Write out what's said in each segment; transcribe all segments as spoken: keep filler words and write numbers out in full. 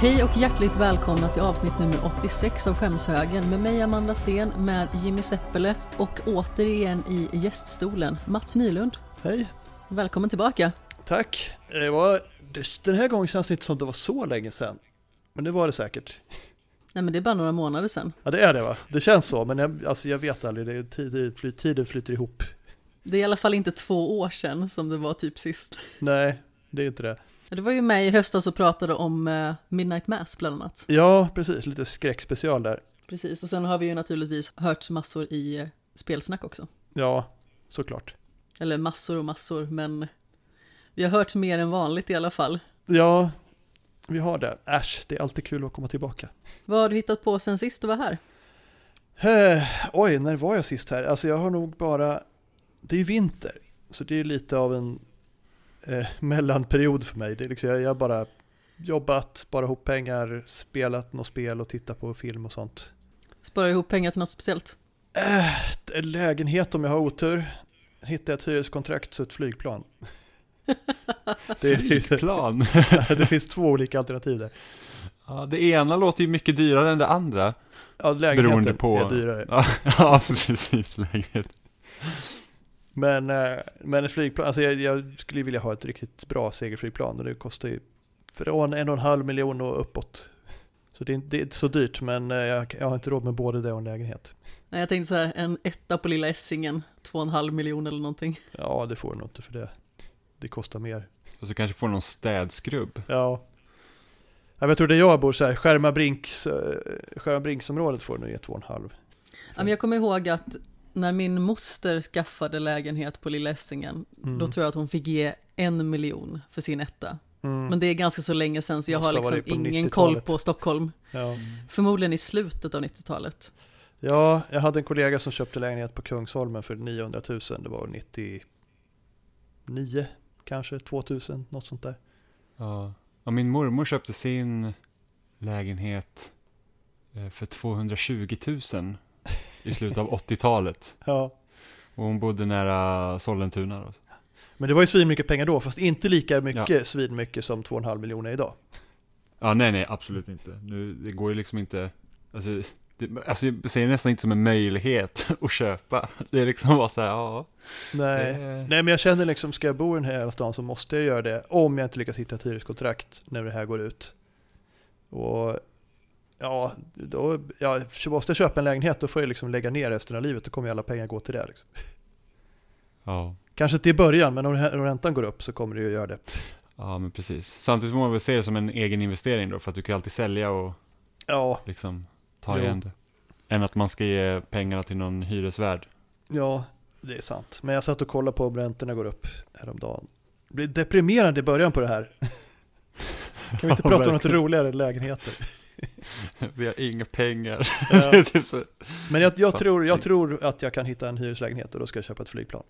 Hej och hjärtligt välkomna till avsnitt nummer åttiosex av Skämshögen med mig Amanda Sten, med Jimmy Seppele och återigen i gäststolen Mats Nylund. Hej. Välkommen tillbaka. Tack. Det var, den här gången känns det inte som det var så länge sedan. Men det var det säkert. Nej, men det är bara några månader sedan. Ja, det är det va? Det känns så, men jag, alltså, jag vet aldrig. Det, tiden, fly, tiden flyter ihop. Det är i alla fall inte två år sedan som det var typ sist. Nej, det är inte det. Du var ju med i höstas och pratade om Midnight Mass bland annat. Ja, precis. Lite skräckspecial där. Precis, och sen har vi ju naturligtvis hört massor i spelsnack också. Ja, såklart. Eller massor och massor, men vi har hört mer än vanligt i alla fall. Ja, vi har det. Äsch, det är alltid kul att komma tillbaka. Vad har du hittat på sen sist du var här? Eh, oj, när var jag sist här? Alltså jag har nog bara... Det är ju vinter, så det är lite av en... Eh, mellanperiod för mig. Det är liksom, jag har bara jobbat, bara ihop pengar, spelat något spel och tittat på film och sånt. Sparar ihop pengar till något speciellt? Eh, en lägenhet om jag har otur. Hittar jag ett hyreskontrakt så ett flygplan. det är, flygplan? Det finns två olika alternativ där. Ja, det ena låter ju mycket dyrare än det andra. Ja, lägenheten beroende på... är dyrare. Ja, ja precis, lägenheten. Men, men ett flygplan, alltså jag, jag skulle vilja ha ett riktigt bra segelflygplan och det kostar ju från en och en halv miljon och uppåt. Så det är, det är inte så dyrt, men jag, jag har inte råd med både det och en lägenhet. Nej, jag tänkte så här, en etta på Lilla Essingen, två och en halv miljon eller någonting. Ja, det får du nog inte för det. Det kostar mer. Och så kanske får någon städskrubb. Ja. Jag tror det jag bor så här, Skärmarbrinks, Skärmarbrinksområdet får nu ge två och en halv. Ja, men jag kommer ihåg att när min moster skaffade lägenhet på Lilla Essingen, mm. då tror jag att hon fick ge en miljon för sin etta. Mm. Men det är ganska så länge sedan så jag har liksom ingen koll på Stockholm. Ja. Förmodligen i slutet av nittiotalet. Ja, jag hade en kollega som köpte lägenhet på Kungsholmen för niohundratusen. Det var nittionio kanske, tvåtusen, något sånt där. Ja, och min mormor köpte sin lägenhet för tvåhundratjugotusen. I slutet av åttiotalet. Ja. Och hon bodde nära Sollentuna. Då. Men det var ju svin mycket pengar då, fast inte lika mycket ja. svin mycket som två och en halv miljoner idag. Ja, nej, nej, absolut inte. Nu, det går ju liksom inte... Alltså, det, alltså, jag ser det nästan inte som en möjlighet att köpa. Det är liksom bara så här, ja... Nej, det... nej men jag känner liksom, ska jag bo i den här stan så måste jag göra det om jag inte lyckas hitta ett hyreskontrakt när det här går ut. Och... Ja, då ja, måste jag köpa en lägenhet, då får jag liksom lägga ner resten av livet, då kommer alla pengar gå till det. Liksom. Ja. Kanske till början, men om räntan går upp så kommer det ju göra det. Ja, men precis. Samtidigt får man väl se det som en egen investering då, för att du kan alltid sälja och ja. liksom ta jo. igen det. Än att man ska ge pengarna till någon hyresvärd. Ja, det är sant. Men jag satt och kollade på om räntorna går upp häromdagen. Det blir deprimerande i början på det här. Kan vi inte ja, prata verkligen. om något roligare lägenheter? Vi har inga pengar. Ja. typ Men jag, jag, tror, jag tror att jag kan hitta en hyreslägenhet och då ska jag köpa ett flygplan.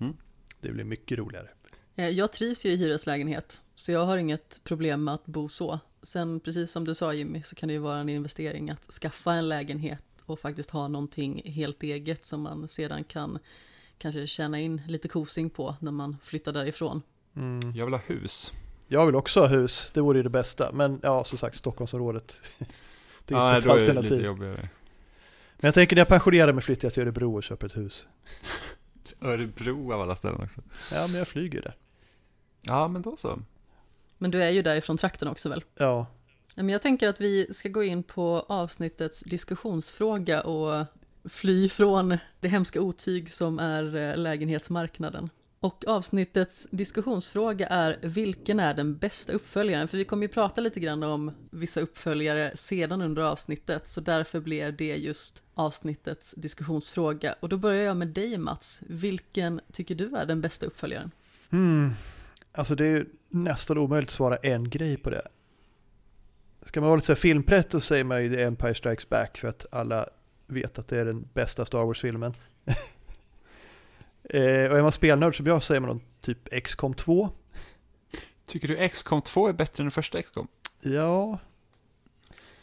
Mm. Det blir mycket roligare. Jag trivs ju i hyreslägenhet, så jag har inget problem med att bo så. Sen precis som du sa Jimmy, så kan det ju vara en investering att skaffa en lägenhet och faktiskt ha någonting helt eget som man sedan kan kanske tjäna in lite kosing på när man flyttar därifrån. Mm. Jag vill ha hus. Jag vill också ha hus, det vore ju det bästa. Men ja, som sagt, Stockholmsområdet. Det är ja, inte ett alternativ. Lite jobbigare. Men jag tänker när jag pensionerar mig flyttar jag till Örebro och köper ett hus. Örebro av alla ställen också. Ja, men jag flyger där. Ja, men då så. Men du är ju därifrån trakten också väl? Ja. Men jag tänker att vi ska gå in på avsnittets diskussionsfråga och fly från det hemska otyg som är lägenhetsmarknaden. Och avsnittets diskussionsfråga är, vilken är den bästa uppföljaren? För vi kommer ju prata lite grann om vissa uppföljare sedan under avsnittet, så därför blev det just avsnittets diskussionsfråga. Och då börjar jag med dig Mats, vilken tycker du är den bästa uppföljaren? Mm. Alltså det är ju nästan omöjligt att svara en grej på det. Ska man vara lite så här filmprätt och säger man ju The Empire Strikes Back för att alla vet att det är den bästa Star Wars-filmen. Eh, och är man spelnörd som jag säger man om typ X COM två. Tycker du X COM två är bättre än den första X COM? Ja.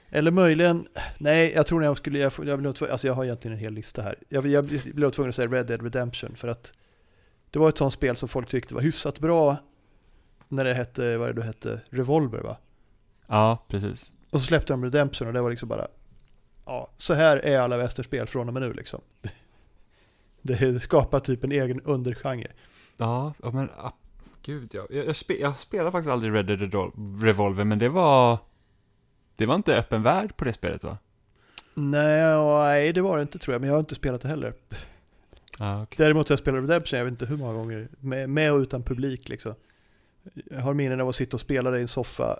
Eller möjligen, nej jag tror när jag skulle, jag, jag, blev tvungen, alltså jag har egentligen en hel lista här. Jag, jag blev tvungen att säga Red Dead Redemption för att det var ett sånt spel som folk tyckte var hyfsat bra när det hette, vad det då hette, Revolver va? Ja, precis. Och så släppte de Redemption och det var liksom bara, ja, så här är alla västerspel från och med nu liksom. Det skapar typ en egen undergenre. Ja, men ah, gud ja. Jag, jag, spe, jag spelade faktiskt aldrig Red Dead Revolver, men det var det var inte öppen värld på det spelet, va? Nej, det var det inte tror jag, men jag har inte spelat det heller. Ah, okay. Däremot jag spelade Redemption, jag vet inte hur många gånger, med, med och utan publik liksom. Jag har minnen av att sitta och spela i en soffa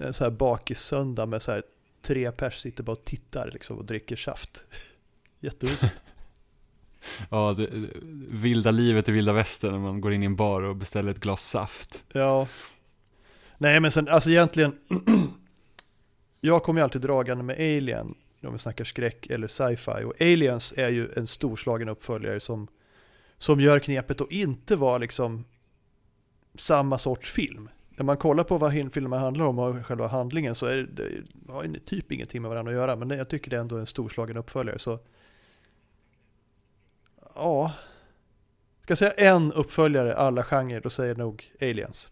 en så här bakis söndag med så här tre pers sitter bara och tittar liksom, och dricker saft. Jätteroligt. Ja, det, det, vilda livet i vilda västern när man går in i en bar och beställer ett glas saft. Ja. Nej, men sen, alltså egentligen jag kommer ju alltid dragande med Alien när vi snackar skräck eller sci-fi, och Aliens är ju en storslagen uppföljare som, som gör knepet och inte var liksom samma sorts film. När man kollar på vad filmen handlar om och själva handlingen så är det, det har typ ingenting med varandra att göra, men jag tycker det är ändå en storslagen uppföljare, så ja, ska jag säga en uppföljare alla genrer, då säger nog Aliens.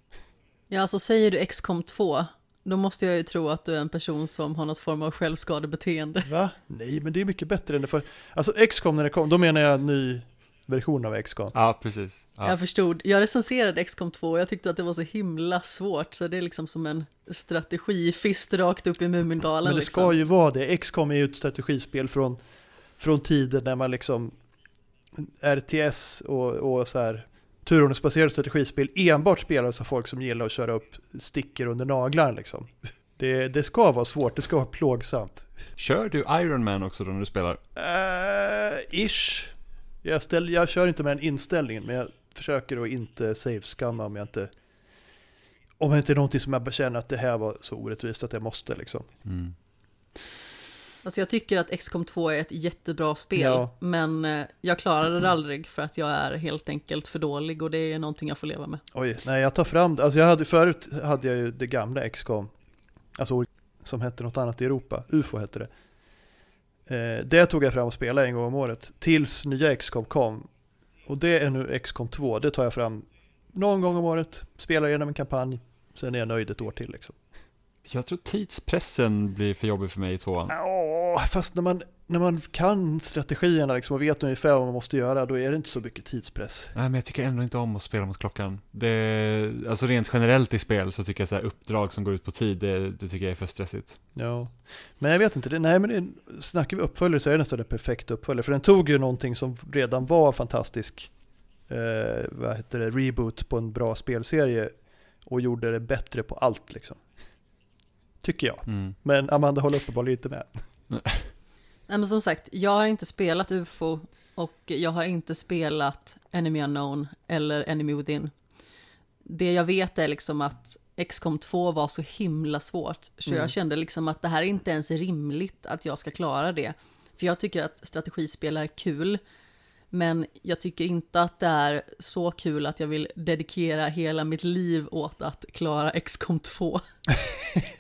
Ja, alltså säger du X COM två, då måste jag ju tro att du är en person som har något form av självskadebeteende. Va? Nej, men det är mycket bättre än det för. Alltså X COM när det kom, då menar jag en ny version av X COM. Ja, precis. Ja. Jag förstod. Jag recenserade X COM två och jag tyckte att det var så himla svårt, så det är liksom som en strategifist rakt upp i Mumindalen. Men det liksom ska ju vara det. X COM är ju ett strategispel från, från tiden när man liksom R T S och, och så här turordningsbaserade strategispel enbart spelas av folk som gillar att köra upp sticker under naglarna liksom. Det, det ska vara svårt, det ska vara plågsamt. Kör du Iron Man också då när du spelar? Uh, ish. Jag, ställ, jag kör inte med den inställningen, men jag försöker att inte save-skamma om jag inte om jag inte är någonting som jag känner att det här var så orättvist att jag måste liksom. Mm. Alltså jag tycker att X COM två är ett jättebra spel, ja, men jag klarade det aldrig för att jag är helt enkelt för dålig, och det är någonting jag får leva med. Oj, nej, jag tar fram det. Alltså jag hade, förut hade jag ju det gamla X COM, alltså som hette något annat i Europa, U F O hette det. Eh, det tog jag fram och spelade en gång om året tills nya X COM kom, och det är nu X COM två, det tar jag fram någon gång om året, spelar igenom en kampanj, sen är jag nöjd ett år till liksom. Jag tror tidspressen blir för jobbig för mig i tvåan. Ja, fast när man, när man kan strategierna liksom och vet ungefär vad man måste göra, då är det inte så mycket tidspress. Nej, men jag tycker ändå inte om att spela mot klockan. Det, alltså rent generellt i spel så tycker jag så här uppdrag som går ut på tid, det, det tycker jag är för stressigt. Ja, men jag vet inte. Det, nej, men det, snackar vi uppföljare så är det nästan en perfekt uppföljare. För den tog ju någonting som redan var fantastisk eh, vad heter det, reboot på en bra spelserie och gjorde det bättre på allt liksom. Tycker jag. Mm. Men Amanda håller uppenbarligen inte med. Nej, men som sagt, jag har inte spelat U F O och jag har inte spelat Enemy Unknown eller Enemy Within. Det jag vet är liksom att X COM två var så himla svårt, så mm. jag kände liksom att det här är inte ens rimligt att jag ska klara det. För jag tycker att strategispel är kul, men jag tycker inte att det är så kul att jag vill dedikera hela mitt liv åt att klara X COM två.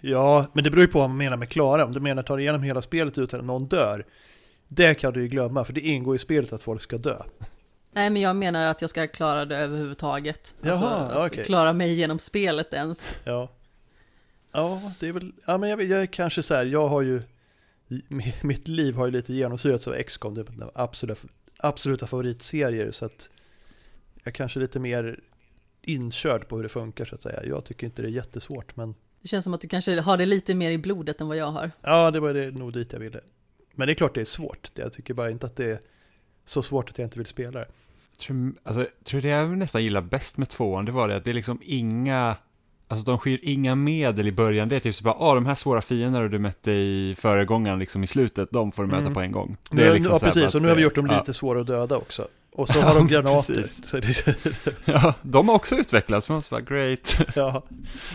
Ja, men det beror ju på vad man menar med klara. Om du menar att ta igenom hela spelet utan att någon dör, det kan du ju glömma, för det ingår i spelet att folk ska dö. Nej, men jag menar att jag ska klara det överhuvudtaget. Alltså, jaha, okay. Klara mig genom spelet ens. Ja, ja, det är väl, ja, men jag, jag är kanske så här, jag har ju, mitt liv har ju lite genomsyrats av X COM, det är absolut absoluta favoritserier, så att jag kanske är lite mer inkörd på hur det funkar så att säga. Jag tycker inte det är jättesvårt, men det känns som att du kanske har det lite mer i blodet än vad jag har. Ja, det var det nog dit jag ville. Men det är klart det är svårt. Jag tycker bara inte att det är så svårt att jag inte vill spela det. Jag tror, alltså, tror det jag nästan gillar bäst med tvåan, det var det att det är liksom inga, alltså de skyr inga medel i början. Det är typ så bara, ah, de här svåra fienderna du mötte i föregångaren liksom i slutet, de får du möta mm. på en gång. Det är liksom, ja, precis. Och nu har vi gjort dem lite ja. svåra att döda också. Och så har de granater. Så det... ja, de har också utvecklats. Man måste vara great. Ja.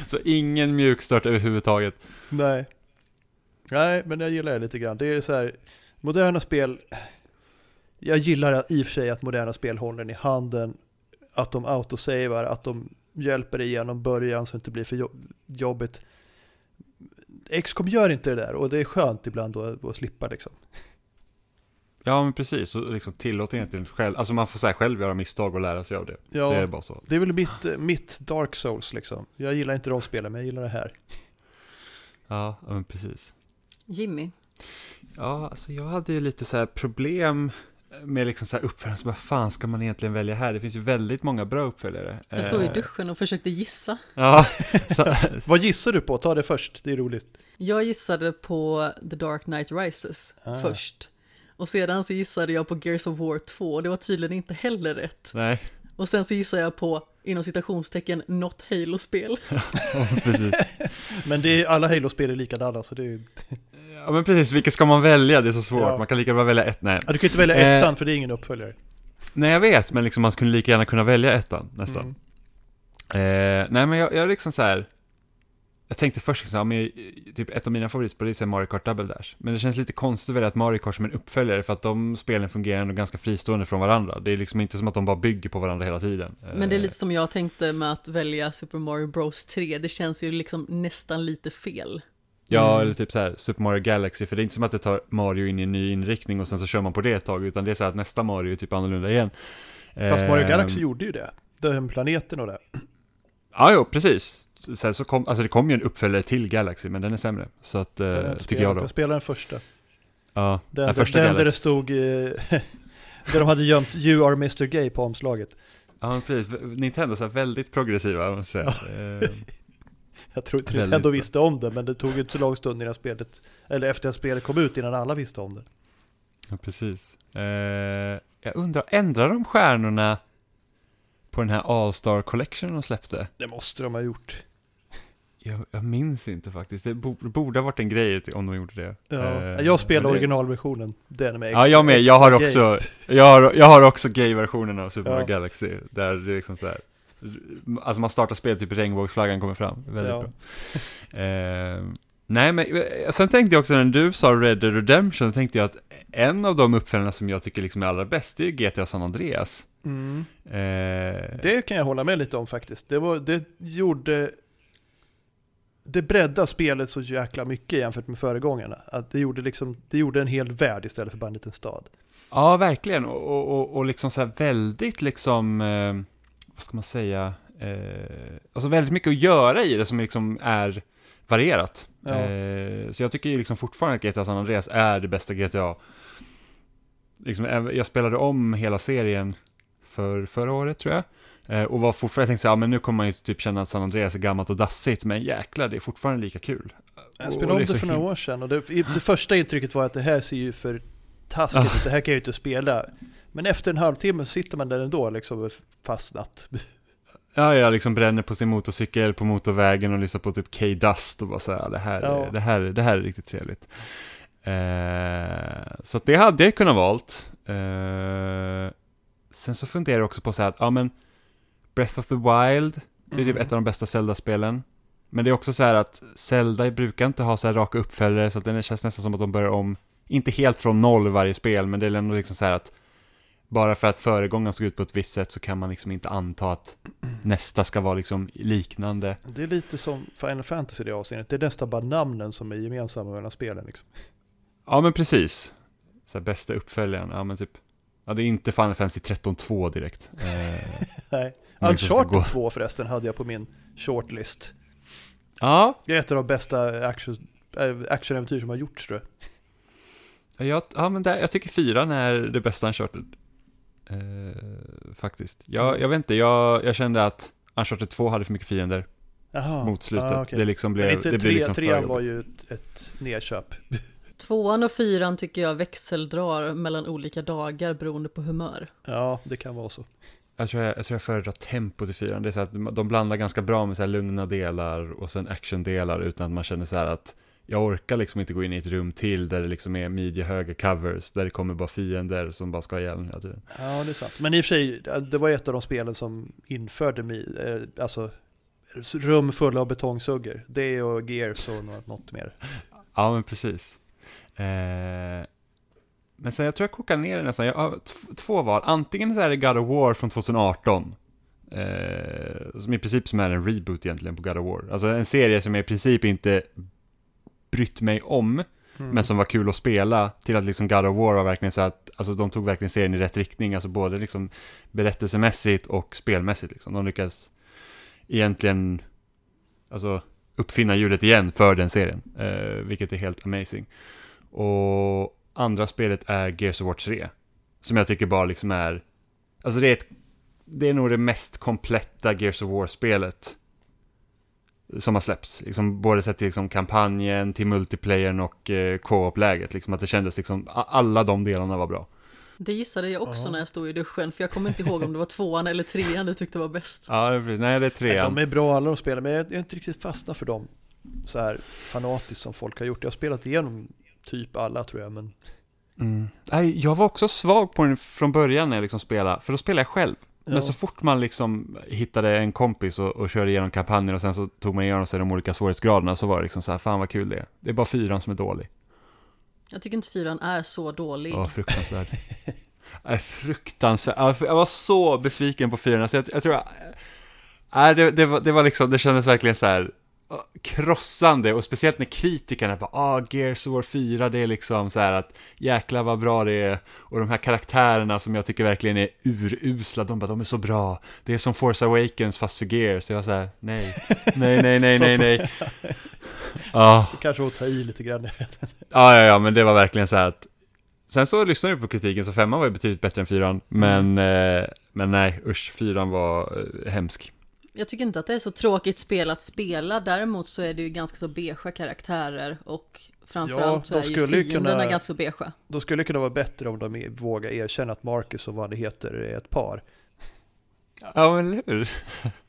Så ingen mjukstart överhuvudtaget. Nej. Nej, men jag gillar det lite grann. Det är så här, moderna spel, jag gillar i och för sig att moderna spel håller i handen, att de autosavar, att de hjälper dig igenom början så det inte blir för jobbigt. X COM gör inte det där, och det är skönt ibland att, att slippa liksom. Ja, men precis, och liksom tillåter egentligen själv, alltså man får så här själv göra misstag och lära sig av det. Ja, det är bara så. Det är väl mitt, mitt Dark Souls liksom. Jag gillar inte rollspel, men jag gillar det här. Ja, men precis. Jimmy? Ja, alltså jag hade ju lite så här problem med liksom så här uppföljare som, vad fan ska man egentligen välja här? Det finns ju väldigt många bra uppföljare. Jag stod i duschen och försökte gissa. Ja. Vad gissar du på? Ta det först, det är roligt. Jag gissade på The Dark Knight Rises ah. först. Och sedan så gissade jag på Gears of War två. Det var tydligen inte heller rätt. Nej. Och sen så gissade jag på, inom citationstecken, något Halo-spel. Ja, precis. Men det är, alla Halo-spel är likadana, så det är... Ja, men precis. Vilket ska man välja? Det är så svårt. Ja. Man kan lika gärna välja ett. Nej. Ja, du kan inte välja ettan, eh, för det är ingen uppföljare. Nej, jag vet. Men liksom, man skulle lika gärna kunna välja ettan, nästan. Mm. Eh, nej, men jag, jag liksom så här... Jag tänkte först liksom, ja, typ ett av mina favoritspel är Mario Kart Double Dash. Men det känns lite konstigt att välja ett Mario Kart som en uppföljare, för att de spelen fungerar ändå ganska fristående från varandra. Det är liksom inte som att de bara bygger på varandra hela tiden. Men det är lite som jag tänkte med att välja Super Mario Bros tre. Det känns ju liksom nästan lite fel. Ja, mm. eller typ så här Super Mario Galaxy. För det är inte som att det tar Mario in i en ny inriktning och sen så kör man på det ett tag. Utan det är så här att nästa Mario är typ annorlunda igen. Fast Mario Galaxy gjorde ju det. Den planeten och det. Ja, jo, precis. Sen så kom, alltså det kom ju en uppföljare till Galaxy, men den är sämre, så att, den är tycker spelad. jag då. Jag spelar den första. Ja, den, den, första den där det stod där de hade gömt You Are mister Gay på omslaget. Ja, precis. Nintendo så här väldigt progressiva, man säger. Ja. Jag tror inte Nintendo visste om det, men det tog ju inte så lång stund innan spelet, eller efter att spelet kom ut, innan alla visste om det. Ja, precis. Jag undrar, ändrar de stjärnorna på den här All-Star Collection de släppte? Det måste de ha gjort. Jag, jag minns inte faktiskt. Det borde ha varit en grej om de gjorde det. Ja, jag spelar originalversionen. Den med extra, ja, jag med. Jag har också, jag har, jag har också gay-versionen av Super Mario ja. Galaxy. Där det är liksom så här, alltså man startar spel, typ regnbågsflaggan kommer fram. Väldigt ja. bra. eh, nej, men sen tänkte jag också, när du sa Red Dead Redemption, så tänkte jag att en av de uppföljarna som jag tycker liksom är allra bäst är G T A San Andreas. Mm. Eh. Det kan jag hålla med lite om faktiskt. Det, var, det gjorde... Det breddade spelet så jäkla mycket jämfört med föregångarna. Att det, gjorde liksom, det gjorde en hel värld istället för bara en liten stad. Ja, verkligen. Och, och, och liksom så här väldigt liksom... Eh, vad ska man säga? Eh, alltså väldigt mycket att göra i det som liksom är varierat. Ja. Eh, så jag tycker ju liksom fortfarande att G T A San Andreas är det bästa G T A. Liksom, jag spelade om hela serien för förra året, tror jag. Eh, och var fortfarande, jag tänkte så här, ja, men nu kommer man ju typ känna att San Andreas är gammalt och dassigt, men jäklar, det är fortfarande lika kul. Jag spelade om det, det för några år sedan, och det, det första intrycket var att det här ser ju för taskigt ut, det här kan jag ju inte spela. Men efter en halvtimme så sitter man där ändå liksom fastnat. Ja, jag liksom bränner på sin motorcykel på motorvägen och lyssnar på typ K-Dust och bara så här, det här, ja. det här, det här är riktigt trevligt. Eh, så att det hade jag kunnat valt. Eh, sen så funderar jag också på så här att, ja, men Breath of the Wild, det är typ mm. ett av de bästa Zelda-spelen. Men det är också så här att Zelda brukar inte ha så här raka uppföljare, så att det känns nästan som att de börjar om, inte helt från noll varje spel, men det är ändå liksom så här att bara för att föregångaren såg ut på ett visst sätt så kan man liksom inte anta att nästa ska vara liksom liknande. Det är lite som Final Fantasy i det avseendet. Det är nästan bara namnen som är gemensamma mellan spelen. Liksom. Ja, men precis. Så här, bästa uppföljaren. Ja, men typ. Ja, det är inte Final Fantasy tretton två direkt. Eh, Nej. Uncharted två förresten hade jag på min shortlist. Ja. Det är ett av de bästa action, actionäventyr som har gjorts, tror jag. Jag, ja, men där, jag tycker fyran är det bästa Uncharted. Eh, faktiskt. Jag, jag vet inte, jag, jag kände att Uncharted två hade för mycket fiender. Aha. Mot slutet. Ah, okay. Det liksom blev, inte det blev liksom tre, trean var ju ett, ett nedköp. Tvåan och fyran tycker jag växeldrar mellan olika dagar beroende på humör. Ja, det kan vara så. Jag tror jag, jag, tror jag föredrar tempo till fyran. Det är så att de blandar ganska bra med så här lugna delar och sen actiondelar utan att man känner så här att jag orkar liksom inte gå in i ett rum till där det liksom är midjehöga covers, där det kommer bara fiender som bara ska ihjäl hela tiden. Ja, det är sant. Men i och för sig, det var ett av de spelen som införde mig, alltså rum fulla av betongsugger. Det och Gears och något mer. Ja, men precis. Eh... Men sen jag tror jag kokar ner det nästan. Jag har t- två val. Antingen så är det God of War från tjugo arton. Eh, som i princip som är en reboot egentligen på God of War. Alltså en serie som jag i princip inte brytt mig om. Mm. Men som var kul att spela. Till att liksom God of War var verkligen så att, alltså de tog verkligen serien i rätt riktning. Alltså både liksom berättelsemässigt och spelmässigt. Liksom. De lyckas egentligen... Alltså... uppfinna hjulet igen för den serien, eh, vilket är helt amazing. Och andra spelet är Gears of War tre, som jag tycker bara liksom är, alltså det är ett, det är nog det mest kompletta Gears of War-spelet som har släppts. Liksom, både sett till liksom kampanjen, till multiplayern och eh, co-op-läget. Liksom, att det kändes liksom, alla de delarna var bra. Det gissade jag också, ja, när jag stod i duschen. För jag kommer inte ihåg om det var tvåan eller trean du tyckte var bäst. Ja, nej, det är trean. De är bra alla de spelar, men jag är inte riktigt fastnat för dem så här fanatiskt som folk har gjort. Jag har spelat igenom typ alla, tror jag, men... Mm. Nej, jag var också svag på den från början när jag liksom spelade, för då spelade jag själv. Men ja, så fort man liksom hittade en kompis och, och körde igenom kampanjer och sen så tog man igenom sig de olika svårighetsgraderna, så var det liksom så här, fan vad kul det är. Det är bara fyran som är dålig. Jag tycker inte fyran är så dålig. Ja, fruktansvärd. Nej, fruktansvärd. Jag var så besviken på fyran. Så jag, jag tror jag... Nej, det, det, var, det var liksom, det kändes verkligen så här krossande, och speciellt när kritikerna bara, ah, Gears of War fyra, det är liksom så här att jäkla vad bra det är, och de här karaktärerna som jag tycker verkligen är urusla, de bara, de är så bra, det är som Force Awakens fast för Gears. Jag var så här, nej, nej, nej, nej, nej, nej. Ah. Det kanske var att ta i lite grann. ah, ja, ja, men det var verkligen så här att, sen så lyssnade vi på kritiken, så femman var ju betydligt bättre än fyran, men, eh, men nej, usch, fyran var eh, hemsk. Jag tycker inte att det är så tråkigt spel att spela. Däremot så är det ju ganska så beige karaktärer. Och framförallt ja, så är ju fienderna kunna, ganska beige. Då skulle det kunna vara bättre om de vågar erkänna att Marcus och vad det heter är ett par. Ja, men hur?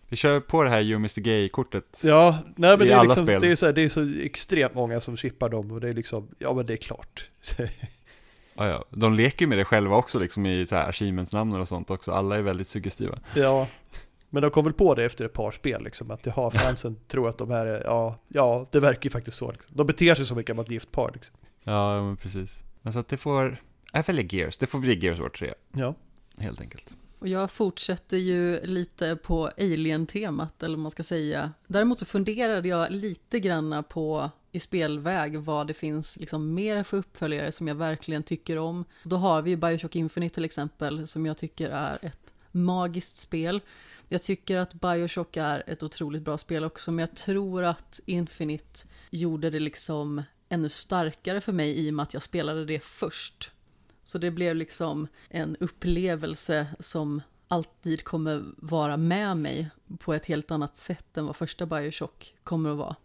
Vi kör på det här You Mister Gay-kortet. Ja, nej, men det är, liksom, det, är så här, det är så extremt många som chippar dem. Och det är liksom, ja men det är klart. Ja, ja. De leker med det själva också liksom, i så här achievementsnamnen och sånt också. Alla är väldigt suggestiva. Ja. Men de kom väl på det efter ett par spel liksom, att det har fansen tror att de här är, ja, ja, det verkar ju faktiskt så liksom. De beter sig som ett gammalt gift par liksom. Ja, men precis. Men så att det får F L Gears, det får bli Gears War tre. Ja, helt enkelt. Och jag fortsätter ju lite på Alien-temat, eller vad man ska säga. Däremot så funderade jag lite grann på i spelväg vad det finns liksom mer för uppföljare som jag verkligen tycker om. Då har vi ju BioShock Infinite till exempel, som jag tycker är ett magiskt spel. Jag tycker att BioShock är ett otroligt bra spel också, men jag tror att Infinite gjorde det liksom ännu starkare för mig i och med att jag spelade det först. Så det blev liksom en upplevelse som alltid kommer vara med mig på ett helt annat sätt än vad första BioShock kommer att vara.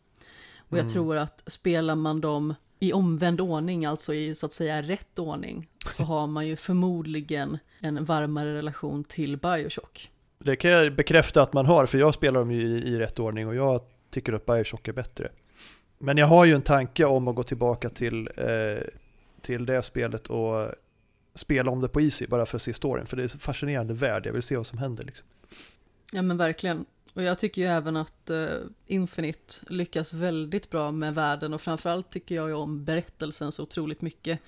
Och jag mm. tror att spelar man dem i omvänd ordning, alltså i så att säga rätt ordning, så har man ju förmodligen en varmare relation till BioShock. Det kan jag bekräfta att man har, för jag spelar dem ju i, i rätt ordning och jag tycker att BioShock är bättre. Men jag har ju en tanke om att gå tillbaka till, eh, till det spelet och spela om det på Easy bara för att se storyn. För det är så fascinerande värld, jag vill se vad som händer liksom. Ja men verkligen. Och jag tycker ju även att eh, Infinite lyckas väldigt bra med världen, och framförallt tycker jag ju om berättelsen så otroligt mycket.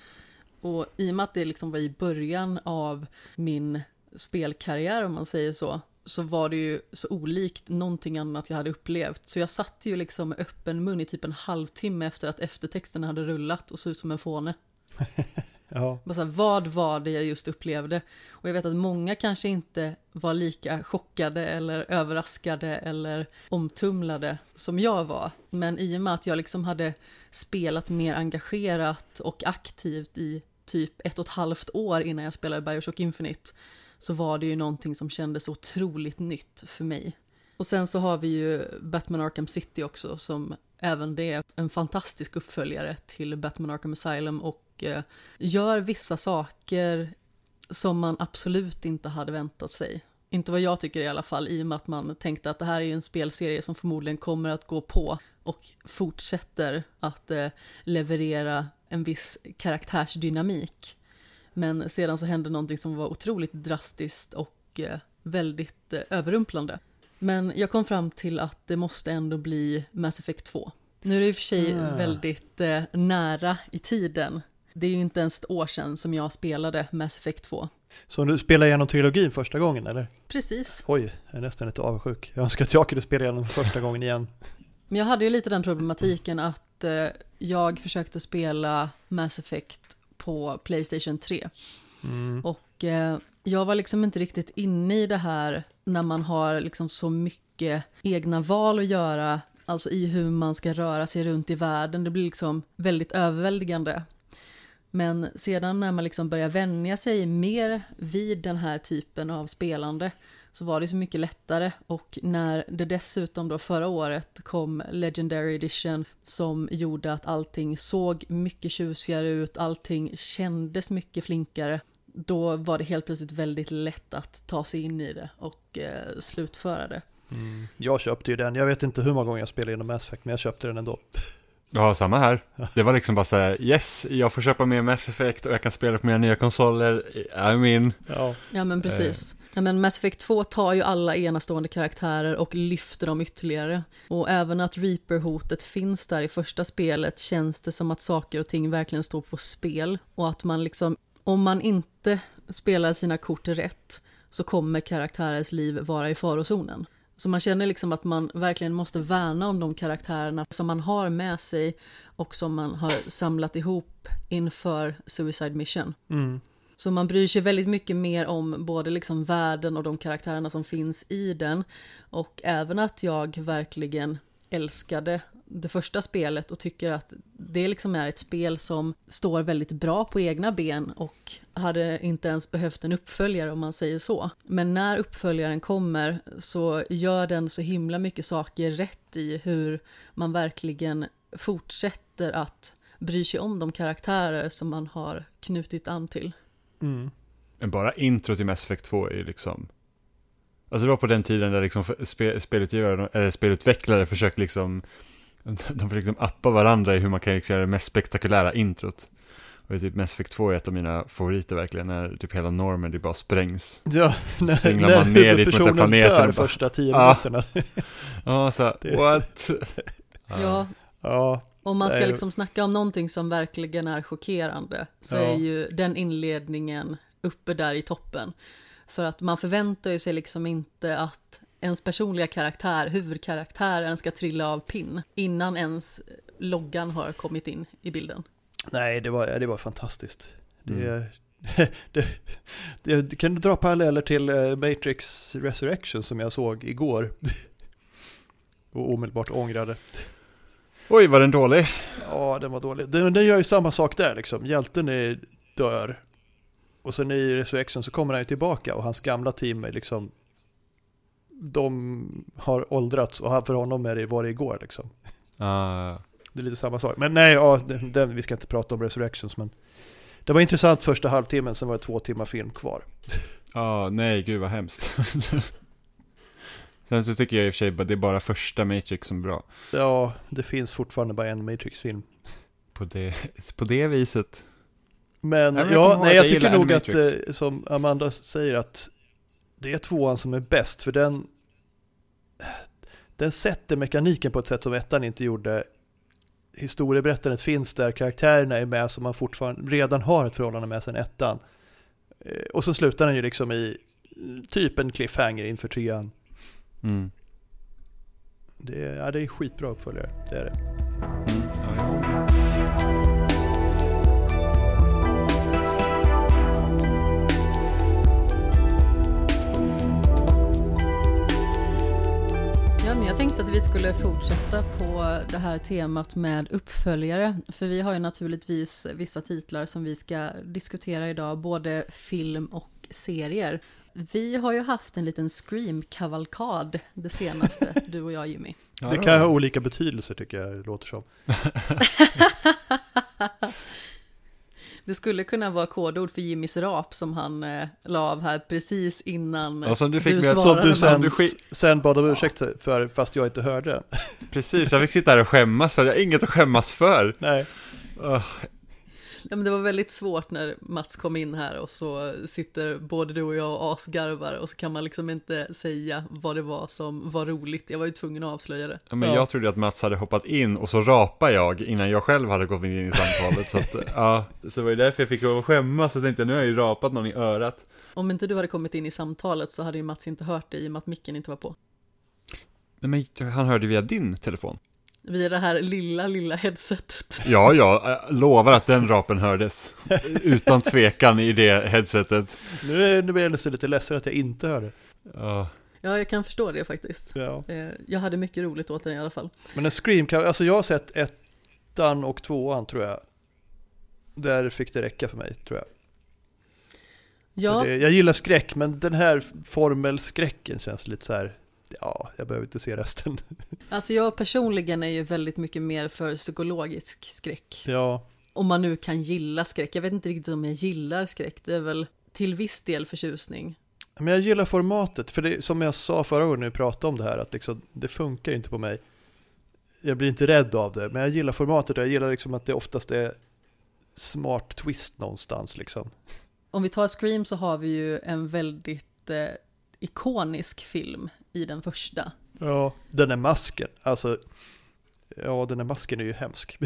Och i och med att det liksom var i början av min spelkarriär, om man säger så, så var det ju så olikt någonting annat jag hade upplevt. Så jag satt ju liksom med öppen mun i typ en halvtimme efter att eftertexten hade rullat och såg ut som en fåne. Ja. Bara så här, vad var det jag just upplevde? Och jag vet att många kanske inte var lika chockade eller överraskade eller omtumlade som jag var. Men i och med att jag liksom hade spelat mer engagerat och aktivt i typ ett och ett halvt år innan jag spelade BioShock Infinite, så var det ju någonting som kändes otroligt nytt för mig. Och sen så har vi ju Batman Arkham City också, som även det är en fantastisk uppföljare till Batman Arkham Asylum, och eh, gör vissa saker som man absolut inte hade väntat sig. Inte vad jag tycker i alla fall, i och med att man tänkte att det här är ju en spelserie som förmodligen kommer att gå på och fortsätter att eh, leverera en viss karaktärsdynamik. Men sedan så hände någonting som var otroligt drastiskt och väldigt överrumplande. Men jag kom fram till att det måste ändå bli Mass Effect två. Nu är det i och för sig mm. väldigt nära i tiden. Det är ju inte ens ett år sedan som jag spelade Mass Effect två. Så du spelade igenom trilogin första gången, eller? Precis. Oj, jag är nästan lite avundsjuk. Jag önskar att jag kunde spela igenom första gången igen. Men jag hade ju lite den problematiken att jag försökte spela Mass Effect på PlayStation tre. Mm. Och eh, jag var liksom inte riktigt inne i det här när man har liksom så mycket egna val att göra Alltså i hur man ska röra sig runt i världen. Det blir liksom väldigt överväldigande. Men sedan när man liksom börjar vänja sig mer vid den här typen av spelande så var det så mycket lättare. Och när det dessutom då förra året kom Legendary Edition som gjorde att allting såg mycket tjusigare ut, allting kändes mycket flinkare, då var det helt plötsligt väldigt lätt att ta sig in i det och eh, slutföra det. Mm. Jag köpte ju den, jag vet inte hur många gånger jag spelade inom Mass Effect, men jag köpte den ändå. Ja, samma här. Det var liksom bara så här, yes, jag får köpa mer Mass Effect och jag kan spela på mina nya konsoler. I'm in. Ja, ja men precis. Ja, men Mass Effect två tar ju alla enastående karaktärer och lyfter dem ytterligare. Och även att Reaper-hotet finns där i första spelet känns det som att saker och ting verkligen står på spel. Och att man liksom, om man inte spelar sina kort rätt så kommer karaktärens liv vara i farozonen. Så man känner liksom att man verkligen måste värna om de karaktärerna som man har med sig och som man har samlat ihop inför Suicide Mission. Mm. Så man bryr sig väldigt mycket mer om både liksom världen och de karaktärerna som finns i den. Och även att jag verkligen älskade det första spelet och tycker att det liksom är ett spel som står väldigt bra på egna ben och hade inte ens behövt en uppföljare om man säger så. Men när uppföljaren kommer så gör den så himla mycket saker rätt i hur man verkligen fortsätter att bry sig om de karaktärer som man har knutit an till. Mm. Bara intro till Mass Effect två är ju liksom... Alltså det var på den tiden där liksom sp- spelutgivare, eller spelutvecklare försökte liksom... De får liksom appa varandra i hur man kan liksom göra det mest spektakulära introt. Och typ Mass Effect två är ett av mina favoriter verkligen, när typ hela Normandy bara sprängs. Ja, när, singlar när man ner dit mot planeten dör bara, första tio ah, minuterna. Ja, ah, så här, what? Ja. Ja. Om man ska liksom snacka om någonting som verkligen är chockerande så ja. är ju den inledningen uppe där i toppen. För att man förväntar sig liksom inte att ens personliga karaktär, huvudkaraktären, ska trilla av pinn innan ens loggan har kommit in i bilden. Nej, det var, det var fantastiskt. Mm. Det, det, det, det, kan du dra paralleller till Matrix Resurrections som jag såg igår och omedelbart ångrade. Oj, var den dålig? Ja, den var dålig. Den, den gör ju samma sak där liksom. Hjälten är, dör och sen i Resurrection så kommer han ju tillbaka och hans gamla team är liksom, de har åldrats och för honom är det var det igår liksom. Uh. Det är lite samma sak. Men nej, ja, den, den, vi ska inte prata om Resurrections, men det var intressant första halvtimmen, sen var det två timmar film kvar. Ja, uh, nej, gud vad hemskt. Sen så tycker jag i och för sig att det är bara första Matrix som är bra. Ja, det finns fortfarande bara en Matrix-film. På det, på det viset. Men nej, men jag, ja, nej, jag, jag tycker nog att, eh, som Amanda säger, att det är tvåan som är bäst, för den den sätter mekaniken på ett sätt som ettan inte gjorde. Historieberättandet finns där, karaktärerna är med som man fortfarande redan har ett förhållande med sen ettan. Och så slutar den ju liksom i typ en cliffhanger inför trean. Mm. Det, ja, det är skitbra uppföljare, det är det. Mm. Ja, ja. Jag tänkte att vi skulle fortsätta på det här temat med uppföljare, för vi har ju naturligtvis vissa titlar som vi ska diskutera idag, både film och serier. Vi har ju haft en liten Scream-kavalkad det senaste, du och jag, Jimmy. Det kan ha olika betydelser tycker jag det låter som. Det skulle kunna vara kodord för Jimmys rap som han eh, la av här precis innan ja, som du, fick du svarade. Som du sen, sk- sen bad om ursäkt för, fast jag inte hörde. Precis, jag fick sitta här och skämmas. Jag har inget att skämmas för. Nej. Oh. Ja, men det var väldigt svårt när Mats kom in här och så sitter både du och jag och asgarvar och så kan man liksom inte säga vad det var som var roligt. Jag var ju tvungen att avslöja det. Ja, men ja. Jag trodde att Mats hade hoppat in och så rapade jag innan jag själv hade gått in i samtalet. Så, att, ja, så det var ju därför jag fick skämmas. Jag tänkte, nu har jag ju rapat någon i örat. Om inte du hade kommit in i samtalet så hade ju Mats inte hört dig i och med att micken inte var på. Nej, men han hörde via din telefon. Via det här lilla, lilla headsetet. Ja, jag lovar att den rapen hördes. Utan tvekan i det headsetet. Nu är, nu är jag nästan lite ledsen att jag inte hörde. Ja. Ja, jag kan förstå det faktiskt. Ja. Jag hade mycket roligt åt den i alla fall. Men en Scream, alltså jag har sett ettan och tvåan tror jag. Där fick det räcka för mig, tror jag. Ja. Det, jag gillar skräck, men den här formelskräcken känns lite så här, ja, jag behöver inte se resten. Alltså jag personligen är ju väldigt mycket mer för psykologisk skräck. Ja. Om man nu kan gilla skräck. Jag vet inte riktigt om jag gillar skräck. Det är väl till viss del förtjusning. Men jag gillar formatet. För det, som jag sa förra gången när vi pratade om det här, att liksom, det funkar inte på mig. Jag blir inte rädd av det. Men jag gillar formatet och jag gillar liksom att det oftast är smart twist någonstans. Liksom. Om vi tar Scream så har vi ju en väldigt eh, ikonisk film i den första. Ja, den där masken. Alltså, ja, den där masken är ju hemsk.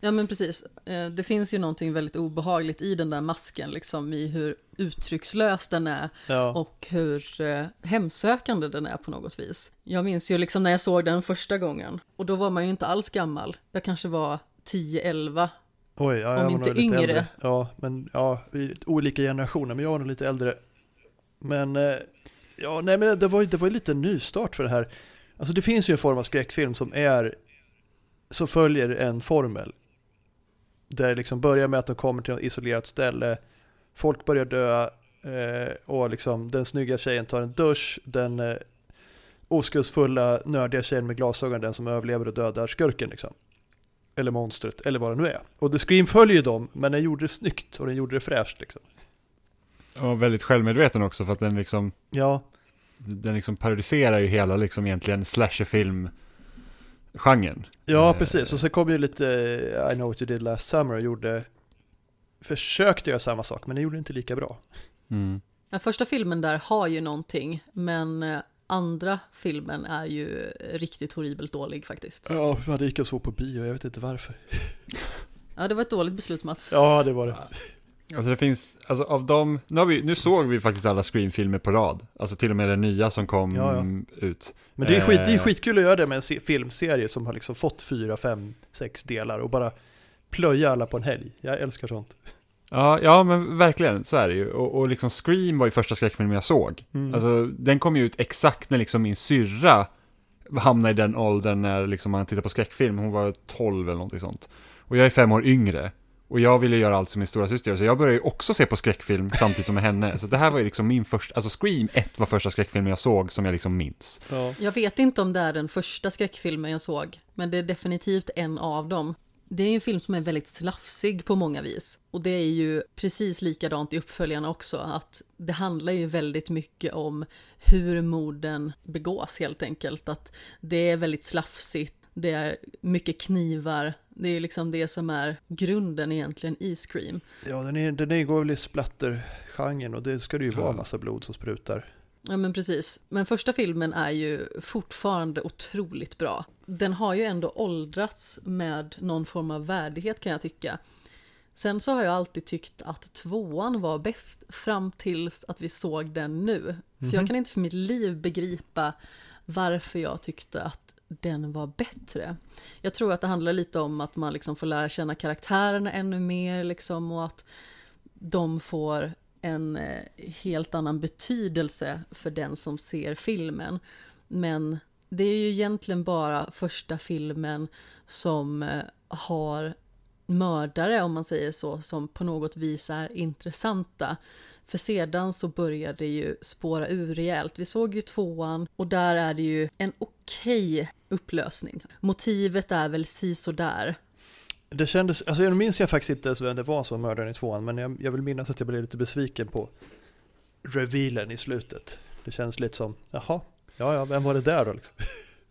Ja, men precis. Det finns ju någonting väldigt obehagligt i den där masken, liksom i hur uttryckslös den är, ja, och hur eh, hemsökande den är på något vis. Jag minns ju liksom när jag såg den första gången, och då var man ju inte alls gammal. Jag kanske var tio elva. Oj, ja, jag om inte yngre. Äldre. Ja, men ja, i olika generationer, men jag var nog lite äldre. Men eh, ja, nej, men det var ju det var lite en nystart för det här. Alltså det finns ju en form av skräckfilm som är så följer en formel. Där det liksom börjar med att de kommer till ett isolerat ställe. Folk börjar dö. Eh, och liksom den snygga tjejen tar en dusch. Den eh, oskuldsfulla, nördiga tjejen med glasögon. Den som överlever och dödar skurken. Liksom. Eller monstret. Eller vad det nu är. Och The Scream följer dem. Men den gjorde det snyggt. Och den gjorde det fräscht. Liksom. Och väldigt självmedveten också. För att den liksom... Ja. Den liksom parodiserar ju hela liksom egentligen slasherfilm... genren. Ja, precis. Och så kom ju lite I Know What You Did Last Summer och gjorde, försökte göra samma sak, men det gjorde inte lika bra. Mm. Den första filmen där har ju någonting, men andra filmen är ju riktigt horribelt dålig faktiskt. Ja, man gick och så på bio, jag vet inte varför. Ja, det var ett dåligt beslut, Mats. Ja, det var det. Alltså det finns, alltså av dem, nu, har vi, nu såg vi faktiskt alla Scream-filmer på rad. Alltså till och med den nya som kom ja, ja. ut. Men det är, skit, det är skitkul att göra det med en se- filmserie som har liksom fått fyra, fem, sex delar och bara plöja alla på en helg. Jag älskar sånt. Ja, ja men verkligen, så är det ju. Och, och liksom Scream var ju första skräckfilmen jag såg. Mm. Alltså den kom ju ut exakt när liksom min syrra hamnade i den åldern när liksom man tittar på skräckfilm. Hon var tolv eller någonting sånt. Och jag är fem år yngre. Och jag ville göra allt som min stora syster. Så jag började ju också se på skräckfilm samtidigt som med henne. Så det här var ju liksom min första... Alltså Scream ett var första skräckfilmen jag såg som jag liksom minns. Ja. Jag vet inte om det är den första skräckfilmen jag såg. Men det är definitivt en av dem. Det är en film som är väldigt slafsig på många vis. Och det är ju precis likadant i uppföljarna också. Att det handlar ju väldigt mycket om hur morden begås helt enkelt. Att det är väldigt slafsigt. Det är mycket knivar. Det är liksom det som är grunden egentligen i Scream. Ja, den är, den är väl i splatter-genren och det ska det ju vara en massa blod som sprutar. Ja, men precis. Men första filmen är ju fortfarande otroligt bra. Den har ju ändå åldrats med någon form av värdighet kan jag tycka. Sen så har jag alltid tyckt att tvåan var bäst fram tills att vi såg den nu. Mm-hmm. För jag kan inte för mitt liv begripa varför jag tyckte att den var bättre. Jag tror att det handlar lite om att man liksom får lära känna karaktärerna ännu mer liksom, och att de får en helt annan betydelse för den som ser filmen. Men det är ju egentligen bara första filmen som har mördare, om man säger så, som på något vis är intressanta. För sedan så börjar det ju spåra ur rejält. Vi såg ju tvåan och där är det ju en okej upplösning. Motivet är väl si så där. Det kändes, alltså jag minns jag faktiskt inte vem det var som mördaren i tvåan, men jag, jag vill minnas att jag blev lite besviken på revealen i slutet. Det känns lite som, jaha, ja, ja, vem var det där då liksom?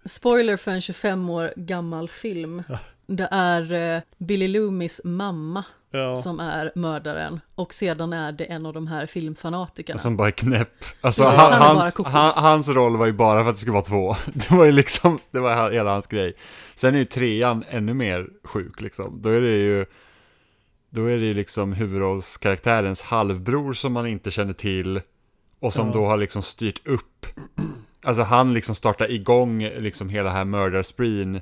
Spoiler för en tjugofem år gammal film. Ja. Det är eh, Billy Loomis mamma, ja, som är mördaren. Och sedan är det en av de här filmfanatikerna. Som bara är knäpp. Alltså, precis, han, han hans, bara han, hans roll var ju bara för att det skulle vara två. Det var ju liksom, det var hela hans grej. Sen är ju trean ännu mer sjuk. Liksom. Då är det ju då är det ju liksom huvudrollskaraktärens halvbror som man inte känner till. Och som, ja, då har liksom styrt upp. Alltså han liksom startar igång liksom hela här mördarspreen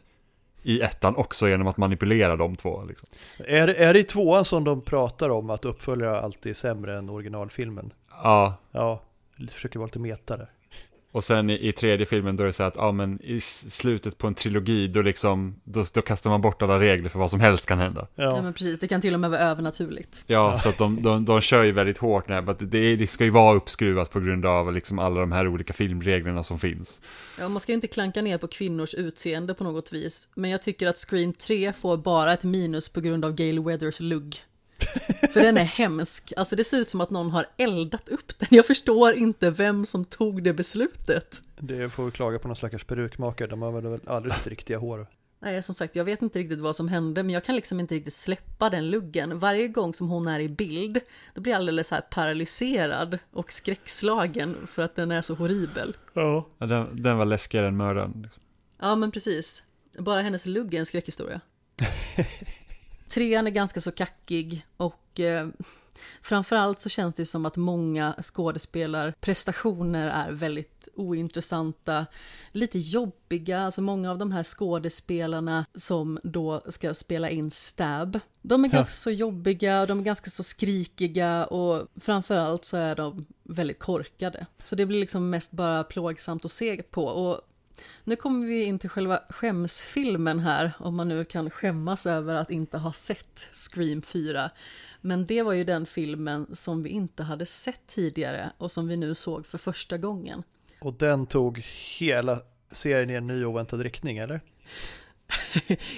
i ettan också genom att manipulera de två. Liksom. Är, är det i tvåan som de pratar om att uppföljare alltid är sämre än originalfilmen? Ja. Ja, jag försöker vara lite meta där. Och sen i, i tredje filmen då är det så att ja, men i slutet på en trilogi då, liksom, då, då kastar man bort alla regler för vad som helst kan hända. Ja, ja men precis, det kan till och med vara övernaturligt. Ja, ja. Så att de, de, de kör ju väldigt hårt när det, det, det ska ju vara uppskruvat på grund av liksom alla de här olika filmreglerna som finns. Ja, man ska ju inte klanka ner på kvinnors utseende på något vis. Men jag tycker att Scream tre får bara ett minus på grund av Gail Weathers lugg. För den är hemsk. Alltså det ser ut som att någon har eldat upp den. Jag förstår inte vem som tog det beslutet. Det får vi klaga på någon slags perukmakare. De har väl aldrig riktiga hår. Nej, som sagt, jag vet inte riktigt vad som hände. Men jag kan liksom inte riktigt släppa den luggen. Varje gång som hon är i bild, då blir jag alldeles så här paralyserad och skräckslagen för att den är så horribel. Ja, den, den var läskigare än mördaren liksom. Ja, men precis. Bara hennes lugg är en skräckhistoria. Trean är ganska så kackig och eh, framförallt så känns det som att många skådespelarprestationer är väldigt ointressanta, lite jobbiga. Alltså många av de här skådespelarna som då ska spela in Stab, de är ja. ganska så jobbiga, de är ganska så skrikiga och framförallt så är de väldigt korkade. Så det blir liksom mest bara plågsamt att se på. Och nu kommer vi in till själva skämsfilmen här, om man nu kan skämmas över att inte ha sett Scream fyra. Men det var ju den filmen som vi inte hade sett tidigare och som vi nu såg för första gången. Och den tog hela serien i en ny oväntad riktning, eller?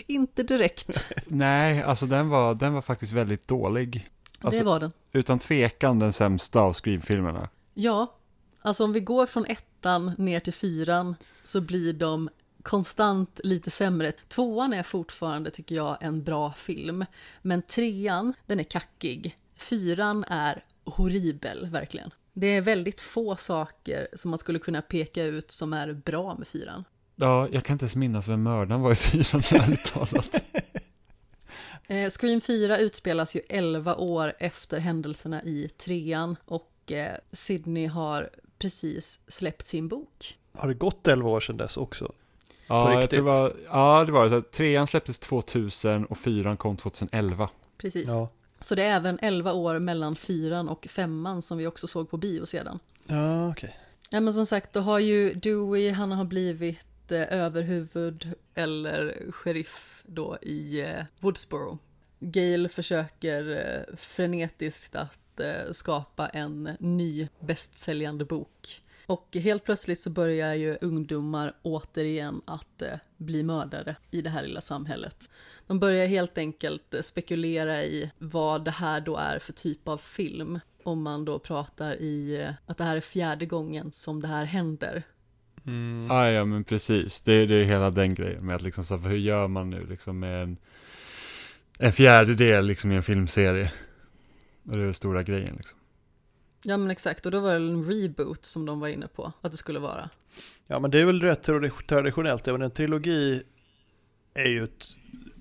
Inte direkt. Nej, alltså den var, den var faktiskt väldigt dålig. Alltså, det var den. Utan tvekan den sämsta av Scream-filmerna. Ja, alltså om vi går från ettan ner till fyran så blir de konstant lite sämre. Tvåan är fortfarande, tycker jag, en bra film. Men trean, den är kackig. Fyran är horribel, verkligen. Det är väldigt få saker som man skulle kunna peka ut som är bra med fyran. Ja, jag kan inte ens minnas vem mördaren var i fyran, ärligt talat. eh, Scream fyra utspelas ju elva år efter händelserna i trean och eh, Sydney har precis släppt sin bok. Har det gått elva år sedan dess också? Ja, jag tror det var, ja, det var det. Trean släpptes två tusen och fyran kom tjugoelva. Precis. Ja. Så det är även elva år mellan fyran och femman som vi också såg på bio sedan. Ja, okej. Okay. Ja, men som sagt, då har ju Dewey, han har blivit eh, överhuvud eller sheriff då i eh, Woodsboro. Gail försöker eh, frenetiskt att skapa en ny bästsäljande bok. Och helt plötsligt så börjar ju ungdomar återigen att bli mördare i det här lilla samhället. De börjar helt enkelt spekulera i vad det här då är för typ av film. Om man då pratar i att det här är fjärde gången som det här händer. Mm. Ah, ja, men precis. Det är ju hela den grejen med att liksom, så, hur gör man nu liksom med en, en fjärdedel liksom, i en filmserie? Och det var stora grejen liksom. Ja men exakt, och då var det en reboot som de var inne på att det skulle vara. Ja men det är väl rätt traditionellt, även en trilogi är ju ett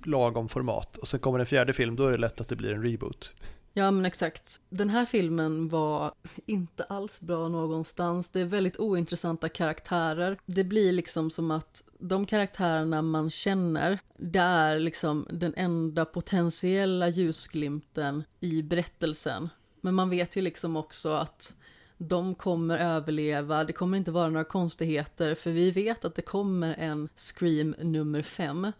lagom format och sen kommer en fjärde film, då är det lätt att det blir en reboot. Ja men exakt, den här filmen var inte alls bra någonstans, det är väldigt ointressanta karaktärer. Det blir liksom som att de karaktärerna man känner, det är liksom den enda potentiella ljusglimten i berättelsen. Men man vet ju liksom också att de kommer överleva, det kommer inte vara några konstigheter för vi vet att det kommer en Scream nummer fem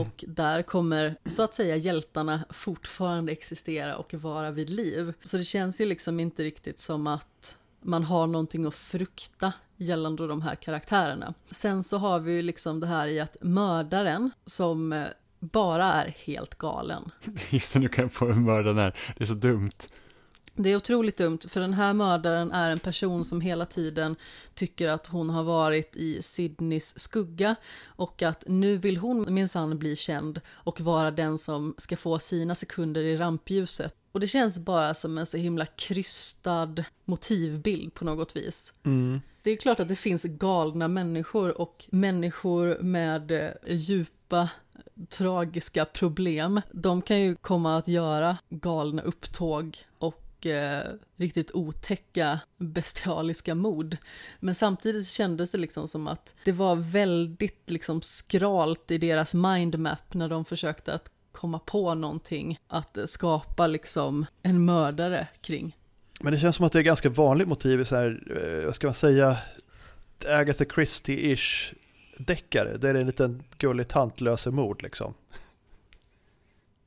och där kommer så att säga hjältarna fortfarande existera och vara vid liv. Så det känns ju liksom inte riktigt som att man har någonting att frukta gällande de här karaktärerna. Sen så har vi ju liksom det här i att mördaren som bara är helt galen. Just det, nu kan jag få en mördaren här. Det är så dumt. Det är otroligt dumt, för den här mördaren är en person som hela tiden tycker att hon har varit i Sydneys skugga och att nu vill hon minsann bli känd och vara den som ska få sina sekunder i rampljuset. Och det känns bara som en så himla krystad motivbild på något vis. Mm. Det är klart att det finns galna människor och människor med djupa tragiska problem. De kan ju komma att göra galna upptåg och riktigt otäcka bestialiska mord. Men samtidigt kändes det liksom som att det var väldigt liksom skralt i deras mindmap när de försökte att komma på någonting att skapa liksom en mördare kring. Men det känns som att det är ganska vanligt motiv i så här, vad ska man säga, Agatha Christie-ish deckare. Det är en liten gullig tant löser mord liksom.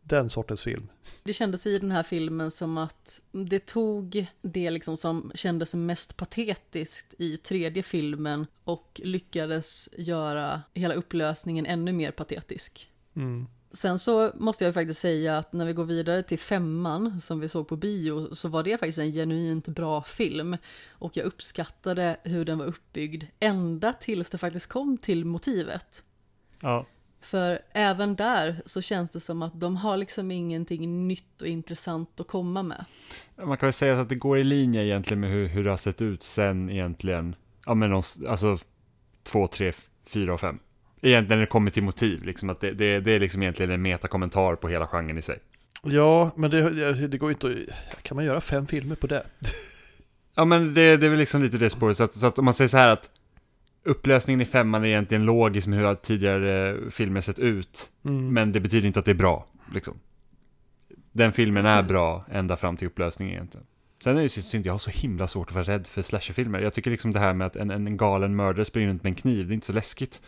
Den sortens film. Det kändes i den här filmen som att det tog det liksom som kändes mest patetiskt i tredje filmen och lyckades göra hela upplösningen ännu mer patetisk. Mm. Sen så måste jag faktiskt säga att när vi går vidare till femman som vi såg på bio så var det faktiskt en genuint bra film. Och jag uppskattade hur den var uppbyggd ända tills det faktiskt kom till motivet. Ja. För även där så känns det som att de har liksom ingenting nytt och intressant att komma med. Man kan väl säga att det går i linje egentligen med hur, hur det har sett ut sen egentligen. Ja men alltså två, tre, fyra och fem. Egentligen det kommer till motiv. Liksom, att det, det, det är liksom egentligen en metakommentar på hela genren i sig. Ja, men det, det går inte att... Kan man göra fem filmer på det? Ja, men det, det är väl liksom lite det spåret. Så, så att om man säger så här att upplösningen i femman är egentligen logisk med hur tidigare filmer sett ut. Mm. Men det betyder inte att det är bra. Liksom. Den filmen är bra ända fram till upplösningen egentligen. Sen är det ju synd, jag har så himla svårt att vara rädd för slasherfilmer. Jag tycker liksom det här med att en, en galen mördare springer runt med en kniv, det är inte så läskigt.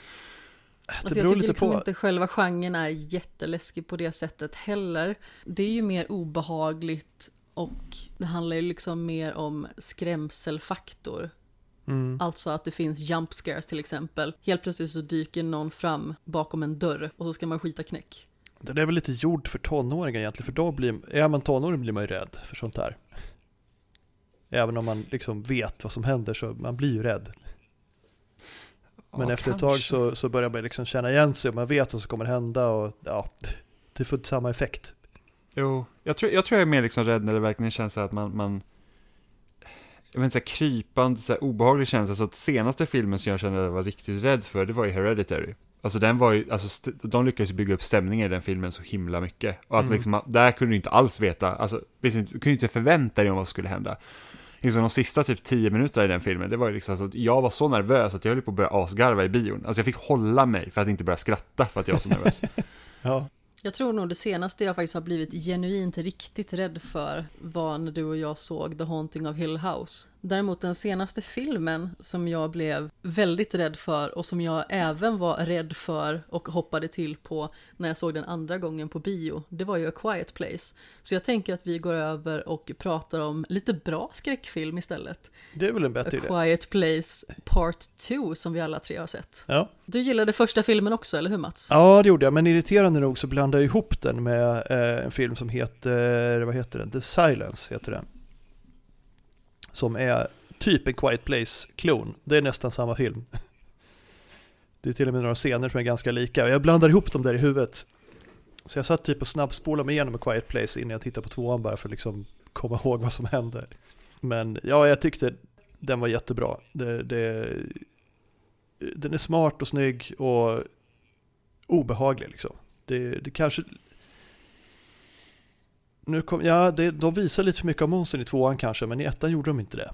Alltså jag tycker liksom på... inte själva genren är jätteläskig på det sättet heller. Det är ju mer obehagligt och det handlar ju liksom mer om skrämselfaktor. Mm. Alltså att det finns jump scares till exempel. Helt plötsligt så dyker någon fram bakom en dörr och så ska man skita knäck. Det är väl lite gjord för tonåringar egentligen, för då blir, är man tonåring blir man ju rädd för sånt här. Även om man liksom vet vad som händer så man blir ju rädd. Men ja, efter ett tag så, så börjar man liksom känna igen sig och man vet vad som kommer hända och ja, det får samma effekt. Jo, jag tror jag, tror jag är mer liksom rädd när det verkligen känns så här att man, man jag vet inte, så här krypande, så här obehaglig känsla. Så att senaste filmen som jag kände att jag var riktigt rädd för, det var ju Hereditary. Alltså den var ju, alltså st- de lyckades bygga upp stämningar i den filmen så himla mycket. Och att mm. liksom, där kunde du inte alls veta, alltså visst, du kunde inte förvänta dig om vad som skulle hända. Liksom de sista typ tio minuter i den filmen, det var ju liksom att jag var så nervös att jag höll på att börja asgarva i bion. Alltså jag fick hålla mig för att inte börja skratta för att jag var så nervös. Ja. Jag tror nog det senaste jag faktiskt har blivit genuint riktigt rädd för var när du och jag såg The Haunting of Hill House. Däremot den senaste filmen som jag blev väldigt rädd för och som jag även var rädd för och hoppade till på när jag såg den andra gången på bio, det var ju A Quiet Place. Så jag tänker att vi går över och pratar om lite bra skräckfilm istället. Det är väl en bättre idé. A Quiet Place Part two som vi alla tre har sett. Ja. Du gillade första filmen också, eller hur Mats? Ja, det gjorde jag, men irriterande nog så blandade jag ihop den med en film som heter, vad heter den? The Silence heter den. Som är typ en Quiet Place-klon. Det är nästan samma film. Det är till och med några scener som är ganska lika. Jag blandar ihop dem där i huvudet. Så jag satt typ och snabbspolade mig igenom en Quiet Place innan jag tittade på tvåan bara för att liksom komma ihåg vad som hände. Men ja, jag tyckte den var jättebra. Det, det, den är smart och snygg och obehaglig liksom. Det, det kanske... Nu kom, ja, det, de visar lite för mycket av monstern i tvåan kanske, men i ettan gjorde de inte det.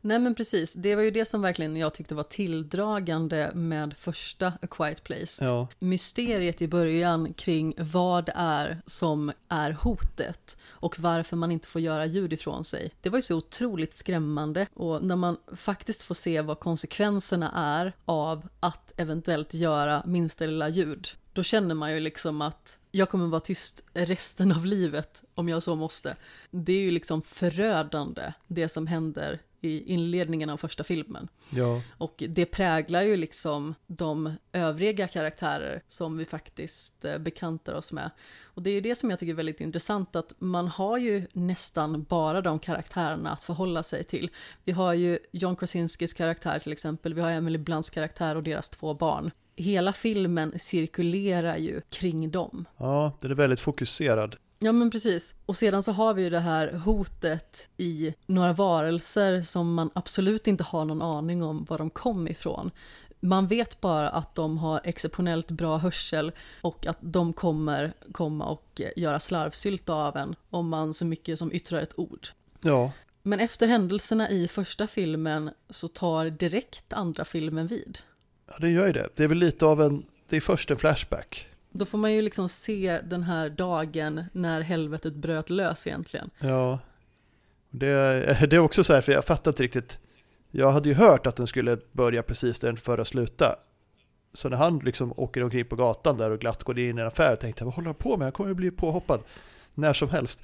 Nej men precis, det var ju det som verkligen jag tyckte var tilldragande med första A Quiet Place. Ja. Mysteriet i början kring vad det är som är hotet och varför man inte får göra ljud ifrån sig. Det var ju så otroligt skrämmande, och när man faktiskt får se vad konsekvenserna är av att eventuellt göra minsta lilla ljud, då känner man ju liksom att jag kommer vara tyst resten av livet om jag så måste. Det är ju liksom förödande det som händer i inledningen av första filmen. Ja. Och det präglar ju liksom de övriga karaktärer som vi faktiskt bekantar oss med. Och det är ju det som jag tycker är väldigt intressant, att man har ju nästan bara de karaktärerna att förhålla sig till. Vi har ju John Krasinskis karaktär till exempel, vi har Emily Blunts karaktär och deras två barn. Hela filmen cirkulerar ju kring dem. Ja, den är väldigt fokuserad. Ja, men precis. Och sedan så har vi ju det här hotet i några varelser som man absolut inte har någon aning om var de kom ifrån. Man vet bara att de har exceptionellt bra hörsel och att de kommer komma och göra slarvsylt av en om man så mycket som yttrar ett ord. Ja. Men efter händelserna i första filmen så tar direkt andra filmen vid. Ja, det gör ju det. Det är väl lite av en... Det är först en flashback. Då får man ju liksom se den här dagen när helvetet bröt lös egentligen. Ja. Det, det är också så här, för jag fattar inte riktigt... jag hade ju hört att den skulle börja precis där den förra slutade. Så när han liksom åker omkring på gatan där och glatt går in i en affär, tänkte jag, vad håller han på med? Han kommer ju bli påhoppad när som helst.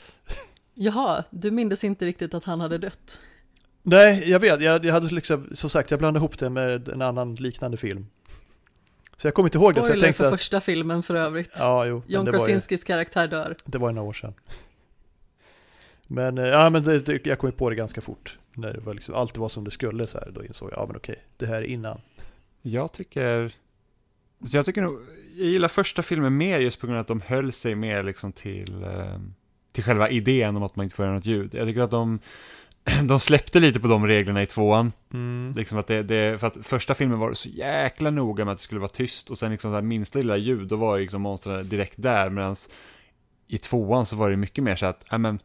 Jaha, du mindes inte riktigt att han hade dött. Nej, jag vet. Jag, jag hade liksom, som sagt, jag blandade ihop det med en annan liknande film. Så jag kommer inte ihåg. Spoiler det. Spoiler för att... första filmen för övrigt. Ja, jo, John Krasinskis ju... karaktär dör. Det var ju några år sedan. Men, ja, men det, det, jag kom på det ganska fort. När det var liksom, allt var som det skulle så här, då insåg jag, ja men okej, det här är innan. Jag tycker... Så jag tycker nog, jag gillar första filmen mer just på grund av att de höll sig mer liksom till, till själva idén om att man inte får göra något ljud. Jag tycker att de, de släppte lite på de reglerna i tvåan. Mm. Liksom att det, det, för att första filmen var det så jäkla noga med att det skulle vara tyst och sen liksom så här minsta lilla ljud, då var ju liksom monstren direkt där. Medan i tvåan så var det mycket mer så att, nej men,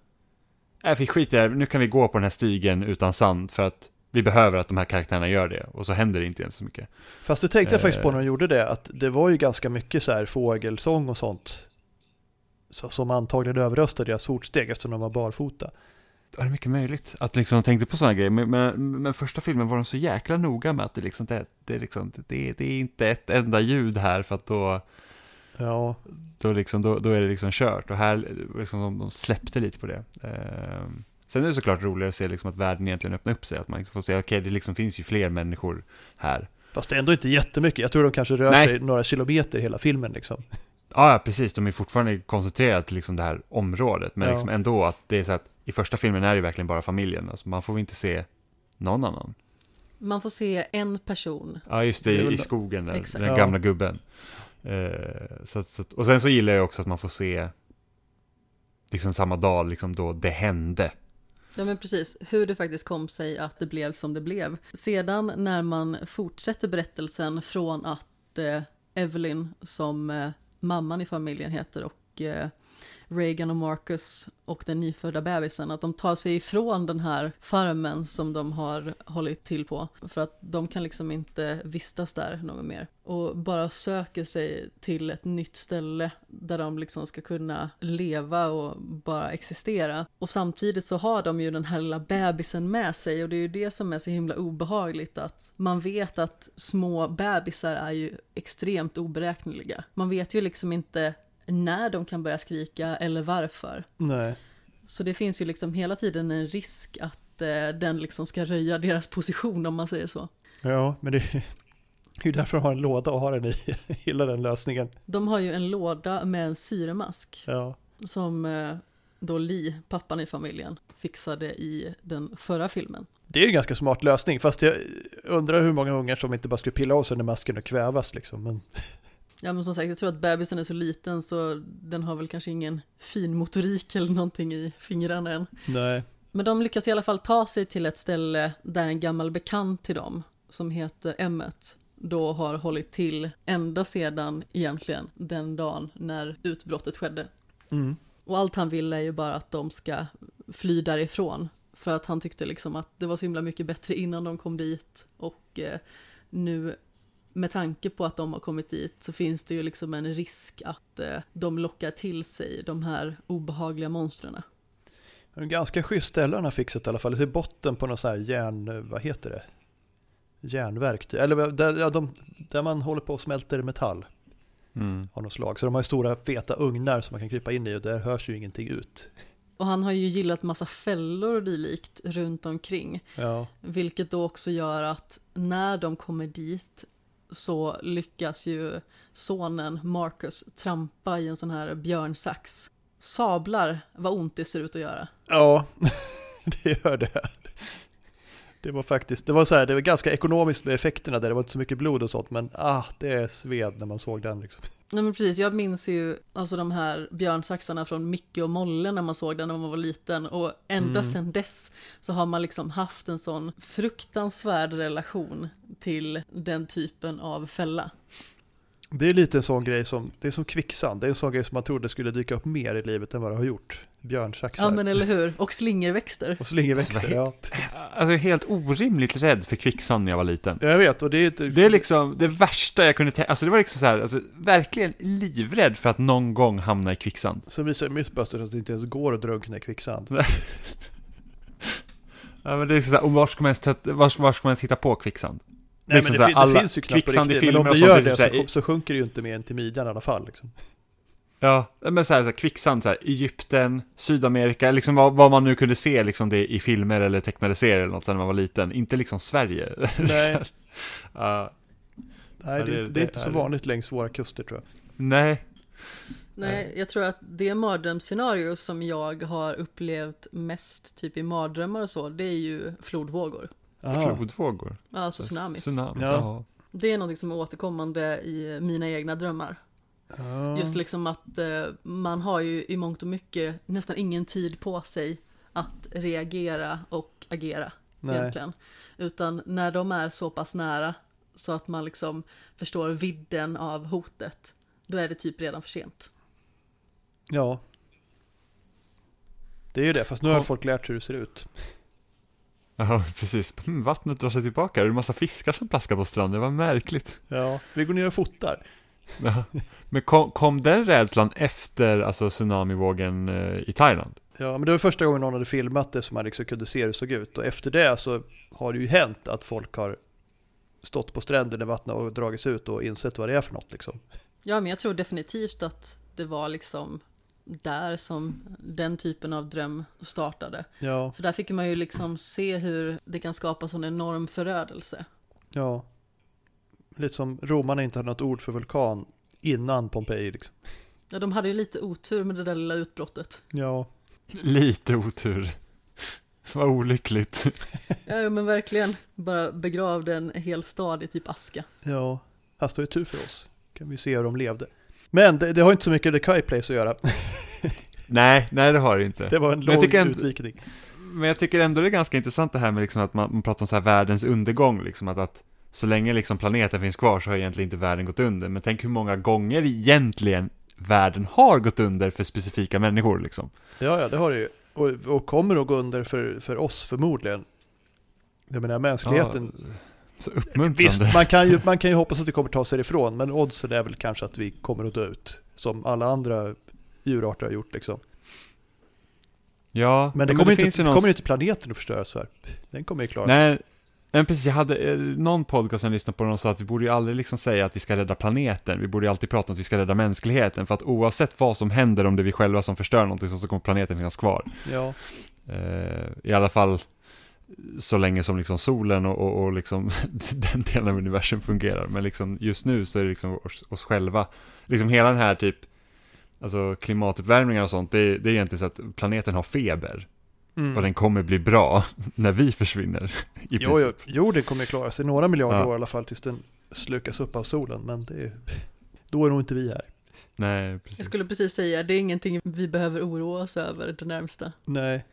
nej för skit där, nu kan vi gå på den här stigen utan sand för att vi behöver att de här karaktärerna gör det. Och så händer det inte ens så mycket. Fast det tänkte jag faktiskt på när de gjorde det. Att det var ju ganska mycket så här fågelsång och sånt. Så, som antagligen överröstade deras fotsteg eftersom de var barfota. Det är mycket möjligt att liksom de tänkte på sådana grejer. Men, men, men första filmen var de så jäkla noga med att det, liksom, det, det, liksom, det, det är inte ett enda ljud här. För att då, ja. då, liksom, då, då är det liksom kört. Och här liksom, de, de släppte lite på det. Ehm. Sen är det såklart roligare att se liksom att världen egentligen öppnar upp sig. Att man får se, okej, okay, det liksom finns ju fler människor här. Fast det är ändå inte jättemycket. Jag tror de kanske rör Nej. sig några kilometer hela filmen. Liksom. Ja, precis. De är fortfarande koncentrerade till liksom det här området. Men ja. liksom ändå att det är så att i första filmen är det verkligen bara familjen. Alltså man får inte se någon annan. Man får se en person. Ja, just det. I skogen där. Exakt. Den gamla ja. gubben. Uh, så att, så att, och sen så gillar jag också att man får se liksom samma dag liksom då det hände. Ja men precis, hur det faktiskt kom sig att det blev som det blev. Sedan när man fortsätter berättelsen från att eh, Evelyn, som eh, mamman i familjen heter, och eh, Reagan och Marcus och den nyfödda bebisen, att de tar sig ifrån den här farmen som de har hållit till på. För att de kan liksom inte vistas där något mer. Och bara söker sig till ett nytt ställe där de liksom ska kunna leva och bara existera. Och samtidigt så har de ju den här lilla bebisen med sig. Och det är ju det som är så himla obehagligt, att man vet att små bebisar är ju extremt oberäkneliga. Man vet ju liksom inte när de kan börja skrika eller varför. Nej. Så det finns ju liksom hela tiden en risk att eh, den liksom ska röja deras position, om man säger så. Ja, men det är ju därför de har en låda och har den i hela den lösningen. De har ju en låda med en syremask ja. som eh, då Lee, pappan i familjen, fixade i den förra filmen. Det är ju en ganska smart lösning, fast jag undrar hur många ungar som inte bara skulle pilla av sig när masken och kvävas liksom, men... Ja men som sagt, jag tror att bebisen är så liten så den har väl kanske ingen fin motorik eller någonting i fingrarna än. Nej. Men de lyckas i alla fall ta sig till ett ställe där en gammal bekant till dem som heter Emmet då har hållit till ända sedan egentligen den dagen när utbrottet skedde. Mm. Och allt han ville är ju bara att de ska fly därifrån, för att han tyckte liksom att det var så himla mycket bättre innan de kom dit, och eh, nu... Med tanke på att de har kommit dit så finns det ju liksom en risk att eh, de lockar till sig de här obehagliga monstren. De ganska schysst ställena har fixat i alla fall. Det är botten på någon sån här järn... Vad heter det? Järnverk. Eller där, ja, de, där man håller på och smälter metall. Mm. Av något slag. Så de har ju stora feta ugnar som man kan krypa in i, och där hörs ju ingenting ut. Och han har ju gillat massa fällor och dylikt runt omkring. Ja. Vilket då också gör att när de kommer dit... så lyckas ju sonen Marcus trampa i en sån här björnsax. Sablar, vad ont det ser ut att göra. Ja, det gör det. Det var faktiskt, det var så här, det var ganska ekonomiskt med effekterna där, det var inte så mycket blod och sånt, men ah, det är sved när man såg den liksom. Nej men precis, jag minns ju alltså de här björnsaxarna från Micke och Molle när man såg den när man var liten, och ända mm. sedan dess så har man liksom haft en sån fruktansvärd relation till den typen av fälla. Det är lite en sån grej som, det är som kvicksand, det är en sån grej som man trodde skulle dyka upp mer i livet än vad det har gjort. Björnsaxar. Ja men eller hur, och slingerväxter. Och slingerväxter, ja. Alltså helt orimligt rädd för kvicksand när jag var liten. Jag vet, och det är inte... Det är liksom det värsta jag kunde tänka, alltså det var liksom så här, alltså verkligen livrädd för att någon gång hamna i kvicksand. Så visar Mythbusters att det inte ens går att drunkna i kvicksand. Ja, men det är så här, och var ska man ens, var, var ska man ens hitta på kvicksand? Nej, liksom men det, såhär, det finns ju knappt på riktigt, men om du gör det så, så sjunker det ju inte mer än till midjan i alla fall. Liksom. Ja, men så här, så här, kvicksand, så här, Egypten, Sydamerika, liksom vad, vad man nu kunde se liksom det i filmer eller tecknade serier eller något när man var liten. Inte liksom Sverige. Nej, uh, Nej det, är, det, det, är det är inte så vanligt längs våra kuster, tror jag. Nej. Nej, jag tror att det mardrömsscenario som jag har upplevt mest typ i mardrömmar och så, det är ju flodvågor. Aha. Flodvågor? Alltså tsunamis. Tsunami. Ja. Det är något som är återkommande i mina egna drömmar. Ja. Just liksom att eh, man har ju i mångt och mycket nästan ingen tid på sig att reagera och agera. Nej. Egentligen. Utan när de är så pass nära så att man liksom förstår vidden av hotet, då är det typ redan för sent. Ja. Det är ju det, fast nu har ja. folk lärt sig hur det ser ut. Ja, precis. Mm, vattnet drar sig tillbaka. Det är en massa fiskar som plaskar på stranden. Det var märkligt. Ja, vi går ner och fotar. Ja. Men kom, kom den rädslan efter alltså, tsunamivågen eh, i Thailand? Ja, men det var första gången någon hade filmat det som man liksom kunde se hur det såg ut. Och efter det så har det ju hänt att folk har stått på stränder när vattnet har dragits ut och insett vad det är för något. Liksom. Ja, men jag tror definitivt att det var liksom där som den typen av dröm startade. Ja. För där fick man ju liksom se hur det kan skapa sån enorm förödelse. Ja, lite som romarna inte hade något ord för vulkan innan Pompeji. Liksom. Ja, de hade ju lite otur med det där lilla utbrottet. Ja, lite otur. Vad olyckligt. Ja, men verkligen. Bara begravde en hel stad i typ aska. Ja, fast det var ju tur för oss. Kan vi se hur de levde. Men det, det har inte så mycket The Quiet Place att göra. nej, nej, det har det inte. Det var en lång ändå, utvikning. Men jag tycker ändå det är ganska intressant det här med liksom att man, man pratar om så här världens undergång. Liksom att, att så länge liksom planeten finns kvar så har egentligen inte världen gått under. Men tänk hur många gånger egentligen världen har gått under för specifika människor. Liksom. Ja, ja, det har det ju. Och, och kommer att gå under för, för oss förmodligen. Jag menar, mänskligheten... Ja. Visst, man kan, ju, man kan ju hoppas att vi kommer ta sig ifrån, men oddsen är väl kanske att vi kommer att dö ut som alla andra djurarter har gjort liksom. Ja, men det, men kommer, det, inte, det någon... kommer ju inte planeten att förstöras för. Den kommer ju klara sig. Nej, men precis, jag hade någon podcast jag lyssnade på och de sa att vi borde ju aldrig liksom säga att vi ska rädda planeten. Vi borde ju alltid prata om att vi ska rädda mänskligheten, för att oavsett vad som händer, om det är vi själva som förstör någonting, så kommer planeten finnas kvar. Ja. I alla fall så länge som liksom solen och, och, och liksom den delen av universum fungerar. Men liksom just nu så är det liksom oss, oss själva. Liksom hela den här typ alltså klimatuppvärmningar och sånt, det, det är egentligen så att planeten har feber. Mm. Och den kommer bli bra när vi försvinner. I jo, jo, jo, det kommer klara sig några miljarder ja. år i alla fall tills den slukas upp av solen. Men det, då är nog inte vi här. Nej, precis. Jag skulle precis säga, det är ingenting vi behöver oroa oss över det närmsta. Nej.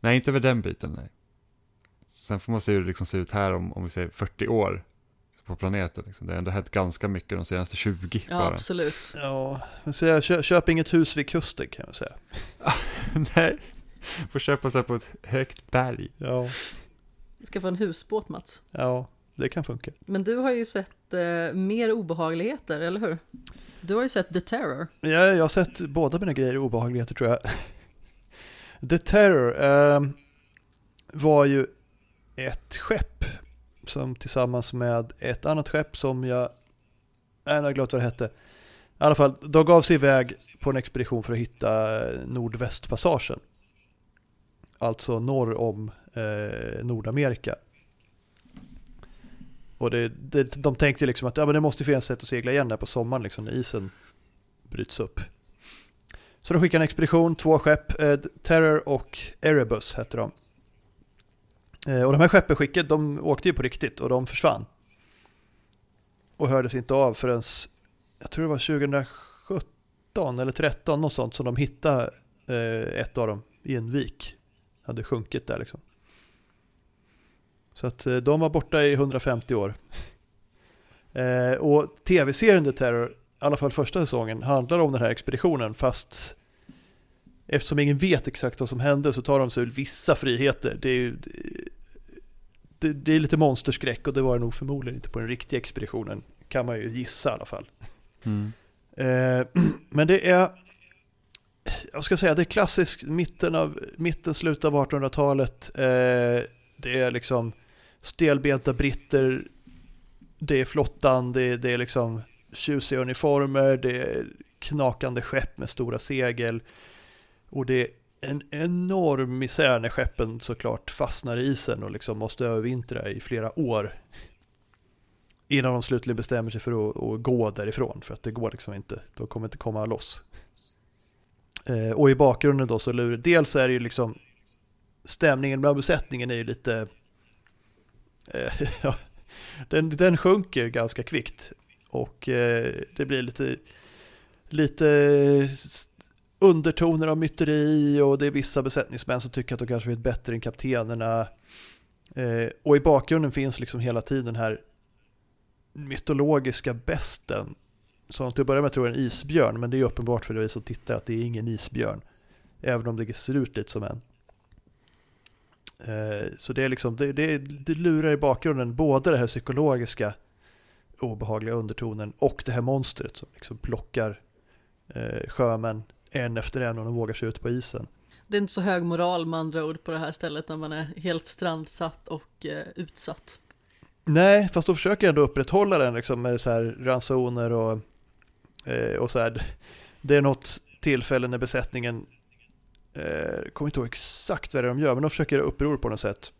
Nej, inte över den biten, nej. Sen får man se hur det liksom ser ut här om, om vi säger fyrtio år på planeten. Liksom. Det har ändå hänt ganska mycket de senaste tjugo ja, bara. Absolut. Ja, men så jag, köp, köp inget hus vid kusten kan jag säga. Nej, får köpa sig på ett högt berg. Ja. Vi ska få en husbåt, Mats. Ja, det kan funka. Men du har ju sett eh, mer obehagligheter, eller hur? Du har ju sett The Terror. Ja, jag har sett båda mina grejer i obehagligheter, tror jag. The Terror eh, var ju ett skepp som tillsammans med ett annat skepp som jag, jag har glömt vad det hette. I alla fall, de gav sig iväg på en expedition för att hitta Nordvästpassagen. Alltså norr om eh, Nordamerika. Och det, det, de tänkte liksom att ja, men det måste finnas sätt att segla igen där på sommaren liksom, när isen bryts upp. Så de skickade en expedition, två skepp, eh, Terror och Erebus hette de. Eh, och de här skeppen skickade, de åkte ju på riktigt och de försvann. Och hördes inte av förrän, jag tror det var tjugosjutton eller tretton något sånt, som de hittade eh, ett av dem i en vik. Hade sjunkit där liksom. Så att eh, de var borta i hundrafemtio år. eh, och tv-serien The Terror, i alla fall första säsongen, handlar om den här expeditionen, fast eftersom ingen vet exakt vad som hände så tar de sig vissa friheter. Det är, ju, det, det är lite monsterskräck och det var det nog förmodligen inte på den riktiga expeditionen, kan man ju gissa i alla fall. Mm. Eh, men det är jag ska säga, det är klassiskt mitten av mitten slutet av artonhundratalet. Eh, det är liksom stelbenta britter, det är flottan, det, det är liksom tjusiga uniformer, det är knakande skepp med stora segel, och det är en enorm misär när skeppen såklart fastnar i isen och liksom måste övervintra i flera år innan de slutligen bestämmer sig för att, att gå därifrån, för att det går liksom inte, de kommer inte komma loss. Eh, och i bakgrunden då så lurar, dels är det ju liksom stämningen med besättningen är ju lite eh, ja, den, den sjunker ganska kvickt, och eh, det blir lite lite undertoner av myteri, och det är vissa besättningsmän som tycker att de kanske vet bättre än kaptenerna. Eh, och i bakgrunden finns liksom hela tiden den här mytologiska besten, som till att börja med tror jag är en isbjörn, men det är uppenbart för dig som tittar att det är ingen isbjörn, även om det ser ut lite som en. Eh, så det är liksom, det, det, det lurar i bakgrunden både det här psykologiska obehagliga undertonen och det här monstret som liksom plockar eh, sjömän en efter en och de vågar sig ut på isen. Det är inte så hög moral med andra ord på det här stället när man är helt strandsatt och eh, utsatt. Nej, fast då försöker jag ändå upprätthålla den liksom, med så här ransoner och, eh, och så här. Det är något tillfälle när besättningen eh, kommer inte ihåg exakt vad det är de gör, men de försöker göra uppror på något sätt.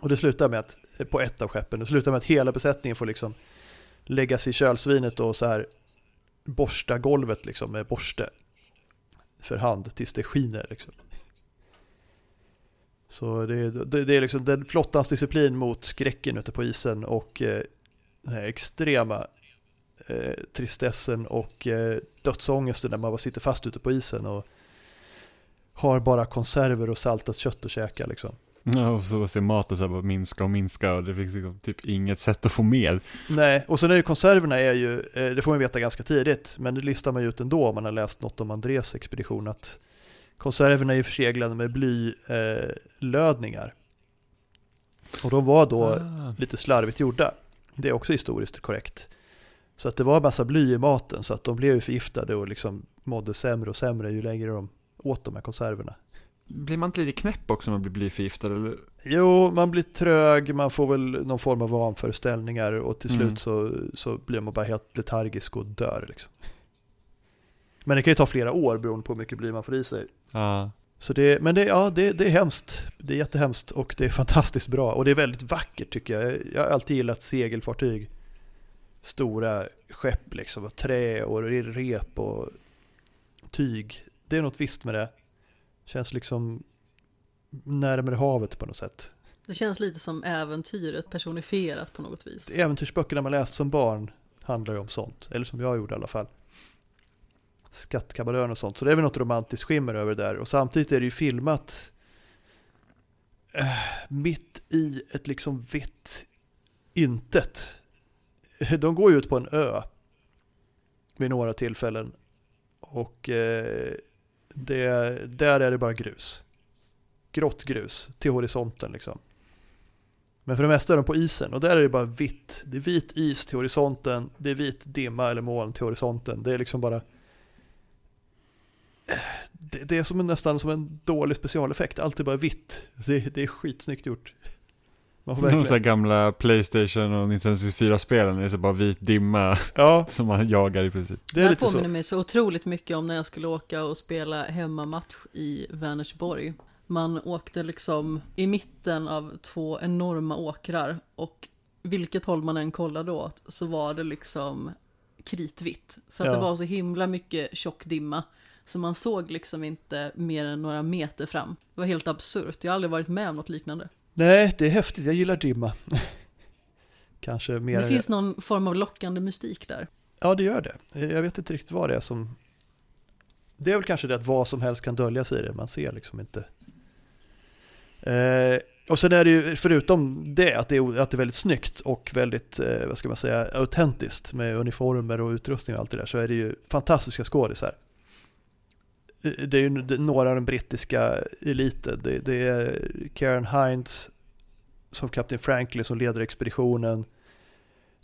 Och det slutar med att, på ett av skeppen, det slutar med att hela besättningen får liksom lägga sig i kölsvinet och så här borsta golvet liksom, med borste för hand tills det skiner liksom. Så det, det, det är liksom den flottans disciplin mot skräcken ute på isen och eh, den här extrema eh, tristessen och eh, dödsångesten när man bara sitter fast ute på isen och har bara konserver och saltat kött och käka liksom. Ja, och så ser maten så här bara minska och minska och det finns liksom typ inget sätt att få mer. Nej, och sen är ju konserverna är ju, eh, det får man veta ganska tidigt, men det listar man ju ut ändå om man har läst något om Andres expedition, att konserverna är ju förseglade med blylödningar. Eh, och de var då ah. lite slarvigt gjorda. Det är också historiskt korrekt. Så att det var en massa bly i maten, så att de blev ju förgiftade och liksom mådde sämre och sämre ju längre de åt de här konserverna. Blir man inte lite knäpp också om man blir blyförgiftad? Eller? Jo, man blir trög, man får väl någon form av vanföreställningar och till mm. slut så, så blir man bara helt letargisk och dör liksom. Men det kan ju ta flera år beroende på hur mycket blir man får i sig. Ja. Så det, men det, ja, det, det är hemskt. Det är jättehemskt och det är fantastiskt bra. Och det är väldigt vackert tycker jag. Jag har alltid gillat segelfartyg. Stora skepp liksom. Och trä och rep och tyg. Det är något visst med det. Känns liksom närmare havet på något sätt. Det känns lite som äventyret personifierat på något vis. Äventyrsböckerna man läst som barn handlar ju om sånt. Eller som jag gjorde i alla fall. Skattkabarön och sånt. Så det är väl något romantiskt skimmer över det där. Och samtidigt är det ju filmat äh, mitt i ett liksom vitt intet. De går ju ut på en ö vid några tillfällen. Och eh, det, där är det bara grus. Grått grus till horisonten liksom. Men för det mesta är de på isen och där är det bara vitt. Det är vit is till horisonten. Det är vit dimma eller moln till horisonten. Det är liksom bara Det, det är som en, nästan som en dålig specialeffekt. Allt är bara vitt. Det, det är skitsnyggt gjort. Man får verkligen... De så här gamla PlayStation och Nintendo sextiofyra-spelen är så bara vit dimma ja. Som man jagar i princip. Det, det här påminner så. mig så otroligt mycket om när jag skulle åka och spela hemmamatch i Vänersborg. Man åkte liksom i mitten av två enorma åkrar och vilket håll man än kollade åt så var det liksom kritvitt. För att ja. det var så himla mycket tjock dimma. Så man såg liksom inte mer än några meter fram. Det var helt absurt. Jag har aldrig varit med om något liknande. Nej, det är häftigt. Jag gillar dimma. Kanske mer. Det finns någon form av lockande mystik där. Ja, det gör det. Jag vet inte riktigt vad det är som... Det är väl kanske det att vad som helst kan dölja sig i det. Man ser liksom inte. Eh, och sen är det ju, förutom det, att det är, att det är väldigt snyggt och väldigt, eh, vad ska man säga, autentiskt med uniformer och utrustning och allt det där, så är det ju fantastiska skådisar. Det är ju några av den brittiska eliten. Det, det är Karen Hines som kapten Franklin som leder expeditionen.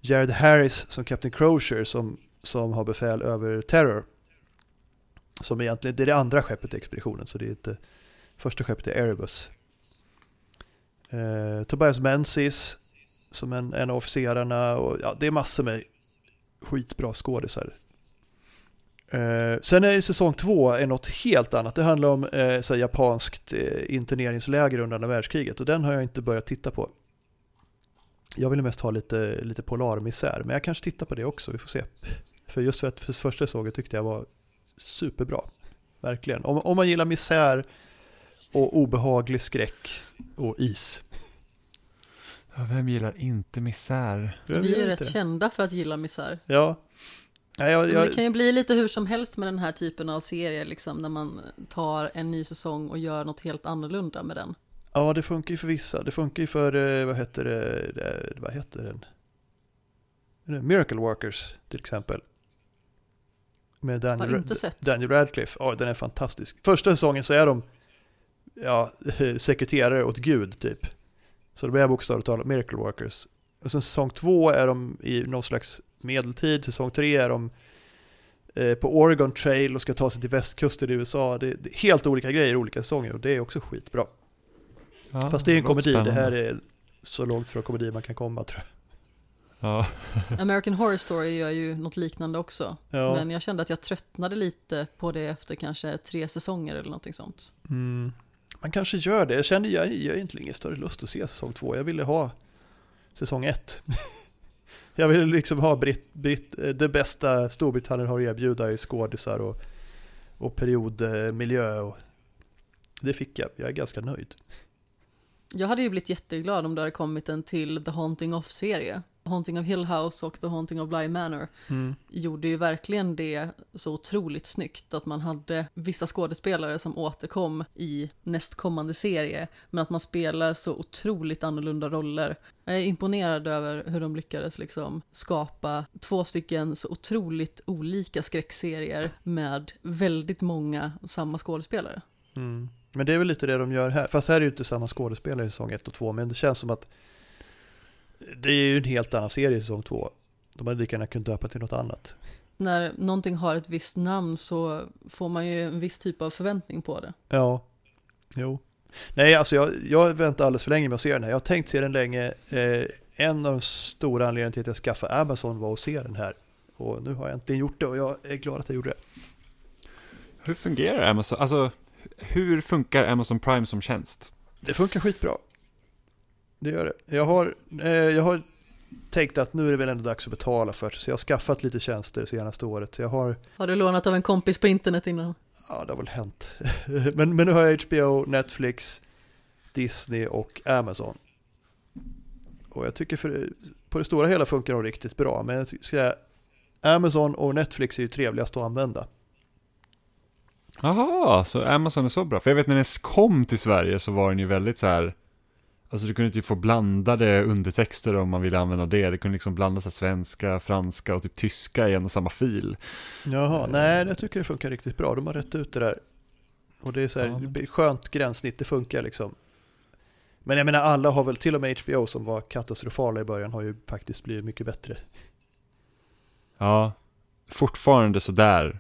Jared Harris som kapten Crozier som, som har befäl över Terror. Som egentligen, det är det andra skeppet i expeditionen, så det är inte första skeppet är Erebus. Eh, Tobias Menzies som en, en av officerarna, och ja, det är massor med skitbra skådisar. Eh, sen är det säsong två är något helt annat. Det handlar om eh, så här, japanskt eh, interneringsläger under andra världskriget, och den har jag inte börjat titta på. Jag ville mest ha lite, lite polarmisär, men jag kanske tittar på det också, vi får se. För just för att för första såget tyckte jag var superbra, verkligen. Om, om man gillar misär och obehaglig skräck och is. Ja, vem gillar inte misär? Vem Vi är rätt det? Kända för att gilla misär. Ja. Ja, jag, jag... Det kan ju bli lite hur som helst med den här typen av serier, liksom, när man tar en ny säsong och gör något helt annorlunda med den. Ja, det funkar ju för vissa. Det funkar ju för, vad heter det, vad heter den? Miracle Workers, till exempel. Med Daniel, Har inte sett. Daniel Radcliffe. Ja, den är fantastisk. Första säsongen så är de ja, sekreterare åt Gud, typ. Så det är bokstavligt talat Miracle Workers. Och sen säsong två är de i någon slags medeltid. Säsong tre är de eh, på Oregon Trail och ska ta sig till västkusten i U S A. Det, det är helt olika grejer, olika säsonger, och det är också skitbra. Ja, fast det är en komedi. Spännande. Det här är så långt från komedi man kan komma, tror jag. Ja. American Horror Story gör ju något liknande också. Ja. Men jag kände att jag tröttnade lite på det efter kanske tre säsonger eller någonting sånt. Mm. Man kanske gör det. Jag kände jag, jag har egentligen ingen större lust att se säsong två. Jag ville ha säsong ett. Jag ville liksom ha Brit, Brit, det bästa Storbritannien har att erbjuda i skådisar och, och periodmiljö. Och det fick jag. Jag är ganska nöjd. Jag hade ju blivit jätteglad om det hade kommit en till The Haunting Of-serie. Haunting of Hill House och The Haunting of Bly Manor mm. gjorde ju verkligen det så otroligt snyggt, att man hade vissa skådespelare som återkom i nästkommande serie, men att man spelar så otroligt annorlunda roller. Jag är imponerad över hur de lyckades liksom skapa två stycken så otroligt olika skräckserier med väldigt många samma skådespelare. Mm. Men det är väl lite det de gör här. Fast här är ju inte samma skådespelare i säsong ett och två, men det känns som att det är ju en helt annan serie i säsong två. De hade lika gärna kunnat döpa till något annat. När någonting har ett visst namn så får man ju en viss typ av förväntning på det. Ja, jo. Nej, alltså jag, jag väntar alldeles för länge med att se den här. Jag har tänkt se den länge. Eh, en av de stora anledningarna till att jag skaffade Amazon var att se den här. Och nu har jag äntligen gjort det, och jag är glad att jag gjorde det. Hur fungerar Amazon? Alltså, hur funkar Amazon Prime som tjänst? Det funkar skitbra. Det gör det. Jag har, eh, jag har tänkt att nu är det väl ändå dags att betala för det, så jag har skaffat lite tjänster det senaste året. Så jag har... har du lånat av en kompis på internet innan? Ja, det har väl hänt. men, men nu har jag H B O, Netflix, Disney och Amazon. Och jag tycker för, på det stora hela funkar de riktigt bra. Men jag ska, Amazon och Netflix är ju trevligast att använda. Jaha, så Amazon är så bra. För jag vet när den kom till Sverige så var den ju väldigt så här... Alltså du kunde typ få blandade undertexter om man ville använda det. Det kunde liksom blandas av svenska, franska och typ tyska i en och samma fil. Jaha, nej, jag tycker det funkar riktigt bra. De har rätt ut det där. Och det är så här, ja. Skönt gränssnitt, det funkar liksom. Men jag menar, alla har väl, till och med H B O som var katastrofala i början har ju faktiskt blivit mycket bättre. Ja, fortfarande så där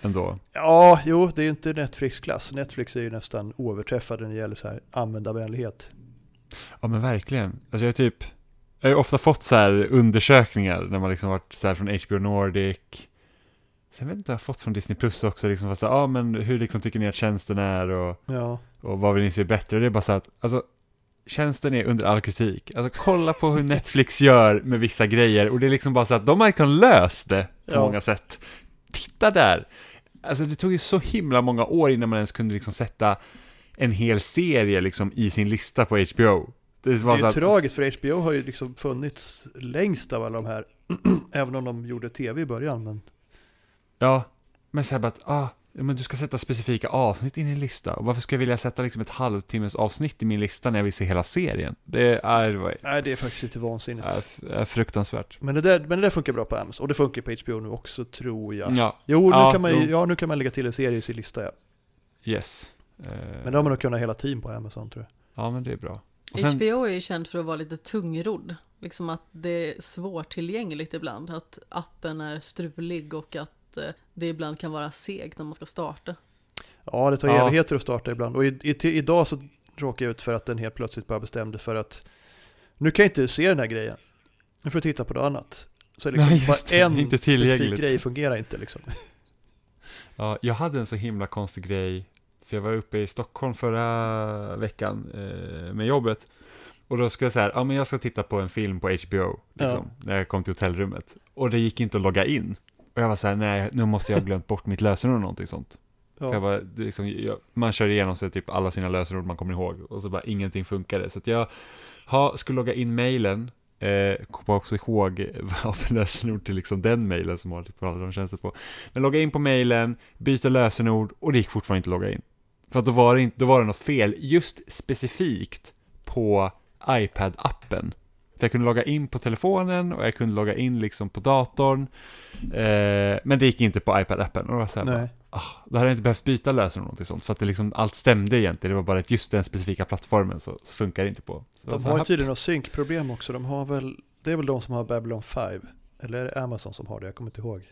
ändå. Ja, jo, det är ju inte Netflix-klass. Netflix är ju nästan oöverträffad när det gäller så här användarvänlighet. Ja, men verkligen. Alltså jag har typ jag har ofta fått så här undersökningar när man liksom varit så här från H B O Nordic. Sen vet inte jag har fått från Disney Plus också liksom, fast så ja, ah, men hur liksom tycker ni att tjänsten är och ja. Och vad vill ni se bättre? Det är bara så att alltså tjänsten är under all kritik. Alltså kolla på hur Netflix gör med vissa grejer, och det är liksom bara så att de har kan löst det på ja. Många sätt. Titta där. Alltså det tog ju så himla många år innan man ens kunde liksom sätta en hel serie liksom i sin lista på H B O. Det, var det är ju att... tragiskt, för H B O har ju liksom funnits längst av alla de här även om de gjorde tv i början. Men... Ja, men så här bara att ah, men du ska sätta specifika avsnitt i din lista. Och varför ska jag vilja sätta liksom ett halvtimmes avsnitt i min lista när jag vill se hela serien? Det är, nej, det är faktiskt lite vansinnigt. Är, är fruktansvärt. Men det, där, men det där funkar bra på Amazon, och det funkar på H B O nu också, tror jag. Ja. Jo, nu, ja, kan man, då... ja, nu kan man lägga till en serie i sin lista. Ja. Yes. Men då har man nog kunnat hela team på Amazon, tror jag. Ja, men det är bra. Och sen... H B O är ju känd för att vara lite tungrodd. Liksom att det är svårt tillgängligt ibland. Att appen är strulig och att att det ibland kan vara segt när man ska starta. Ja, det tar ja. evigheter att starta ibland. Och i, i, till, idag så råkar jag ut för att den helt plötsligt bara bestämde för att nu kan jag inte se den här grejen. Nu får jag titta på något annat. Så liksom nej, bara det, en inte specifik grej fungerar inte liksom. Ja, jag hade en så himla konstig grej. För jag var uppe i Stockholm förra veckan eh, med jobbet. Och då skulle jag så här, ja men jag ska titta på en film på H B O liksom, ja. När jag kom till hotellrummet. Och det gick inte att logga in. Och jag var så här, nej nu måste jag ha glömt bort mitt lösenord eller någonting sånt. Ja. Jag bara, liksom, jag, man kör igenom så typ alla sina lösenord man kommer ihåg. Och så bara ingenting funkade. Så att jag ha, skulle logga in mailen. Eh, kommer också ihåg vad för lösenord till liksom den mailen som har typ pratat om tjänster på. Men logga in på mailen, byta lösenord och det gick fortfarande inte att logga in. För att då var det, inte, då var det något fel just specifikt på iPad-appen. För jag kunde logga in på telefonen och jag kunde logga in liksom på datorn. Eh, men det gick inte på iPad-appen. Och då, var så här bara, ah, då hade jag inte behövt byta lösenord någonting sånt. För att det liksom, allt stämde egentligen. Det var bara att just den specifika plattformen så, så funkar det inte på. Så de har ju tydligen något synkproblem också. De har väl, det är väl de som har Babylon five. Eller är det Amazon som har det? Jag kommer inte ihåg.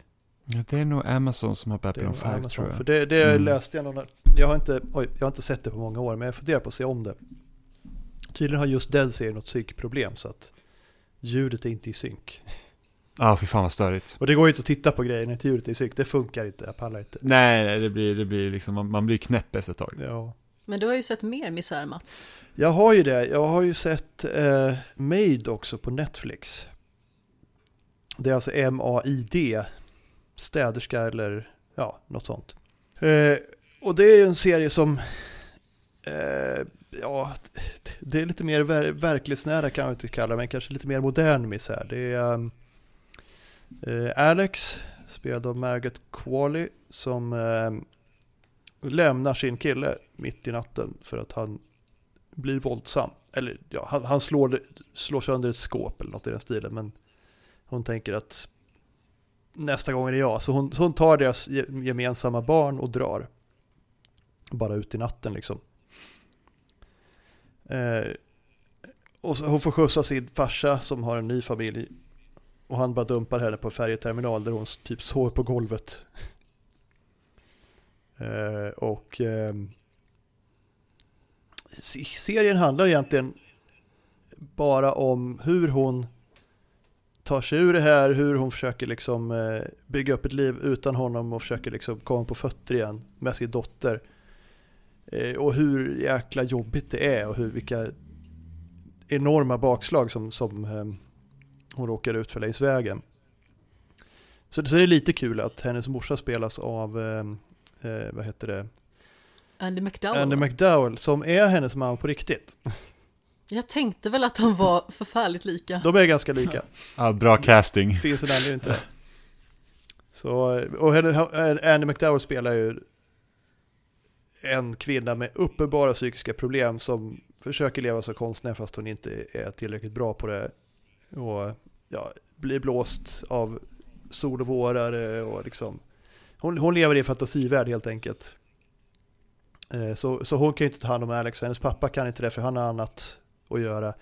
Ja, det är nog Amazon som har Babylon five Amazon, tror jag. För det, det mm. läste jag någon, jag har inte, oj, jag har inte sett det på många år men jag funderar på att se om det. Tydligen har just den serien något synkproblem så att ljudet är inte i synk. Ja, ah, för fan vad störigt. Och det går ju inte att titta på grejer när inte ljudet är i synk. Det funkar inte, jag pallar inte. Nej, nej det blir, det blir liksom, man, man blir knäpp efter ett tag. Ja. Men du har ju sett mer misär, Mats. Jag har ju det. Jag har ju sett eh, Maid också på Netflix. Det är alltså M A I D. Städerska eller ja, något sånt. Eh, och det är ju en serie som eh, ja, det är lite mer ver- verklighetsnära kan man inte kalla det, men kanske lite mer modern misär. Det är eh, Alex, spelad av Margaret Qualley, som eh, lämnar sin kille mitt i natten för att han blir våldsam. Eller ja, han, han slår, slår sönder ett skåp eller något i den stilen, men hon tänker att nästa gång är det jag. Så hon, så hon tar deras gemensamma barn och drar. Bara ut i natten liksom. Eh, och så hon får skjutsa sin farsa som har en ny familj. Och han bara dumpar henne på färjeterminal där hon typ sover på golvet. Eh, och eh, serien handlar egentligen bara om hur hon tar sig ur det här, hur hon försöker liksom bygga upp ett liv utan honom och försöker liksom komma på fötter igen med sin dotter. Och hur jäkla jobbigt det är och hur, vilka enorma bakslag som, som hon råkar ut för längs vägen. Så det är lite kul att hennes morsa spelas av vad heter det? Andy McDowell. Andy McDowell som är hennes mamma på riktigt. Jag tänkte väl att de var förfärligt lika. De är ganska lika. Ja, bra casting. Finns en anledning till det. Så, och Andy McDowell spelar ju en kvinna med uppenbara psykiska problem som försöker leva som konstnär fast hon inte är tillräckligt bra på det. Och ja, blir blåst av sol och vårare. Och liksom, hon, hon lever i en fantasivärld helt enkelt. Så, så hon kan inte ta hand om Alex och hennes pappa kan inte det för han har annat att göra.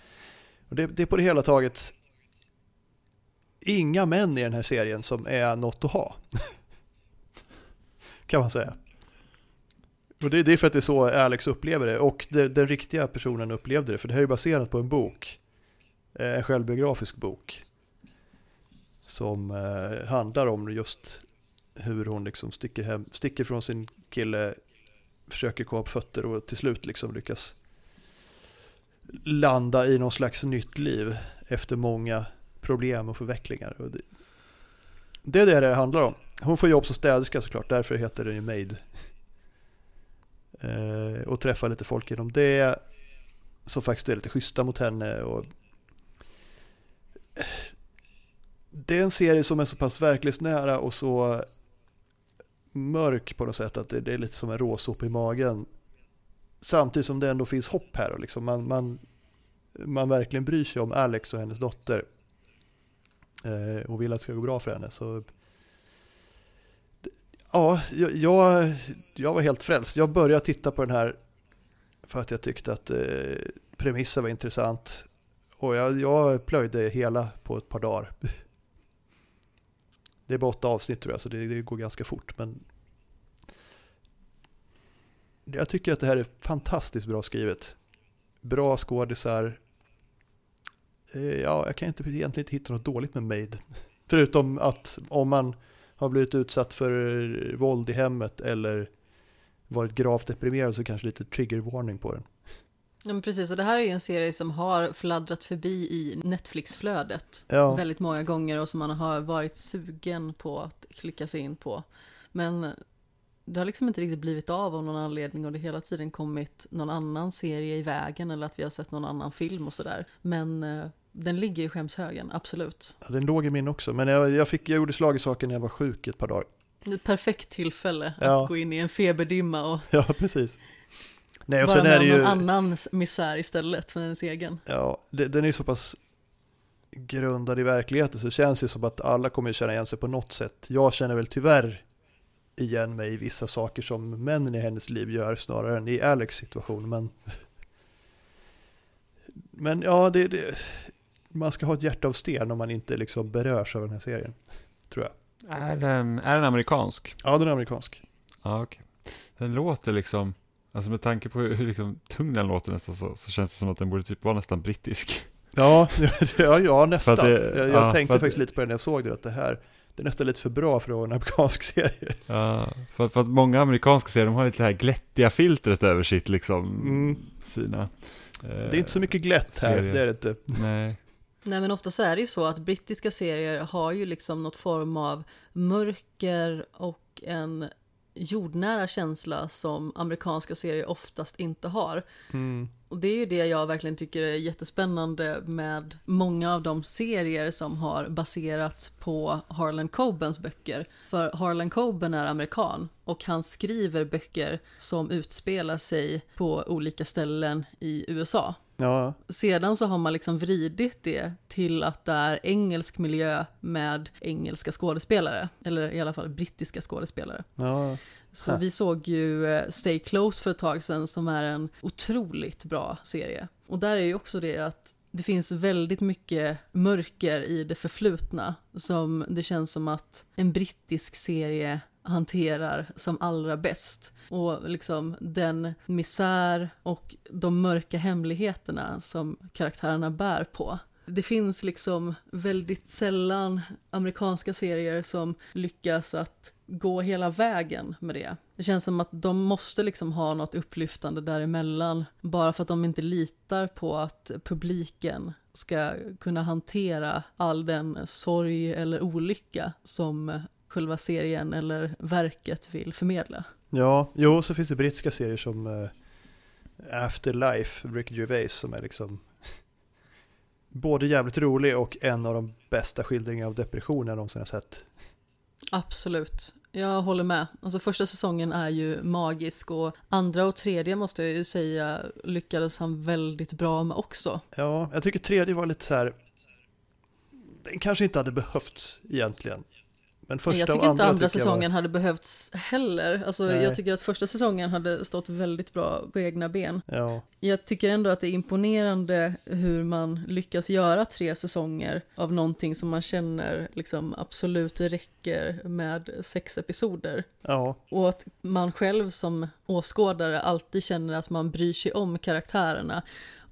Och det, det är på det hela taget inga män i den här serien som är något att ha. Kan man säga. Och det, det är för att det är så Alex upplever det. Och det, den riktiga personen upplevde det. För det här är baserat på en bok. En självbiografisk bok. Som eh, handlar om just hur hon liksom sticker, hem, sticker från sin kille. Försöker komma på fötter och till slut liksom lyckas landa i någon slags nytt liv efter många problem och förvecklingar. Det är det det handlar om. Hon får jobb som städerska såklart, därför heter den ju Maid. Eh, och träffar lite folk genom det som faktiskt är lite schyssta mot henne. Och det är en serie som är så pass verklighetsnära och så mörk på något sätt att det, det är lite som en råsop i magen. Samtidigt som det ändå finns hopp här och liksom man, man, man verkligen bryr sig om Alex och hennes dotter eh, och vill att det ska gå bra för henne. Så, ja, jag, jag var helt frälst. Jag började titta på den här för att jag tyckte att eh, premissen var intressant och jag, jag plöjde hela på ett par dagar. Det är bara åtta avsnitt tror jag, så det, det går ganska fort. Men jag tycker att det här är fantastiskt bra skrivet. Bra skådisar. Ja, jag kan inte, egentligen inte hitta något dåligt med Maid. Förutom att om man har blivit utsatt för våld i hemmet eller varit gravt deprimerad så kanske lite triggervarning på den. Ja, men precis, och det här är ju en serie som har fladdrat förbi i Netflix-flödet ja. väldigt många gånger och som man har varit sugen på att klicka sig in på. Men det har liksom inte riktigt blivit av av någon anledning och det hela tiden kommit någon annan serie i vägen eller att vi har sett någon annan film och sådär. Men eh, den ligger i Skämshögen, absolut. Ja, den låg i min också, men jag, jag, fick, jag gjorde slag i saken när jag var sjuk ett par dagar. Ett perfekt tillfälle ja. att gå in i en feberdimma och... Ja, precis. Nej, och bara sen är det ju... någon annans misär istället för ens egen. Ja, det, den är så pass grundad i verkligheten så det känns ju som att alla kommer känna igen sig på något sätt. Jag känner väl tyvärr igen mig i vissa saker som männen i hennes liv gör snarare än i Alex situation. Men, men ja, det, det... man ska ha ett hjärta av sten om man inte liksom berörs av den här serien, tror jag. Är den, är den amerikansk? Ja, den är amerikansk. Ja, okej. Okay. Den låter liksom... Alltså med tanke på hur liksom tung den låter nästan så, så känns det som att den borde typ vara nästan brittisk. Ja, ja, ja nästan. Det, jag jag ja, tänkte faktiskt det, lite på det när jag såg det, att det här det är nästan lite för bra för att vara en amerikansk serie. Ja, för, för att många amerikanska serier de har lite det här glättiga filtret över sitt liksom mm. sina eh, det är inte så mycket glätt här, serier. Det är det inte. Nej. Nej, men ofta så är det ju så att brittiska serier har ju liksom något form av mörker och en jordnära känsla som amerikanska serier oftast inte har. Mm. Och det är ju det jag verkligen tycker är jättespännande med många av de serier som har baserats på Harlan Cobens böcker. För Harlan Coben är amerikan och han skriver böcker som utspelar sig på olika ställen i U S A. Ja. Sedan så har man liksom vridit det till att det är engelsk miljö med engelska skådespelare. Eller i alla fall brittiska skådespelare. Ja. Så vi såg ju Stay Close för ett tag sedan som är en otroligt bra serie. Och där är ju också det att det finns väldigt mycket mörker i det förflutna. Som det känns som att en brittisk serie hanterar som allra bäst. Och liksom den misär och de mörka hemligheterna som karaktärerna bär på. Det finns liksom väldigt sällan amerikanska serier som lyckas att gå hela vägen med det. Det känns som att de måste liksom ha något upplyftande däremellan bara för att de inte litar på att publiken ska kunna hantera all den sorg eller olycka som själva serien eller verket vill förmedla. Ja, jo, så finns det brittiska serier som eh, Afterlife, Ricky Gervais, som är liksom både jävligt rolig och en av de bästa skildringarna av depression jag någonsin har sett. Absolut, jag håller med. Alltså första säsongen är ju magisk och andra och tredje måste jag ju säga lyckades han väldigt bra med också. Ja, jag tycker tredje var lite så här, den kanske inte hade behövts egentligen. Men jag tycker andra, inte andra tycker säsongen var... hade behövts heller. Alltså, jag tycker att första säsongen hade stått väldigt bra på egna ben. Ja. Jag tycker ändå att det är imponerande hur man lyckas göra tre säsonger av någonting som man känner liksom absolut räcker med sex episoder. Ja. Och att man själv som åskådare alltid känner att man bryr sig om karaktärerna.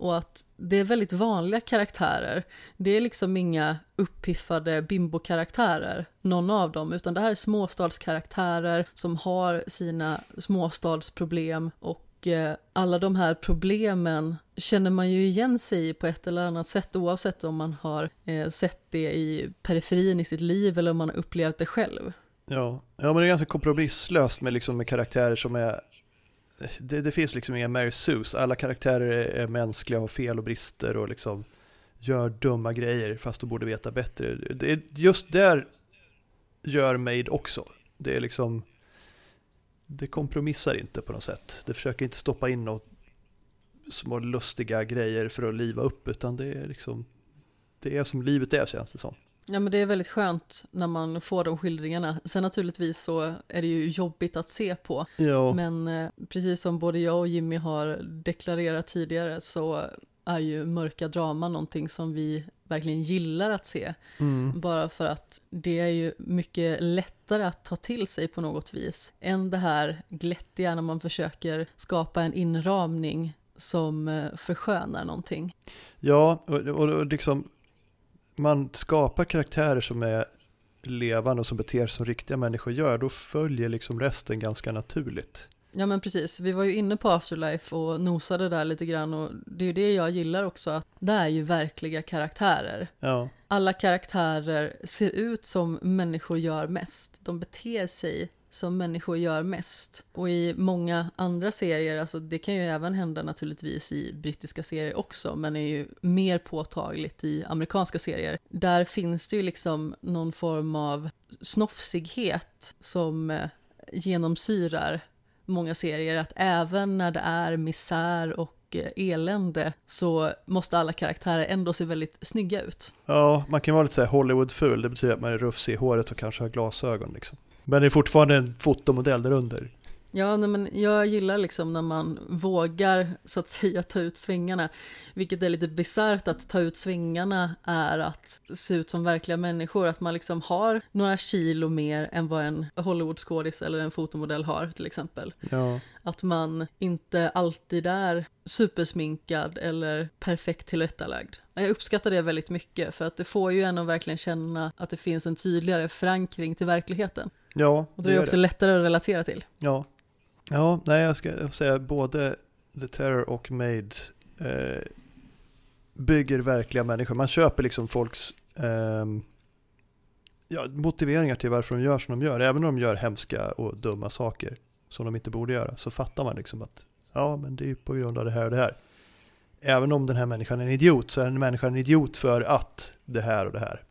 Och att det är väldigt vanliga karaktärer. Det är liksom inga uppiffade bimbo-karaktärer, någon av dem. Utan det här är småstadskaraktärer som har sina småstadsproblem. Och eh, alla de här problemen känner man ju igen sig i på ett eller annat sätt. Oavsett om man har eh, sett det i periferin i sitt liv eller om man har upplevt det själv. Ja, ja men det är ganska kompromisslöst med, liksom, med karaktärer som är... Det, det finns liksom inga Mary Sus. Alla karaktärer är mänskliga och har fel och brister och liksom gör dumma grejer fast de borde veta bättre. Det, just där gör Maid också. Det är liksom det kompromissar inte på något sätt. Det försöker inte stoppa in något små lustiga grejer för att liva upp utan det är liksom det är som livet är känns det som. Ja, men det är väldigt skönt när man får de skildringarna. Sen naturligtvis så är det ju jobbigt att se på. Ja. Men eh, precis som både jag och Jimmy har deklarerat tidigare så är ju mörka drama någonting som vi verkligen gillar att se. Mm. Bara för att det är ju mycket lättare att ta till sig på något vis än det här glättiga när man försöker skapa en inramning som förskönar någonting. Ja, och, och, och liksom man skapar karaktärer som är levande och som beter sig som riktiga människor gör, då följer liksom resten ganska naturligt. Ja men precis, vi var ju inne på Afterlife och nosade där lite grann, och det är ju det jag gillar också, att det är ju verkliga karaktärer. Ja. Alla karaktärer ser ut som människor gör mest, de beter sig som människor gör mest. Och i många andra serier, alltså det kan ju även hända naturligtvis i brittiska serier också, men är ju mer påtagligt i amerikanska serier. Där finns det ju liksom någon form av snofsighet som genomsyrar många serier, att även när det är misär och elände så måste alla karaktärer ändå se väldigt snygga ut. Ja, man kan vara lite så här Hollywoodfull, det betyder att man är rufsig i håret och kanske har glasögon liksom. Men det är fortfarande en fotomodell där under. Ja, nej, men jag gillar liksom när man vågar så att säga ta ut svängarna. Vilket är lite bizarrt, att ta ut svängarna är att se ut som verkliga människor. Att man liksom har några kilo mer än vad en Hollywoodskådis eller en fotomodell har till exempel. Ja. Att man inte alltid är supersminkad eller perfekt tillrättalagd. Jag uppskattar det väldigt mycket för att det får ju en att verkligen känna att det finns en tydligare förankring till verkligheten. Ja, och det är också det. Lättare att relatera till. Ja, ja nej, jag ska säga både The Terror och Maid eh, bygger verkliga människor. Man köper liksom folks eh, ja, motiveringar till varför de gör som de gör. Även om de gör hemska och dumma saker som de inte borde göra, så fattar man liksom att ja, men det är på grund av det här och det här. Även om den här människan är en idiot, så är den människan en idiot för att det här och det här.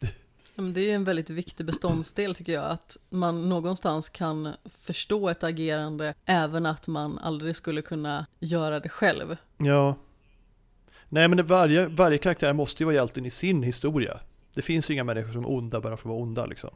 Det är ju en väldigt viktig beståndsdel tycker jag, att man någonstans kan förstå ett agerande även att man aldrig skulle kunna göra det själv. Ja. Nej, men varje, varje karaktär måste ju vara hjälten i sin historia. Det finns ju inga människor som är onda bara för att vara onda liksom.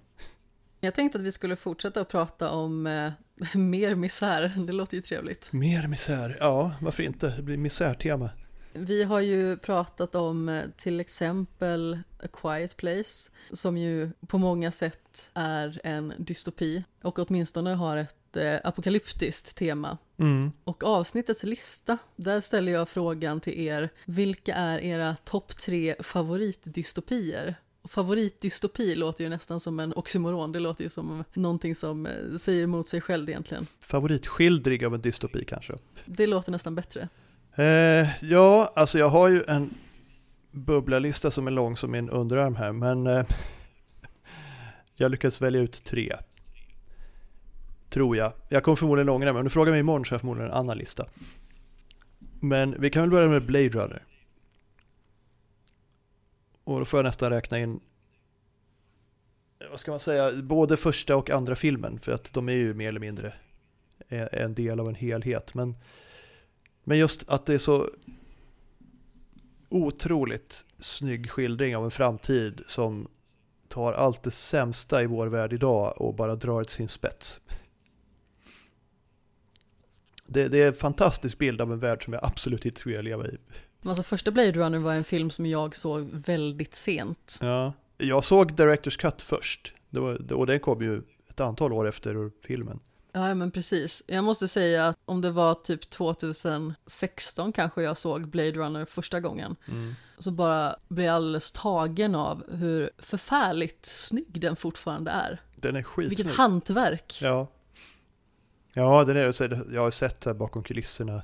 Jag tänkte att vi skulle fortsätta att prata om eh, mer misär. Det låter ju trevligt. Mer misär, ja, varför inte? Det blir misärtema. Vi har ju pratat om till exempel A Quiet Place, som ju på många sätt är en dystopi och åtminstone har ett eh, apokalyptiskt tema. Mm. Och avsnittets lista, där ställer jag frågan till er: vilka är era topp tre favoritdystopier? Och favoritdystopi låter ju nästan som en oxymoron, det låter ju som någonting som säger emot sig själv egentligen. Favoritskildring av en dystopi kanske? Det låter nästan bättre. Eh, ja, alltså jag har ju en bubblalista som är lång som min underarm här, men eh, jag lyckats välja ut tre, tror jag. Jag kommer förmodligen långare, men om du frågar mig imorgon så har jag förmodligen en annan lista. Men vi kan väl börja med Blade Runner. Och då får jag nästan räkna in, vad ska man säga, både första och andra filmen, för att de är ju mer eller mindre en del av en helhet, men Men just att det är så otroligt snygg skildring av en framtid som tar allt det sämsta i vår värld idag och bara drar till sin spets. Det, det är en fantastisk bild av en värld som jag absolut inte skulle leva i. Alltså första Blade Runner var en film som jag såg väldigt sent. Ja, jag såg Director's Cut först. Det var, och den kom ju ett antal år efter filmen. Ja, men precis. Jag måste säga att om det var typ tjugo sexton kanske jag såg Blade Runner första gången. Mm. Så bara blev jag alldeles tagen av hur förfärligt snygg den fortfarande är. Den är skitsnygg. Vilket hantverk. Ja, ja den är, jag har sett här bakom kulisserna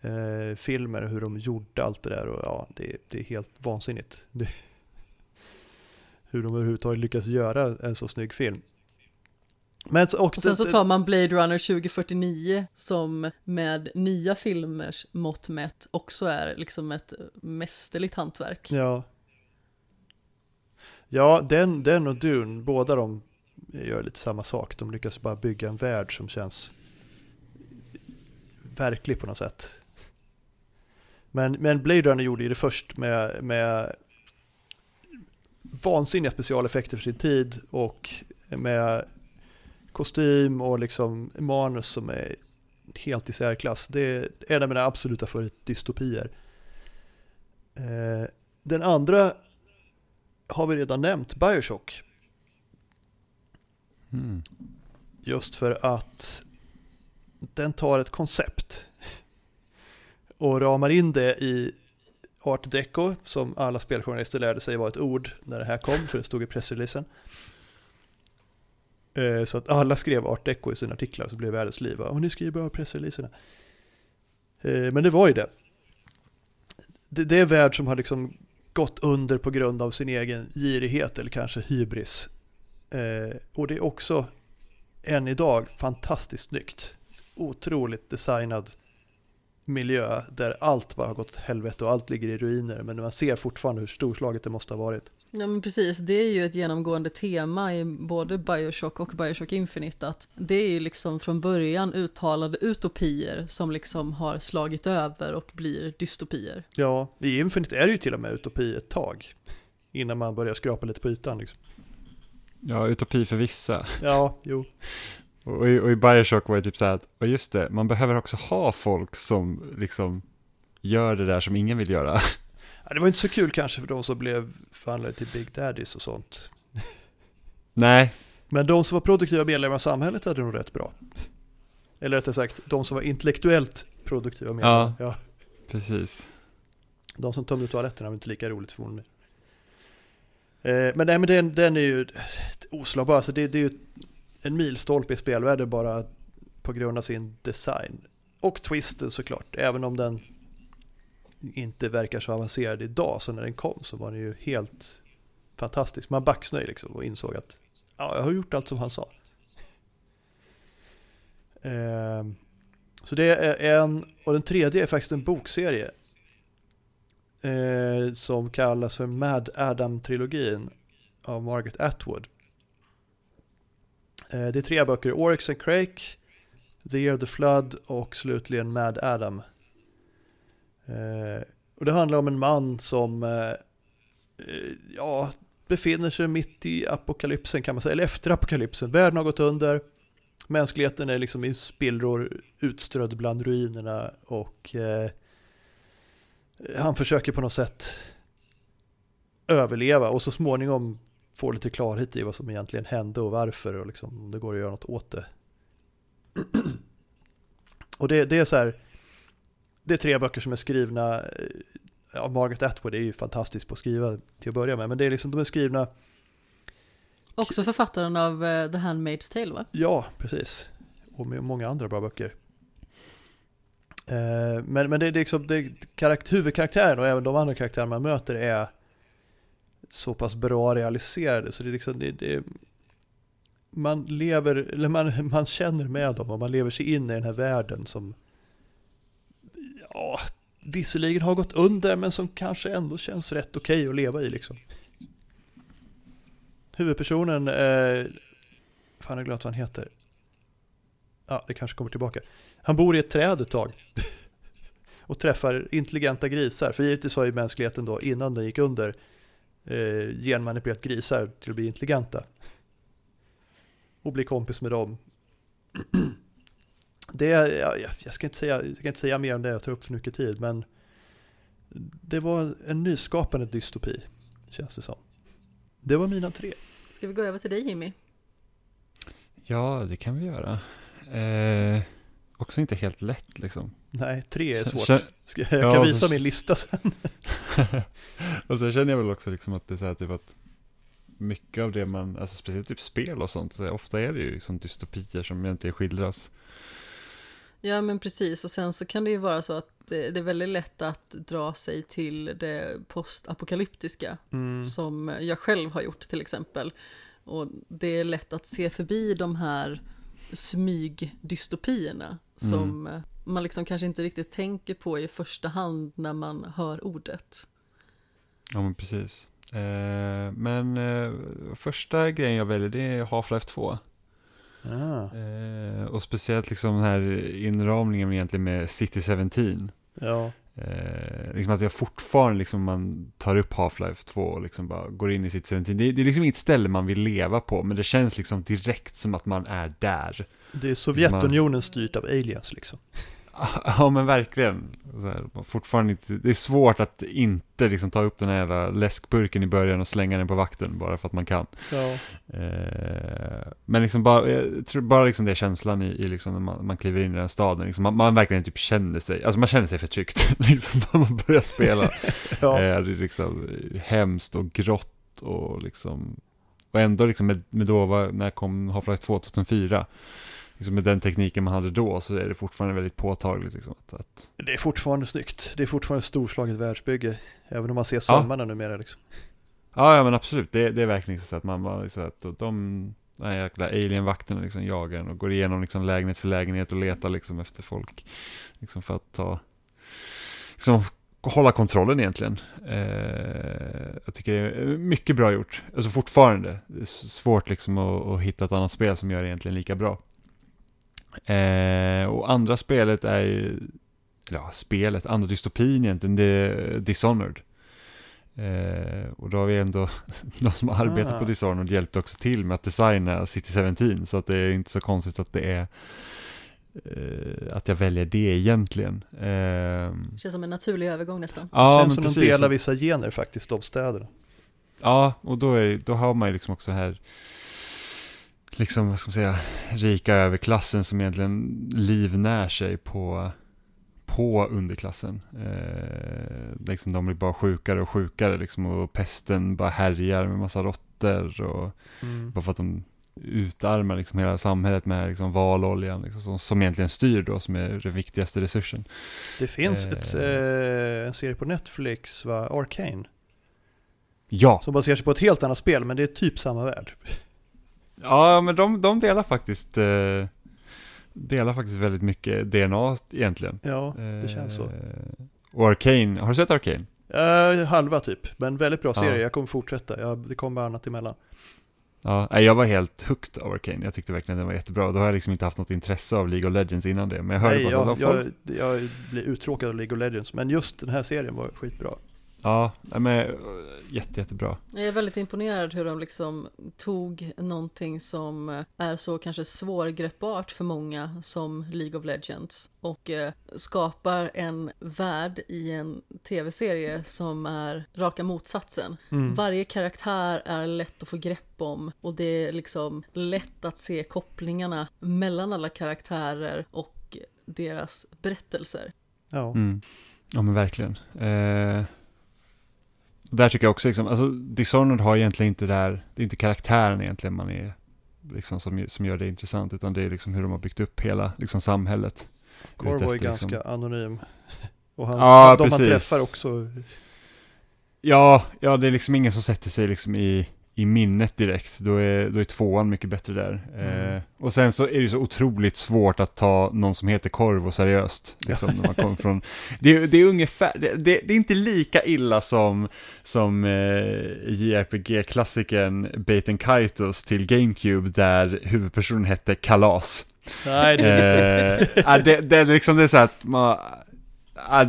eh, filmer hur de gjorde allt det där. Och ja, det, det är helt vansinnigt. Det, hur de överhuvudtaget lyckas göra en så snygg film. Men, och, och sen så tar man Blade Runner tjugo fyrtionio som med nya filmers mått mätt också är liksom ett mästerligt hantverk. Ja, ja den, den och Dune, båda de gör lite samma sak. De lyckas bara bygga en värld som känns verklig på något sätt. Men, men Blade Runner gjorde ju det först med, med vansinniga specialeffekter för sin tid och med kostym och liksom manus som är helt i särklass. Det är en av mina absoluta favoritdystopier. Eh, den andra har vi redan nämnt, BioShock. Mm. Just för att den tar ett koncept och ramar in det i art deco, som alla speljournalister lärde sig var ett ord när det här kom, för det stod i pressreleasen. Så att alla skrev art deco i sina artiklar, så blev världens liv. Och ni skriver bra pressreleaserna. Men det var ju det. Det är en värld som har liksom gått under på grund av sin egen girighet eller kanske hybris. Och det är också än idag fantastiskt snyggt. Otroligt designad miljö där allt bara har gått åt helvete och allt ligger i ruiner, men man ser fortfarande hur storslaget det måste ha varit. Ja, men precis, det är ju ett genomgående tema i både BioShock och BioShock Infinite, att det är ju liksom från början uttalade utopier som liksom har slagit över och blir dystopier. Ja, i Infinite är det ju till och med utopi ett tag innan man börjar skrapa lite på ytan liksom. Ja, utopi för vissa. Ja, jo. Och i, och i BioShock var det typ så här att, och just det, man behöver också ha folk som liksom gör det där som ingen vill göra. Ja, det var inte så kul kanske för de som blev förhandlade till Big Daddies och sånt. Nej. Men de som var produktiva medlemmar av samhället hade nog rätt bra. Eller rättare sagt, de som var intellektuellt produktiva medlemmar. Ja, ja. Precis. De som tömde toaletterna var inte lika roligt för mig. Eh, men nej, men den, den är ju oslagbar. Alltså det, det är ju en milstolpe i spelvärlden bara på grund av sin design. Och twisten såklart. Även om den inte verkar så avancerad idag, så när den kom så var den ju helt fantastisk. Man backsnöj liksom och insåg att ja, jag har gjort allt som han sa. Ehm, så det är en. Och den tredje är faktiskt en bokserie ehm, som kallas för Mad Adam-trilogin av Margaret Atwood. Det är tre böcker, Oryx and Crake, The Year of the Flood och slutligen Mad Adam. Eh, och det handlar om en man som eh, ja, befinner sig mitt i apokalypsen kan man säga, eller efter apokalypsen. Världen har gått under, mänskligheten är liksom i spillror utströdd bland ruinerna och eh, han försöker på något sätt överleva och så småningom får lite klarhet i vad som egentligen hände och varför och liksom, det går att göra något åt det. Och det, det är så här, det är tre böcker som är skrivna av ja, Margaret Atwood är ju fantastisk på att skriva till att börja med, men det är liksom de är skrivna också författaren av The Handmaid's Tale, va? Ja, precis. Och med många andra bra böcker. Men, men det är liksom det är karaktär, huvudkaraktären och även de andra karaktärer man möter är så pass bra realiserade så det är liksom det, det, man lever eller man, man känner med dem och man lever sig in i den här världen som ja, visserligen har gått under men som kanske ändå känns rätt okej att leva i liksom. Huvudpersonen eh, fan jag glömt vad han heter. Ja, det kanske kommer tillbaka. Han bor i ett träd ett tag och träffar intelligenta grisar, för givetvis har ju mänskligheten då innan den gick under Eh, genmanipulerat grisar till att bli intelligenta och bli kompis med dem. Det är, jag, jag, ska inte säga, jag ska inte säga mer om det, jag tar upp för mycket tid, men det var en nyskapande dystopi känns det som. Det var mina tre. Ska vi gå över till dig, Jimmy? Ja, det kan vi göra. eh, också inte helt lätt liksom. Nej, tre är svårt. Jag kan ja, visa min lista sen. Och sen känner jag väl också liksom att det är så här typ att mycket av det man, alltså speciellt typ spel och sånt, så ofta är det ju liksom dystopier som egentligen skildras. Ja, men precis. Och sen så kan det ju vara så att det, det är väldigt lätt att dra sig till det postapokalyptiska mm. som jag själv har gjort till exempel. Och det är lätt att se förbi de här smygdystopierna som mm. man liksom kanske inte riktigt tänker på i första hand när man hör ordet. Ja, men precis. Eh, men eh, första grejen jag väljer, det är Half-Life två. Ah. Eh, och speciellt liksom den här inramningen egentligen med City sjutton. Ja. Eh, liksom att jag fortfarande liksom man tar upp Half-Life två och liksom bara går in i City sjutton. Det, det är liksom inget ställe man vill leva på, men det känns liksom direkt som att man är där. Det är Sovjetunionen styrt av aliens liksom. Ja, men verkligen. Så här, fortfarande inte, det är svårt att inte liksom ta upp den här jävla läskburken i början och slänga den på vakten bara för att man kan. Ja. Eh, men liksom bara, jag tror bara liksom det känslan i, i liksom när man, man kliver in i den staden. Liksom, man, man verkligen typ känner sig, alltså man känner sig förtryckt. Liksom när man börjar spela. Ja. eh, det är liksom hemskt och grått och liksom, och ändå liksom med, med då var, när kom Half-Life två tjugohundrafyra. Liksom med den tekniken man hade då så är det fortfarande väldigt påtagligt. Liksom, att, att... Det är fortfarande snyggt. Det är fortfarande ett storslaget världsbygge. Även om man ser samman numera. Liksom. Ja, ja, men absolut. Det, det är verkligen så att man var liksom, att de här jäkla alien-vakterna liksom jagar en och går igenom liksom lägenhet för lägenhet och letar liksom efter folk. Liksom för att ta... Liksom, hålla kontrollen egentligen. Eh, jag tycker det är mycket bra gjort. Alltså fortfarande. Det är svårt liksom att, att hitta ett annat spel som gör det egentligen lika bra. Eh, och andra spelet är ju, ja, spelet, andra dystopin egentligen, det är Dishonored. Eh, och då har vi ändå de som arbetar ah. på Dishonored hjälpte också till med att designa City sjutton, så att det är inte så konstigt att det är eh, att jag väljer det egentligen. Eh, det känns som en naturlig övergång nästan. Ja, det känns men som precis. De delar vissa gener faktiskt, de städerna. Ja, och då, är, då har man ju liksom också här liksom, vad ska man säga, rika överklassen som egentligen livnär sig på, på underklassen. Eh, liksom de blir bara sjukare och sjukare liksom, och pesten bara härjar med massa råttor och mm. bara för att de utarmar liksom hela samhället med liksom valoljan liksom, som, som egentligen styr då, som är den viktigaste resursen. Det finns eh, ett, eh, en serie på Netflix, va? Arcane. Ja. Som baserar sig på ett helt annat spel, men det är typ samma värld. Ja, men de, de delar faktiskt eh, delar faktiskt väldigt mycket D N A egentligen. Ja, det känns så. Eh, och Arcane, har du sett Arcane? Eh, halva typ, men väldigt bra serie. Ja. Jag kommer fortsätta, jag, det kommer annat emellan. Ja, jag var helt hooked av Arcane, jag tyckte verkligen den var jättebra. Då har jag liksom inte haft något intresse av League of Legends innan det. Men jag hörde Nej, jag, jag, jag, jag blir uttråkad av League of Legends, men just den här serien var skitbra. Ja, men jätte, jättebra. Jag är väldigt imponerad hur de liksom tog någonting som är så kanske svårgreppbart för många som League of Legends och skapar en värld i en tv-serie som är raka motsatsen. Mm. Varje karaktär är lätt att få grepp om och det är liksom lätt att se kopplingarna mellan alla karaktärer och deras berättelser. Ja, mm. Ja, men verkligen. Eh... Där tycker jag också liksom, alltså Dishonored har egentligen inte det här, det är inte karaktären egentligen man är liksom som, som gör det intressant, utan det är liksom hur de har byggt upp hela liksom samhället. Corvo är ganska liksom anonym och han, ja, de precis. Man träffar också. Ja, ja, det är liksom ingen som sätter sig liksom i, i minnet direkt. Då är, då är tvåan mycket bättre där. Mm. Eh, och sen så är det så otroligt svårt att ta någon som heter Corvo seriöst. Liksom, när man kommer från, det, det är ungefär, det, det, det är inte lika illa som, som eh, J R P G-klassikern Baiten Kaitos till GameCube där huvudpersonen hette Kalas. Nej, det är inte riktigt. Eh, det, det, liksom, det är så att man...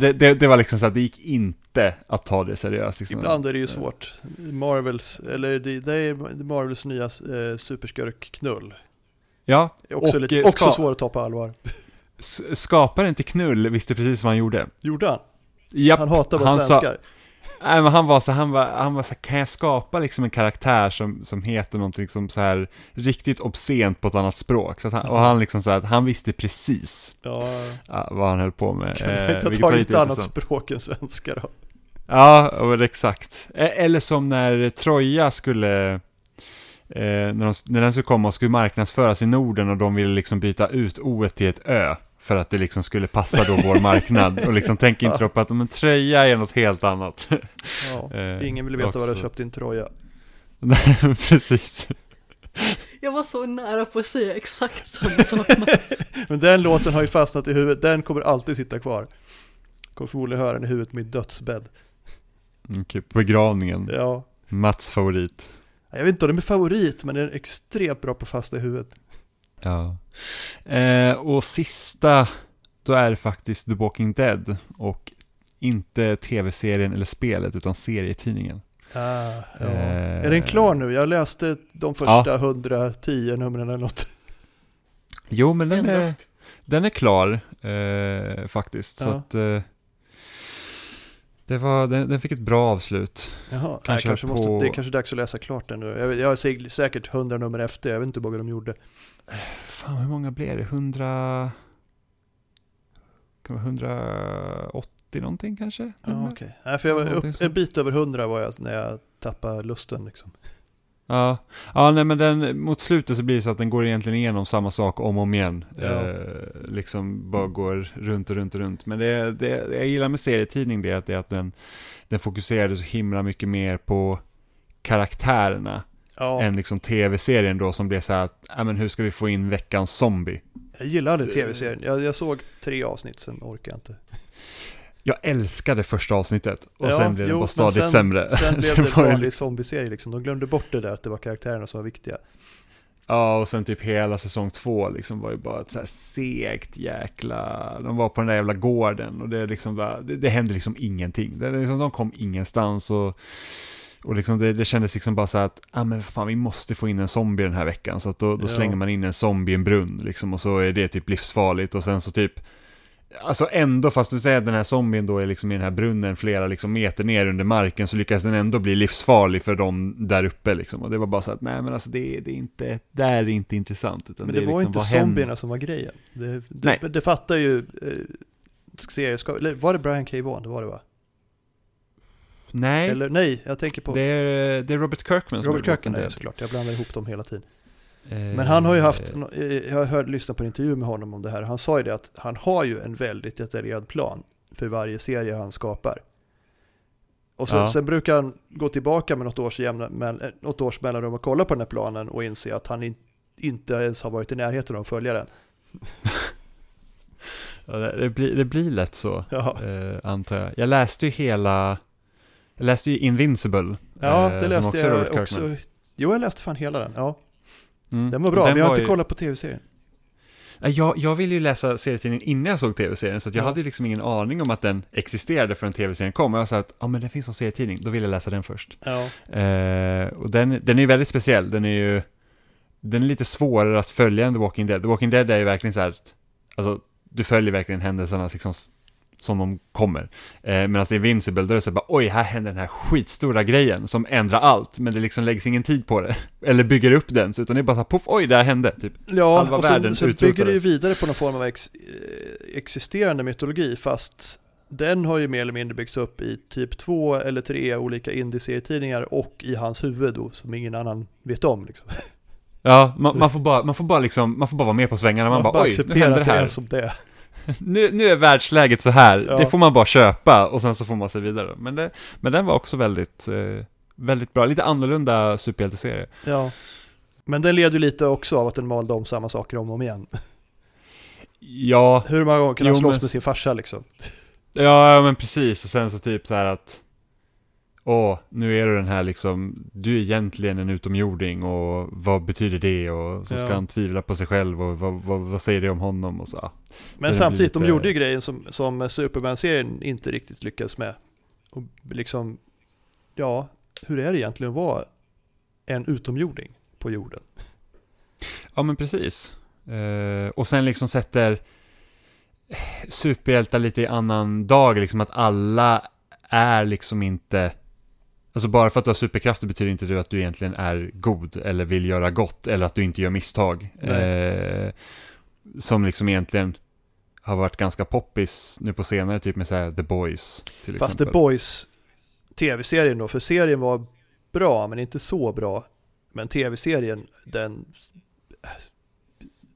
Det, det, det var liksom så att det gick inte att ta det seriöst. Liksom. Ibland är det ju svårt. Marvels, eller det, det är Marvels nya eh, superskurk-knull. Ja. Också, och, lite, ska, också svårt att ta på allvar. Skapar inte knull visste precis vad han gjorde. Gjorde han? Japp, han hatar vad han svenskar. Sa, nej, men han var så han var, han var så här, kan jag skapa liksom en karaktär som, som heter någonting som så här riktigt obscent på ett annat språk. Så att han, och han liksom så här, han visste precis ja. Ja, vad han höll på med. Kan jag inte eh, ta ett annat språk än svenska då? Ja, exakt. Eller som när Troja skulle... Eh, när, de, när den skulle komma och skulle marknadsföras i Norden och de ville liksom byta ut O till ett Ö för att det liksom skulle passa då vår marknad och liksom tänker inte ja. På att om en tröja är något helt annat. Ja, eh, ingen vill veta också. Vad du har köpt din tröja. Nej, precis. Jag var så nära på att säga exakt samma sak, Mats. Men den låten har ju fastnat i huvudet. Den kommer alltid sitta kvar. Kommer förmodligen höra den i huvudet med dödsbädd. Okay, begravningen. Ja. Mats favorit. Jag vet inte om det är min favorit, men den är extremt bra på fasta i huvudet. Ja. Eh, och sista, då är det faktiskt The Walking Dead. Och inte tv-serien eller spelet, utan serietidningen. Ah, ja. eh, är den klar nu? Jag läste de första ja. hundratio numren eller något. Jo, men den är, den är klar eh, faktiskt. Ja. Så att, eh, det var, den, den fick ett bra avslut. Jaha, kanske nej, kanske på... måste, det är kanske dags att läsa klart den nu. Jag, jag är säkert hundra nummer efter, jag vet inte vad de gjorde. Fan, hur många blev det? hundra... Kan det vara hundraåttio någonting kanske? Ja, okay. Nej, för jag var upp, en bit över hundra var jag när jag tappade lusten liksom. Ja, ja nej, men den, mot slutet så blir det så att den går egentligen igenom samma sak om och om igen. Ja. Eh, liksom bara går runt och runt och runt. Men det, det jag gillar med serietidning det är att, det är att den, den fokuserade så himla mycket mer på karaktärerna. Ja. Än liksom tv-serien då som blev så här att, äh, men hur ska vi få in veckans zombie? Jag gillade tv-serien. Jag, jag såg tre avsnitt, sen orkar jag inte. Jag älskade första avsnittet och ja, sen blev jo, det bara stadigt sen, sämre. Sen blev det en vanlig zombie-serie liksom. De glömde bort det där att det var karaktärerna som var viktiga. Ja, och sen typ hela säsong två liksom var ju bara ett så här segt jäkla... De var på den där jävla gården och det, liksom bara, det, det hände liksom ingenting. Det, liksom, de kom ingenstans och... Och liksom det, det kändes liksom bara så att ah, men fan, vi måste få in en zombie den här veckan. Så att då, då ja. slänger man in en zombie i en brunn liksom, och så är det typ livsfarligt. Och sen så typ, alltså ändå fast du säger att den här zombien då är liksom i den här brunnen flera liksom meter ner under marken, så lyckas den ändå bli livsfarlig för dem där uppe liksom. Och det var bara så att nej men alltså det, det är inte, där är inte intressant. Utan men det, det var liksom, inte zombierna hem... som var grejen. Det, det, det, det fattar ju eh, serieska... Var det Brian K. Vaughan? Det var det va? Nej. Eller, nej, jag tänker på... Det är, det är Robert Kirkman som Robert Kirkman är såklart, jag blandar ihop dem hela tiden. Eh, Men han har ju haft, jag hörde lyssna på en intervju med honom om det här, han sa ju det att han har ju en väldigt detaljerad plan för varje serie han skapar. Och så, ja. sen brukar han gå tillbaka med något års, jämna, med, något års mellanrum och kolla på den här planen och inse att han in, inte ens har varit i närheten av att följa den. Ja, det, blir, det blir lätt så, ja. eh, antar jag. Jag läste ju hela... Jag läste ju Invincible. Ja, det läste också jag också. Jo, jag läste fan hela den. Ja. Mm. Den var bra, den men jag har inte ju... kollat på tv-serien. Jag, jag ville ju läsa serietidningen innan jag såg tv-serien, så att jag ja. hade liksom ingen aning om att den existerade förrän tv-serien kom. Och jag sa att ah, men den finns som serietidning, då vill jag läsa den först. Ja. Eh, och den, den är ju väldigt speciell. Den är ju den är lite svårare att följa än The Walking Dead. The Walking Dead är ju verkligen så här att, alltså, du följer verkligen händelserna liksom, som de kommer. Eh, men alltså Invincible, då är det så bara, oj, här händer den här skitstora grejen som ändrar allt, men det liksom läggs ingen tid på det. Eller bygger upp den, så utan det är bara så här, puff, oj, det här hände. Typ. Ja, halva och världen så, så bygger det ju vidare på någon form av ex- existerande mytologi, fast den har ju mer eller mindre byggts upp i typ två eller tre olika indie-serietidningar och i hans huvud då, som ingen annan vet om. Liksom. Ja, man, man, får bara, man, får bara liksom, man får bara vara med på svängarna. Man, man bara, bara oj, nu händer det här. Det är som det är. Nu, nu är världsläget så här. Ja. Det får man bara köpa och sen så får man se vidare. Men, det, men den var också väldigt, eh, väldigt bra. Lite annorlunda superhjälteserie. Ja. Men den leder ju lite också av att den malde om samma saker om och om igen. Ja. Hur många gånger kan han slåss men... med sin farsa liksom? Ja, men precis. Och sen så typ så här att åh, nu är du den här liksom, du är egentligen en utomjording och vad betyder det? Och så ska ja. han tvivla på sig själv och vad, vad, vad säger det om honom? Och så. Ja. Men det samtidigt, lite... de gjorde ju grejen som, som Superman-serien inte riktigt lyckas med. Och liksom, ja, hur är det egentligen att vara en utomjording på jorden? Ja, men precis. Eh, och sen liksom sätter superhjältar lite i annan dag, liksom att alla är liksom inte... Alltså bara för att du har superkrafter betyder inte det att du egentligen är god eller vill göra gott eller att du inte gör misstag. Eh, som liksom egentligen har varit ganska poppis nu på senare, typ med så här The Boys. Till Fast exempel. The Boys, tv-serien då, för serien var bra men inte så bra. Men tv-serien, den,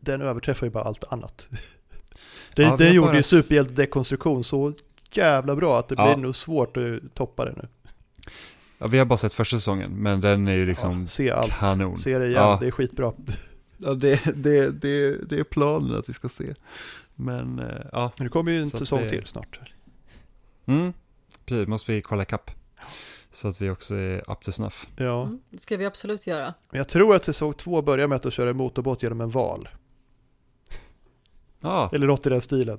den överträffar ju bara allt annat. Den, ja, den gjorde bara... ju superhjältedekonstruktion så jävla bra att det blir ja. nog svårt att toppa det nu. Ja, vi har bara sett första säsongen, men den är ju liksom ja, se allt. kanon. Se det igen, ja. det är skitbra. Ja, det, det, det, det är planen att vi ska se. Men ja. Men det kommer ju en säsong det... till snart. Mm, precis. Måste vi kolla kapp. Så att vi också är up to snuff. Ja. Mm, det ska vi absolut göra. Jag tror att säsong två börjar med att köra en motorbåt genom en val. Ja. Eller något i den stilen.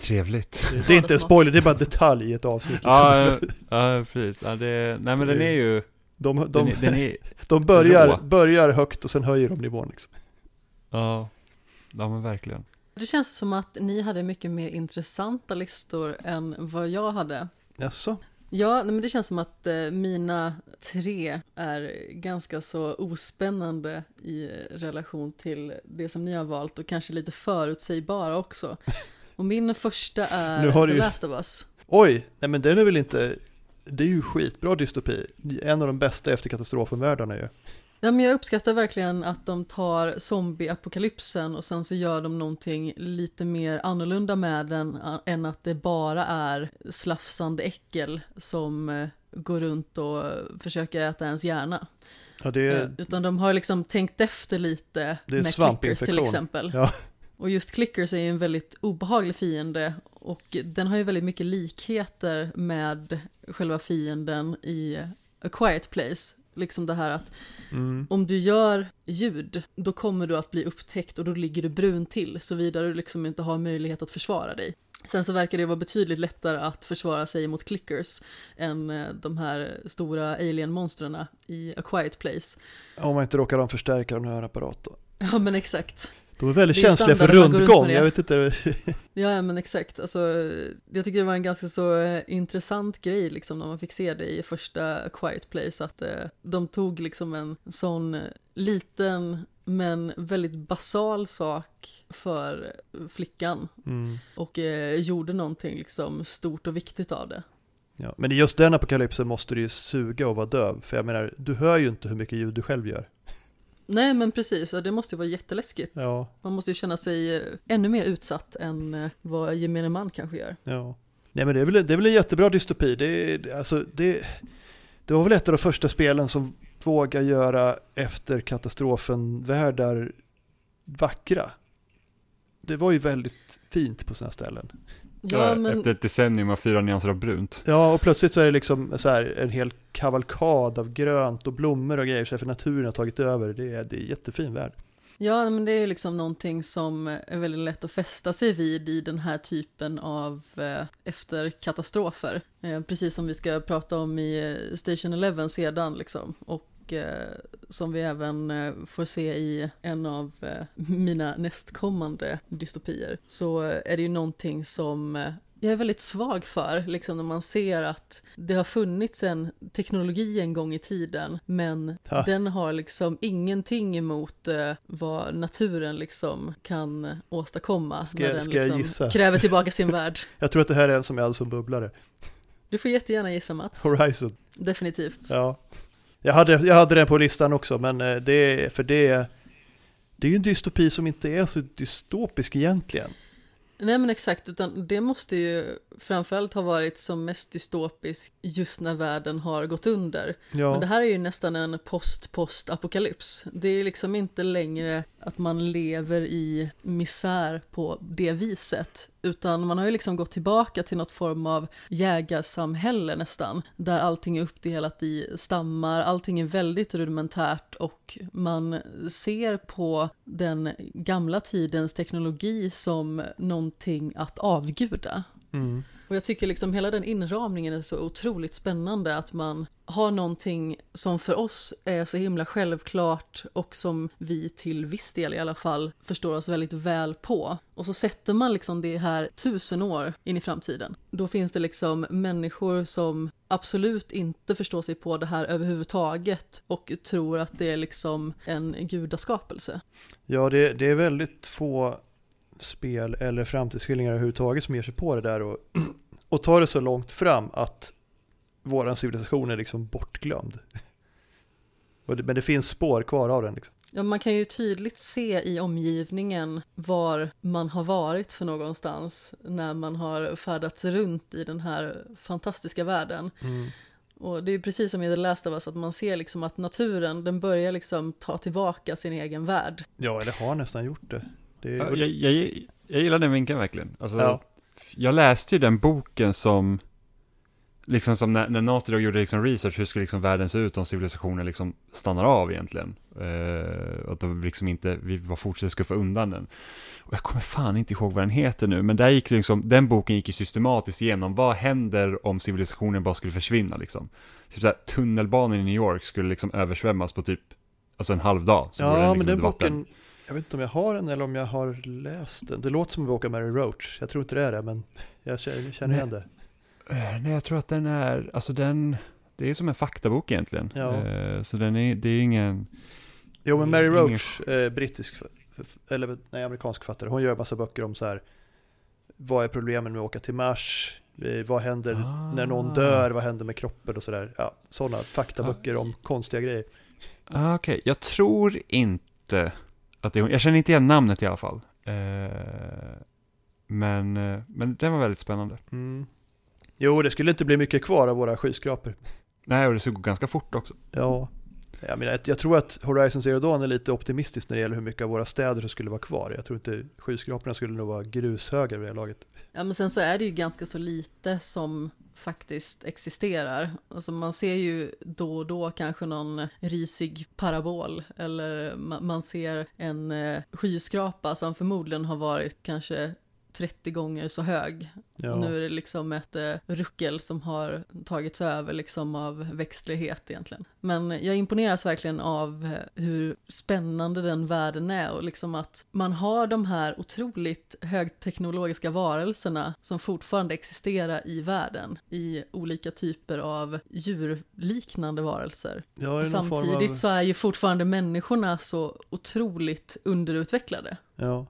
Trevligt. Det är inte en spoiler, det är bara detalj i ett avsnitt. Ja, ja precis. Ja, det, nej, men den är ju... De, de, den är, den är, de börjar, börjar högt och sen höjer de nivån. Liksom. Ja, ja, men verkligen. Det känns som att ni hade mycket mer intressanta listor än vad jag hade. Jaså? Ja, men det känns som att mina tre är ganska så ospännande i relation till det som ni har valt och kanske lite förutsägbara också. Och min första är The ju... Last of Us. Oj, nej men den är väl inte... Det är ju skitbra dystopi. En av de bästa efter katastrofmördarna ju. Ja, men jag uppskattar verkligen att de tar zombieapokalypsen och sen så gör de någonting lite mer annorlunda med den än att det bara är slafsande äckel som går runt och försöker äta ens hjärna. Ja, det är... Utan de har liksom tänkt efter lite med clickers till exempel. Ja. Och just clickers är ju en väldigt obehaglig fiende och den har ju väldigt mycket likheter med själva fienden i A Quiet Place. Liksom det här att mm. om du gör ljud, då kommer du att bli upptäckt och då ligger du brun till, såvida du liksom inte har möjlighet att försvara dig. Sen så verkar det vara betydligt lättare att försvara sig mot clickers än de här stora alien-monstren i A Quiet Place. Om man inte råkar de förstärka den här apparaten. Ja, men exakt. De är väldigt är känsliga för rundgång, jag vet inte. Ja, men exakt. Alltså, jag tycker det var en ganska så intressant grej liksom, när man fick se det i första A Quiet Place. Att eh, de tog liksom en sån liten men väldigt basal sak för flickan. Mm. Och eh, gjorde någonting liksom, stort och viktigt av det. Ja, men i just den apokalypsen måste du ju suga och vara döv. För jag menar, du hör ju inte hur mycket ljud du själv gör. Nej, men precis. Det måste ju vara jätteläskigt. Ja. Man måste ju känna sig ännu mer utsatt än vad gemene man kanske gör. Ja. Nej, men det är väl, det är väl en jättebra dystopi. Det, alltså, det, det var väl ett av de första spelen som vågar göra efter katastrofen världar vackra. Det var ju väldigt fint på sina ställen. Ja, men... Efter ett decennium av fyra nyanser av brunt. Ja, och plötsligt så är det liksom så här en hel kavalkad av grönt och blommor och grejer så för naturen har tagit över. Det är, det är jättefin värld. Ja, men det är liksom någonting som är väldigt lätt att fästa sig vid i den här typen av eh, efterkatastrofer. Eh, precis som vi ska prata om i Station elva sedan liksom. Och eh, som vi även eh, får se i en av eh, mina nästkommande dystopier. Så eh, är det ju någonting som... Eh, Jag är väldigt svag för liksom, när man ser att det har funnits en teknologi en gång i tiden men ha. Den har liksom ingenting emot eh, vad naturen liksom, kan åstadkomma ska, när den ska liksom, kräver tillbaka sin värld. Jag tror att det här är en som är alltså bubblare. Du får jättegärna gissa, Mats. Horizon. Definitivt. Ja. Jag hade, jag hade den på listan också, men det, för det, det är ju en dystopi som inte är så dystopisk egentligen. Nej, men exakt, utan det måste ju framförallt ha varit som mest dystopisk just när världen har gått under. Ja. Men det här är ju nästan en post-post-apokalyps. Det är liksom inte längre att man lever i misär på det viset, utan man har ju liksom gått tillbaka till något form av jägarsamhälle nästan, där allting är uppdelat i stammar, allting är väldigt rudimentärt och man ser på den gamla tidens teknologi som någonting att avguda. Mm. Och jag tycker liksom hela den inramningen är så otroligt spännande, att man har någonting som för oss är så himla självklart och som vi till viss del i alla fall förstår oss väldigt väl på. Och så sätter man liksom det här tusen år in i framtiden. Då finns det liksom människor som absolut inte förstår sig på det här överhuvudtaget och tror att det är liksom en gudaskapelse. Ja, det, det är väldigt få... spel eller framtidsskildringar överhuvudtaget som ger sig på det där och, och tar det så långt fram att våran civilisation är liksom bortglömd. Men det finns spår kvar av den liksom. Ja, man kan ju tydligt se i omgivningen var man har varit för någonstans när man har färdats runt i den här fantastiska världen. Mm. Och det är precis som i The Last of Us, att man ser liksom att naturen, den börjar liksom ta tillbaka sin egen värld. Ja, eller har nästan gjort det. Det... Jag, jag, jag gillar den vinkeln verkligen. Alltså, ja. Jag läste ju den boken som, liksom som när, när Naughty Dog gjorde liksom research, hur skulle liksom världen se ut om civilisationen liksom stannar av egentligen. Uh, att de liksom inte, vi var fortsatt skuffa undan den. Och jag kommer fan inte ihåg vad den heter nu, men där gick liksom, den boken gick ju systematiskt igenom vad händer om civilisationen bara skulle försvinna. Liksom. Typ så här, tunnelbanan i New York skulle liksom översvämmas på typ alltså en halv dag. Så ja, men liksom den boken... Vatten. Jag vet inte om jag har den eller om jag har läst den. Det låter som att åka Mary Roach. Jag tror inte det är det, men jag känner igen det. Nej, jag tror att den är... Alltså den... Det är som en faktabok egentligen. Ja. Så den är, det är ingen... Jo, men Mary Roach, ingen... brittisk... Eller nej, amerikansk författare. Hon gör en massa böcker om så här... Vad är problemen med att åka till Mars? Vad händer ah. när någon dör? Vad händer med kroppen och sådär? Ja, sådana faktaböcker ah. om konstiga grejer. Ah, Okej, okay. Jag tror inte... Att det, jag känner inte igen namnet i alla fall. Eh, men, men den var väldigt spännande. Mm. Jo, det skulle inte bli mycket kvar av våra skyskrapor. Nej, och det skulle gå ganska fort också. Ja, jag menar, jag tror att Horizon Zero Dawn är lite optimistisk när det gäller hur mycket av våra städer som skulle vara kvar. Jag tror inte skyskraporna skulle nog vara grushöga vid det laget. Ja, men sen så är det ju ganska så lite som faktiskt existerar. Alltså man ser ju då och då kanske någon risig parabol eller man ser en skyskrapa som förmodligen har varit kanske trettio gånger så hög. Ja. Nu är det liksom ett ruckel som har tagits över liksom av växtlighet egentligen. Men jag imponeras verkligen av hur spännande den världen är och liksom att man har de här otroligt högteknologiska varelserna som fortfarande existerar i världen i olika typer av djurliknande varelser. Ja, och samtidigt av... så är ju fortfarande människorna så otroligt underutvecklade. Ja.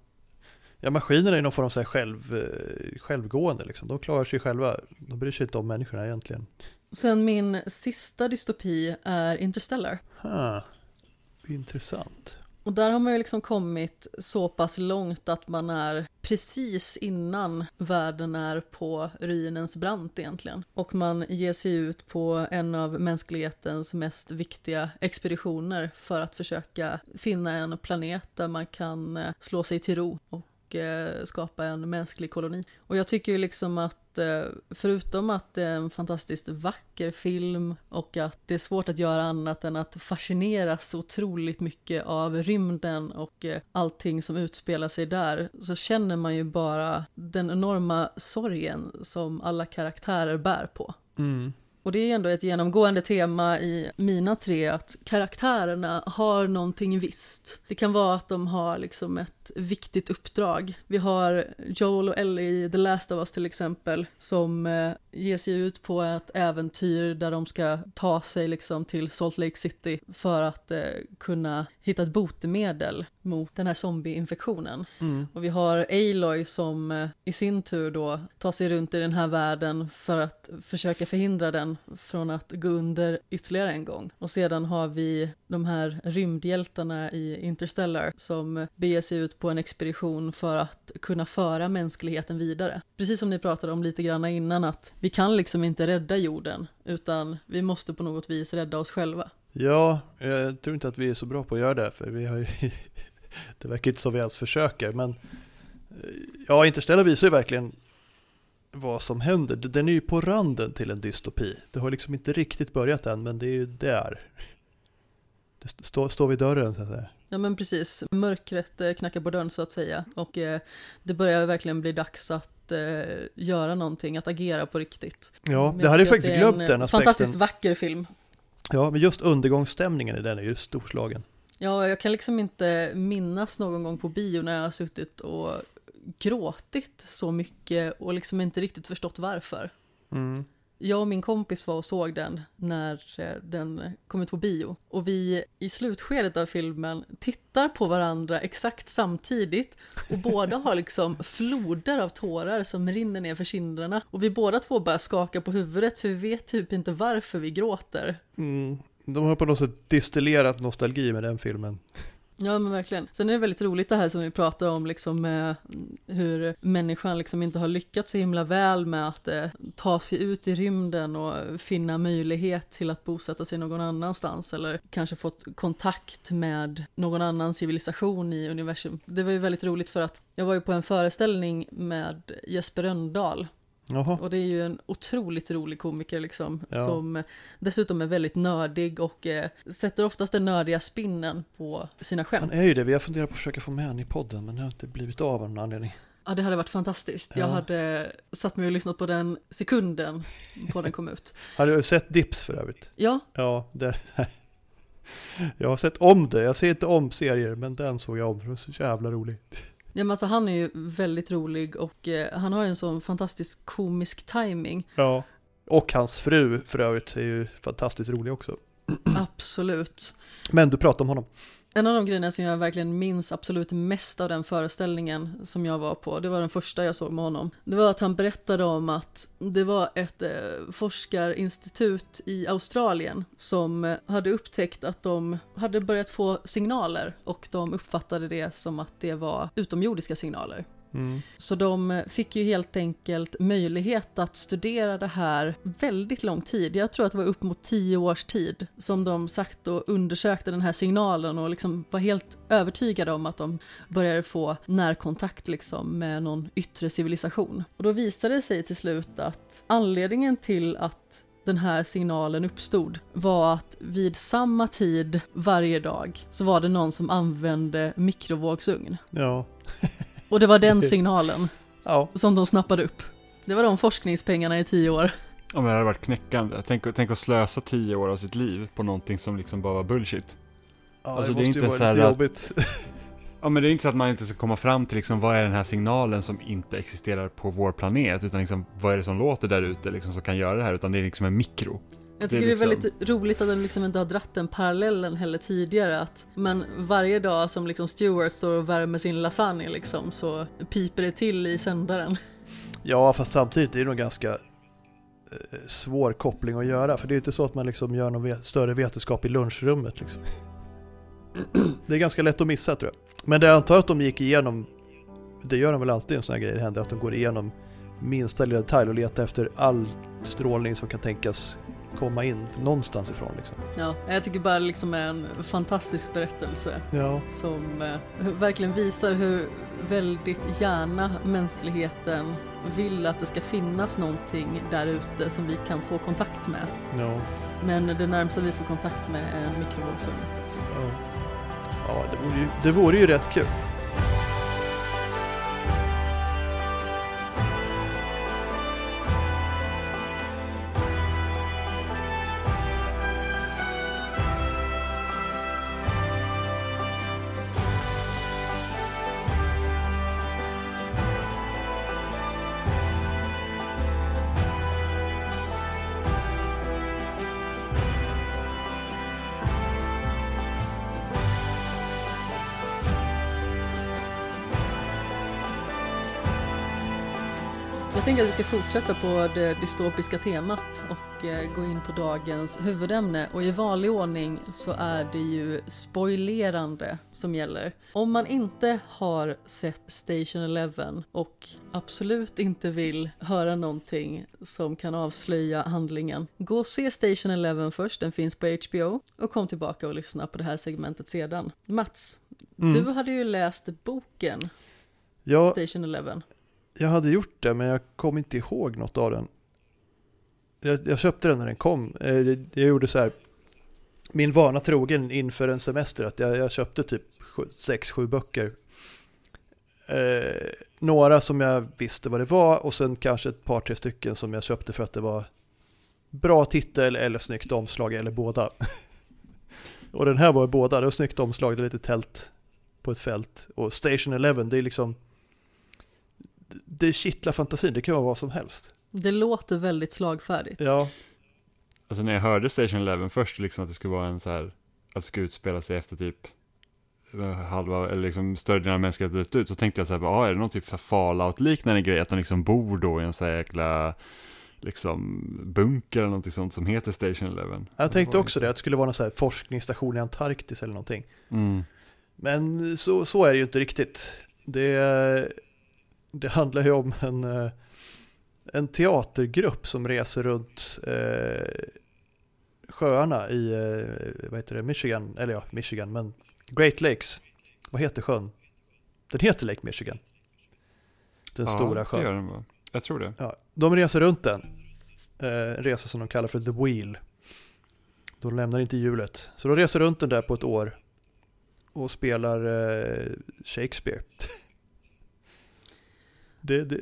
Ja, maskinerna är någon form av så här själv, självgående. Liksom. De klarar sig själva. De bryr sig inte om människorna egentligen. Sen min sista dystopi är Interstellar. Ha, intressant. Och där har man ju liksom kommit så pass långt att man är precis innan världen är på ruinens brant egentligen. Och man ger sig ut på en av mänsklighetens mest viktiga expeditioner för att försöka finna en planet där man kan slå sig till ro och skapa en mänsklig koloni. Och jag tycker ju liksom att förutom att det är en fantastiskt vacker film och att det är svårt att göra annat än att fascineras otroligt mycket av rymden och allting som utspelar sig där, så känner man ju bara den enorma sorgen som alla karaktärer bär på. Mm. Och det är ändå ett genomgående tema i mina tre att karaktärerna har någonting visst. Det kan vara att de har liksom ett viktigt uppdrag. Vi har Joel och Ellie i The Last of Us till exempel som eh, ger sig ut på ett äventyr där de ska ta sig liksom till Salt Lake City för att eh, kunna hitta ett botemedel mot den här zombieinfektionen. Mm. Och vi har Aloy som eh, i sin tur då tar sig runt i den här världen för att försöka förhindra den från att gå under ytterligare en gång. Och sedan har vi de här rymdhjältarna i Interstellar som beger sig ut på en expedition för att kunna föra mänskligheten vidare. Precis som ni pratade om lite grann innan att vi kan liksom inte rädda jorden utan vi måste på något vis rädda oss själva. Ja, jag tror inte att vi är så bra på att göra det för vi har ju det verkar inte som vi ens försöker, men ja, Interstellar visar ju verkligen vad som händer. Den är ju på randen till en dystopi. Det har liksom inte riktigt börjat än, men det är ju där. Det står stå vid dörren så att säga. Ja, men precis. Mörkret knackar på dörren så att säga. Och eh, det börjar verkligen bli dags att eh, göra någonting, att agera på riktigt. Ja, det hade jag faktiskt glömt den aspekten. Fantastiskt vacker film. Ja, men just undergångsstämningen i den är ju storslagen. Ja, jag kan liksom inte minnas någon gång på bio när jag har suttit och gråtit så mycket och liksom inte riktigt förstått varför. Mm. Jag och min kompis var och såg den när den kom ut på bio. Och vi i slutskedet av filmen tittar på varandra exakt samtidigt. Och båda har liksom floder av tårar som rinner ner för kinderna. Och vi båda två bara skakar på huvudet för vi vet typ inte varför vi gråter. Mm. De har på något sätt distillerat nostalgi med den filmen. Ja, men verkligen. Sen är det väldigt roligt det här som vi pratar om liksom, eh, hur människan liksom inte har lyckats så himla väl med att eh, ta sig ut i rymden och finna möjlighet till att bosätta sig någon annanstans eller kanske fått kontakt med någon annan civilisation i universum. Det var ju väldigt roligt för att jag var ju på en föreställning med Jesper Röndahl. Jaha. Och det är ju en otroligt rolig komiker liksom, ja. Som dessutom är väldigt nördig och eh, sätter oftast den nördiga spinnen på sina skämt. Han är ju det, vi har funderat på att försöka få med han i podden men det har inte blivit av av någon anledning. Ja, det hade varit fantastiskt. Ja. Jag hade satt mig och lyssnat på den sekunden på den kom ut. Har du sett Dips för övrigt? Ja. Ja, det Jag har sett om det. Jag ser inte om serier, men den såg jag om. Det var så jävla roligt. Ja, men alltså, han är ju väldigt rolig och eh, han har en sån fantastisk komisk timing. Ja, och hans fru för övrigt är ju fantastiskt rolig också. Absolut. Men du pratar om honom. En av de grejerna som jag verkligen minns absolut mest av den föreställningen som jag var på, det var den första jag såg med honom. Det var att han berättade om att det var ett eh, forskarinstitut i Australien som eh, hade upptäckt att de hade börjat få signaler och de uppfattade det som att det var utomjordiska signaler. Mm. Så de fick ju helt enkelt möjlighet att studera det här väldigt lång tid. Jag tror att det var upp mot tio års tid som de sagt och undersökte den här signalen och liksom var helt övertygade om att de började få närkontakt liksom med någon yttre civilisation. Och då visade det sig till slut att anledningen till att den här signalen uppstod var att vid samma tid varje dag så var det någon som använde mikrovågsugn. Ja. Och det var den signalen ja. Som de snappade upp. Det var de forskningspengarna i tio år. Ja, men det hade varit knäckande. Tänk, tänk att slösa tio år av sitt liv på någonting som liksom bara var bullshit. Ja, alltså, det, det måste är inte ju vara lite jobbigt. Att, ja, men det är inte så att man inte ska komma fram till liksom, vad är den här signalen som inte existerar på vår planet. Utan liksom, vad är det som låter där ute liksom, som kan göra det här. Utan det är liksom en mikro. Jag tycker det är, liksom... det är väldigt roligt att de liksom inte har dratt den parallellen heller tidigare. Att, men varje dag som liksom Stewart står och värmer sin lasagne liksom, så piper det till i sändaren. Ja, fast samtidigt är det nog ganska eh, svår koppling att göra. För det är inte så att man liksom gör någon ve- större vetenskap i lunchrummet. Liksom. Det är ganska lätt att missa, tror jag. Men det jag antar att de gick igenom, det gör de väl alltid en sån här grej, det händer att de går igenom minsta lilla detalj och letar efter all strålning som kan tänkas komma in någonstans ifrån liksom. Ja, jag tycker bara liksom är en fantastisk berättelse ja. Som eh, verkligen visar hur väldigt gärna mänskligheten vill att det ska finnas någonting där ute som vi kan få kontakt med. Ja. Men det närmaste vi får kontakt med är en mikrovågsugn. Ja, ja det, vore ju, det vore ju rätt kul. Jag tänker att vi ska fortsätta på det dystopiska temat och gå in på dagens huvudämne. Och i vanlig ordning så är det ju spoilerande som gäller. Om man inte har sett Station elva och absolut inte vill höra någonting som kan avslöja handlingen, gå och se Station elva först, den finns på H B O. Och kom tillbaka och lyssna på det här segmentet sedan. Mats, mm. du hade ju läst boken ja. Station elva. Jag hade gjort det, men jag kom inte ihåg något av den. Jag, jag köpte den när den kom. Jag, jag gjorde så här, min vana trogen inför en semester, att jag, jag köpte typ sex sju böcker. Eh, några som jag visste vad det var och sen kanske ett par, tre stycken som jag köpte för att det var bra titel eller snyggt omslag eller båda. Och den här var båda. Det var snyggt omslag, det är lite tält på ett fält. Och Station elva, det är liksom det kittlar fantasin, det kan vara vad som helst. Det låter väldigt slagfärdigt. Ja. Alltså när jag hörde Station elva först liksom att det skulle vara en så här att det skulle utspela sig efter typ halva eller liksom större delen av mänskligheten dött ut, så tänkte jag så här, ja, är det någon typ för Fallout liknande grej att de liksom bor då i en så här jäkla liksom bunker eller något sånt som heter Station elva. Jag tänkte också det, att det skulle vara någon så här forskningsstation i Antarktis eller någonting. Mm. Men så så är det ju inte riktigt. Det Det handlar ju om en, en teatergrupp som reser runt eh, sjöarna i vad heter det, Michigan, eller ja, Michigan, men Great Lakes. Vad heter sjön? Den heter Lake Michigan. Den ja, stora sjön. Det gör den, jag tror det. Ja, de reser runt den. Eh, en resa som de kallar för The Wheel. De lämnar inte hjulet. Så de reser runt den där på ett år och spelar eh, Shakespeare. Det, det,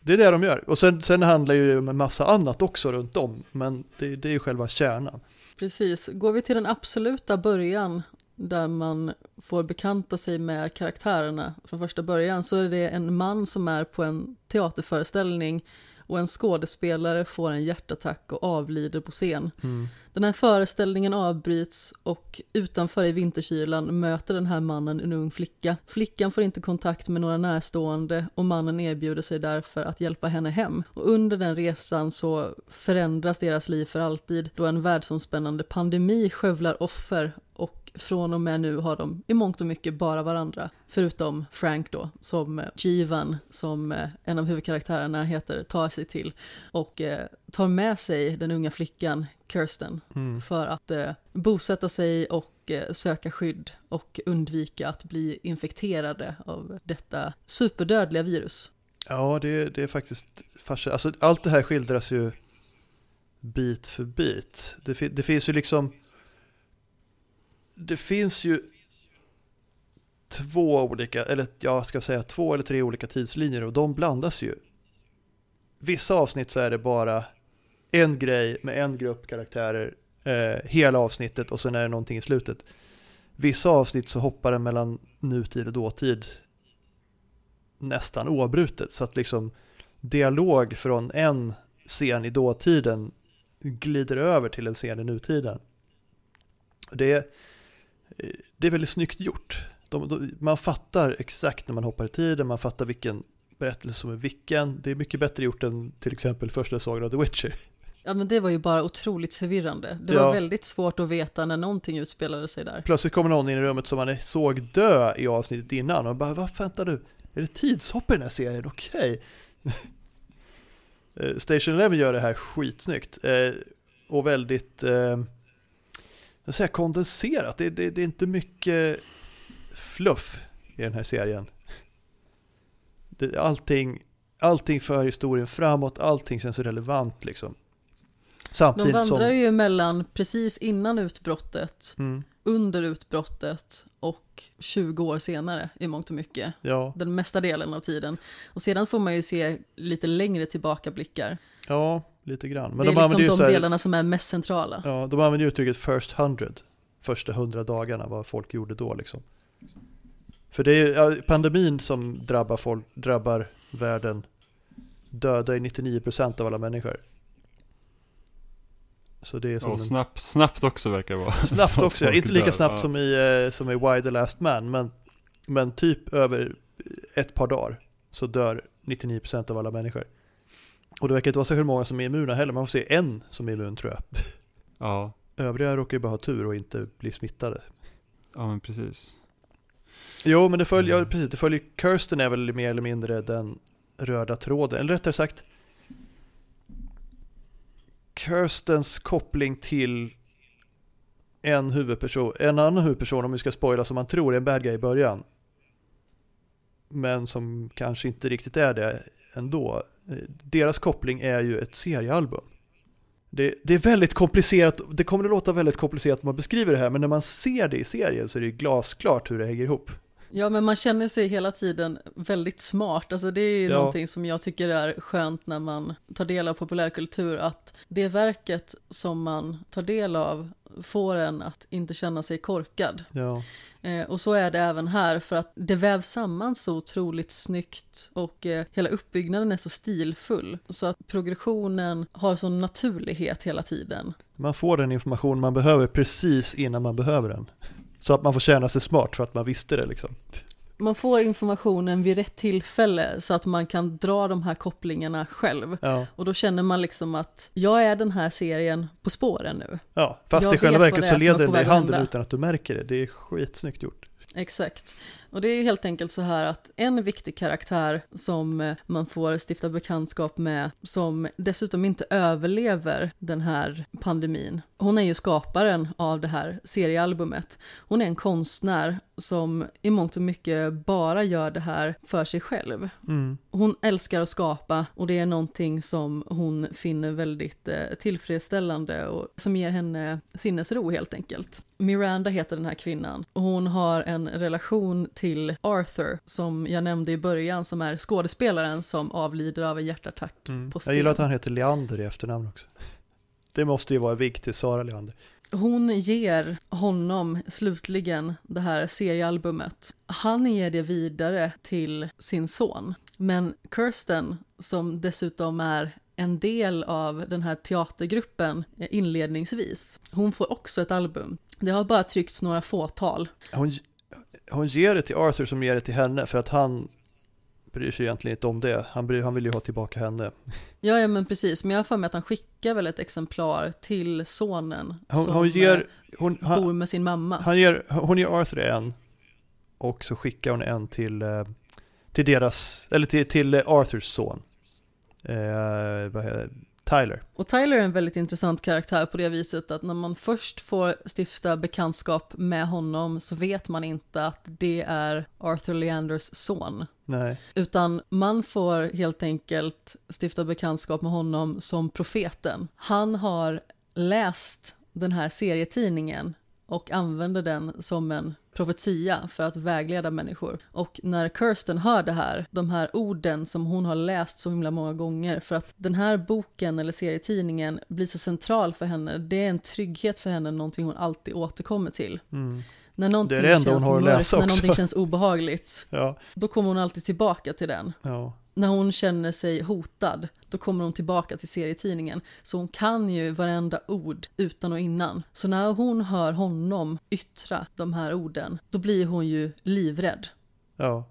det är det de gör. Och sen, sen handlar det ju om en massa annat också runt om. Men det, det är ju själva kärnan. Precis. Går vi till den absoluta början där man får bekanta sig med karaktärerna från första början, så är det en man som är på en teaterföreställning och en skådespelare får en hjärtattack och avlider på scen. Mm. Den här föreställningen avbryts och utanför i vinterkylan möter den här mannen en ung flicka. Flickan får inte kontakt med några närstående och mannen erbjuder sig därför att hjälpa henne hem. Och under den resan så förändras deras liv för alltid, då en världsomspännande pandemi skövlar offer, och från och med nu har de i mångt och mycket bara varandra. Förutom Frank då, som Jivan, som en av huvudkaraktärerna heter, tar sig till och eh, tar med sig den unga flickan Kirsten mm. för att eh, bosätta sig och eh, söka skydd och undvika att bli infekterade av detta superdödliga virus. Ja, det, det är faktiskt fascinerande. Alltså, allt det här skildras ju bit för bit. Det, fi- det finns ju liksom Det finns ju två olika, eller jag ska säga två eller tre olika tidslinjer, och de blandas ju. Vissa avsnitt så är det bara en grej med en grupp karaktärer eh, hela avsnittet, och sen är det någonting i slutet. Vissa avsnitt så hoppar det mellan nutid och dåtid nästan oavbrutet, så att liksom dialog från en scen i dåtiden glider över till en scen i nutiden. Det är Det är väldigt snyggt gjort. De, de, man fattar exakt när man hoppar i tiden, man fattar vilken berättelse som är vilken. Det är mycket bättre gjort än till exempel första sagan av The Witcher. Ja, men det var ju bara otroligt förvirrande. Det ja. var väldigt svårt att veta när någonting utspelade sig där. Plötsligt kommer någon in i rummet som man såg dö i avsnittet innan och bara, vad väntar du? Är det tidshopp i den här serien? Okej. Okay. Station elva gör det här skitsnyggt. Och väldigt... Jag säger kondenserat. Det, det, det är inte mycket fluff i den här serien. Det, allting, allting för historien framåt, allting känns relevant liksom. Samtidigt de vandrar som... ju mellan precis innan utbrottet, mm. under utbrottet och tjugo år senare i mångt och mycket. Ja. Den mesta delen av tiden. Och sedan får man ju se lite längre tillbakablickar. Ja, lite grann. Men det är de liksom ju de här, delarna som är mest centrala. Ja, de använder uttrycket first hundred. Första hundra dagarna, vad folk gjorde då liksom. För det är pandemin som drabbar, folk, drabbar världen. Döda i nittionio procent av alla människor. Så det är som ja, snabbt, snabbt också verkar det vara. Snabbt också, ja. Inte lika snabbt ja. som, i, som i Why the Last Man. Men, men typ över ett par dagar så dör nittionio procent av alla människor. Och det verkar inte vara så hur många som är immuna heller. Man får se en som är immun, tror jag. Ja. Övriga råkar ju bara ha tur och inte bli smittade. Ja, men precis. Jo, men det följer, mm. ja, precis, det följer Kirsten är väl mer eller mindre den röda tråden. Eller rättare sagt, Kirstens koppling till en huvudperson, en annan huvudperson, om vi ska spoila, som man tror är en bad guy i början. Men som kanske inte riktigt är det ändå. Deras koppling är ju ett seriealbum. Det, det är väldigt komplicerat. Det kommer att låta väldigt komplicerat när man beskriver det här, men när man ser det i serien så är det glasklart hur det hänger ihop. Ja, men man känner sig hela tiden väldigt smart. Alltså det är ju ja. någonting som jag tycker är skönt när man tar del av populärkultur, att det verket som man tar del av får en att inte känna sig korkad. Ja. Eh, och så är det även här, för att det vävs samman så otroligt snyggt och eh, hela uppbyggnaden är så stilfull, så att progressionen har sån naturlighet hela tiden. Man får den information man behöver precis innan man behöver den. Så att man får känna sig smart för att man visste det liksom. Man får informationen vid rätt tillfälle så att man kan dra de här kopplingarna själv. Ja. Och då känner man liksom att jag är den här serien på spåren nu. Ja, fast jag i själva verket så leder den dig i handen utan att du märker det. Det är skitsnyggt gjort. Exakt. Och det är ju helt enkelt så här att en viktig karaktär som man får stifta bekantskap med, som dessutom inte överlever den här pandemin. Hon är ju skaparen av det här seriealbumet. Hon är en konstnär som i mångt och mycket bara gör det här för sig själv. Mm. Hon älskar att skapa, och det är någonting som hon finner väldigt tillfredsställande och som ger henne sinnesro helt enkelt. Miranda heter den här kvinnan, och hon har en relation till till Arthur, som jag nämnde i början, som är skådespelaren som avlider av en hjärtattack mm. på scen. Jag gillar att han heter Leander i efternamn också. Det måste ju vara en vigg till Sara Leander. Hon ger honom slutligen det här seriealbumet. Han ger det vidare till sin son. Men Kirsten, som dessutom är en del av den här teatergruppen inledningsvis, hon får också ett album. Det har bara tryckts några fåtal. Hon, hon ger det till Arthur som ger det till henne för att han bryr sig egentligen inte om det. Han, bryr, han vill ju ha tillbaka henne. Ja, ja men precis. Men jag har för mig att han skickar väl ett exemplar till sonen hon, som hon ger, hon, han, bor med sin mamma. Han ger, hon ger Arthur en och så skickar hon en till, till, deras, eller till, till Arthurs son. Eh, Tyler. Och Tyler är en väldigt intressant karaktär på det viset att när man först får stifta bekantskap med honom så vet man inte att det är Arthur Leanders son. Nej. Utan man får helt enkelt stifta bekantskap med honom som profeten. Han har läst den här serietidningen och använder den som en profetia för att vägleda människor. Och när Kirsten hör det här, de här orden som hon har läst så himla många gånger, för att den här boken eller serietidningen blir så central för henne, det är en trygghet för henne, någonting hon alltid återkommer till. Mm. När någonting, det är det enda hon har att läsa också. När någonting känns obehagligt, ja. Då kommer hon alltid tillbaka till den. Ja. När hon känner sig hotad, då kommer hon tillbaka till serietidningen. Så hon kan ju varenda ord utan och innan. Så när hon hör honom yttra de här orden, då blir hon ju livrädd. Ja.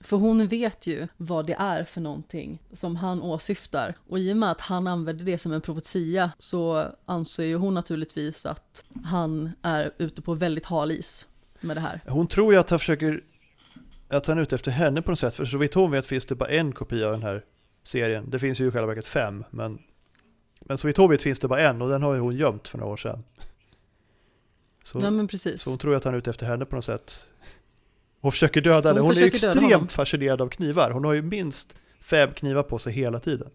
För hon vet ju vad det är för någonting som han åsyftar. Och i och med att han använder det som en profetia så anser ju hon naturligtvis att han är ute på väldigt hal is med det här. Hon tror ju att han försöker... att han är ute efter henne på något sätt. För så vitt hon vet finns det bara en kopia av den här serien. Det finns ju i själva verket fem. Men, men så vitt hon vet finns det bara en. Och den har ju hon gömt för några år sedan. Så, ja, men precis. Så hon tror att han är ute efter henne på något sätt. Hon försöker döda henne. Hon, hon är ju extremt fascinerad av knivar. Hon har ju minst fem knivar på sig hela tiden.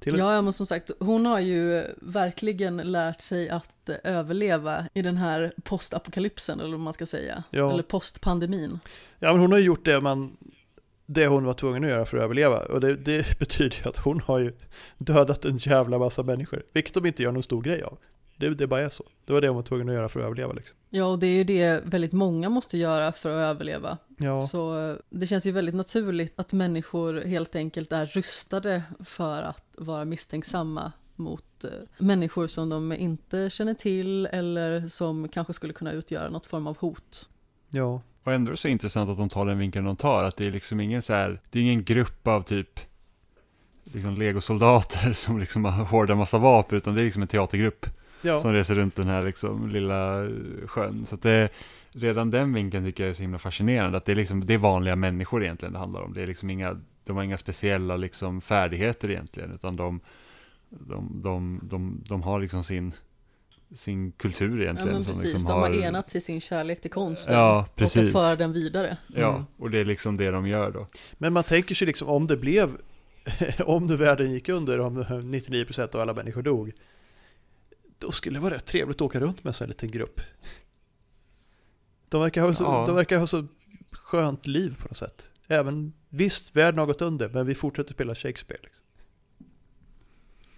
Till... Ja, men som sagt. Hon har ju verkligen lärt sig att överleva i den här postapokalypsen eller vad man ska säga, ja. Eller postpandemin. Ja, men hon har ju gjort det, man, det hon var tvungen att göra för att överleva, och det, det betyder ju att hon har ju dödat en jävla massa människor, vilket de inte gör någon stor grej av. Det, det bara är så. Det var det hon var tvungen att göra för att överleva liksom. Ja, och det är ju det väldigt många måste göra för att överleva. Ja. Så det känns ju väldigt naturligt att människor helt enkelt är rustade för att vara misstänksamma mot människor som de inte känner till eller som kanske skulle kunna utgöra något form av hot. Ja, och ändå är det så intressant att de tar den vinkeln de tar, att det är liksom ingen så här, det är ingen grupp av typ liksom legosoldater som liksom har hårda massa vapen, utan det är liksom en teatergrupp, ja. Som reser runt den här liksom lilla sjön, så att det, redan den vinkeln tycker jag är så himla fascinerande, att det är liksom, det är vanliga människor egentligen det handlar om, det är liksom inga, de har inga speciella liksom färdigheter egentligen, utan de De, de, de, de har liksom sin, sin kultur egentligen. Ja, men precis, som liksom de har, har enats i sin kärlek till konsten, ja, och att föra den vidare. Mm. Ja, och det är liksom det de gör då. Men man tänker sig liksom, om det blev om nu världen gick under, om nittionio procent av alla människor dog, då skulle det vara rätt trevligt att åka runt med en sån här liten grupp. De verkar ha så, ja. De verkar ha så skönt liv på något sätt. Även, visst, världen har gått under, men vi fortsätter spela Shakespeare liksom.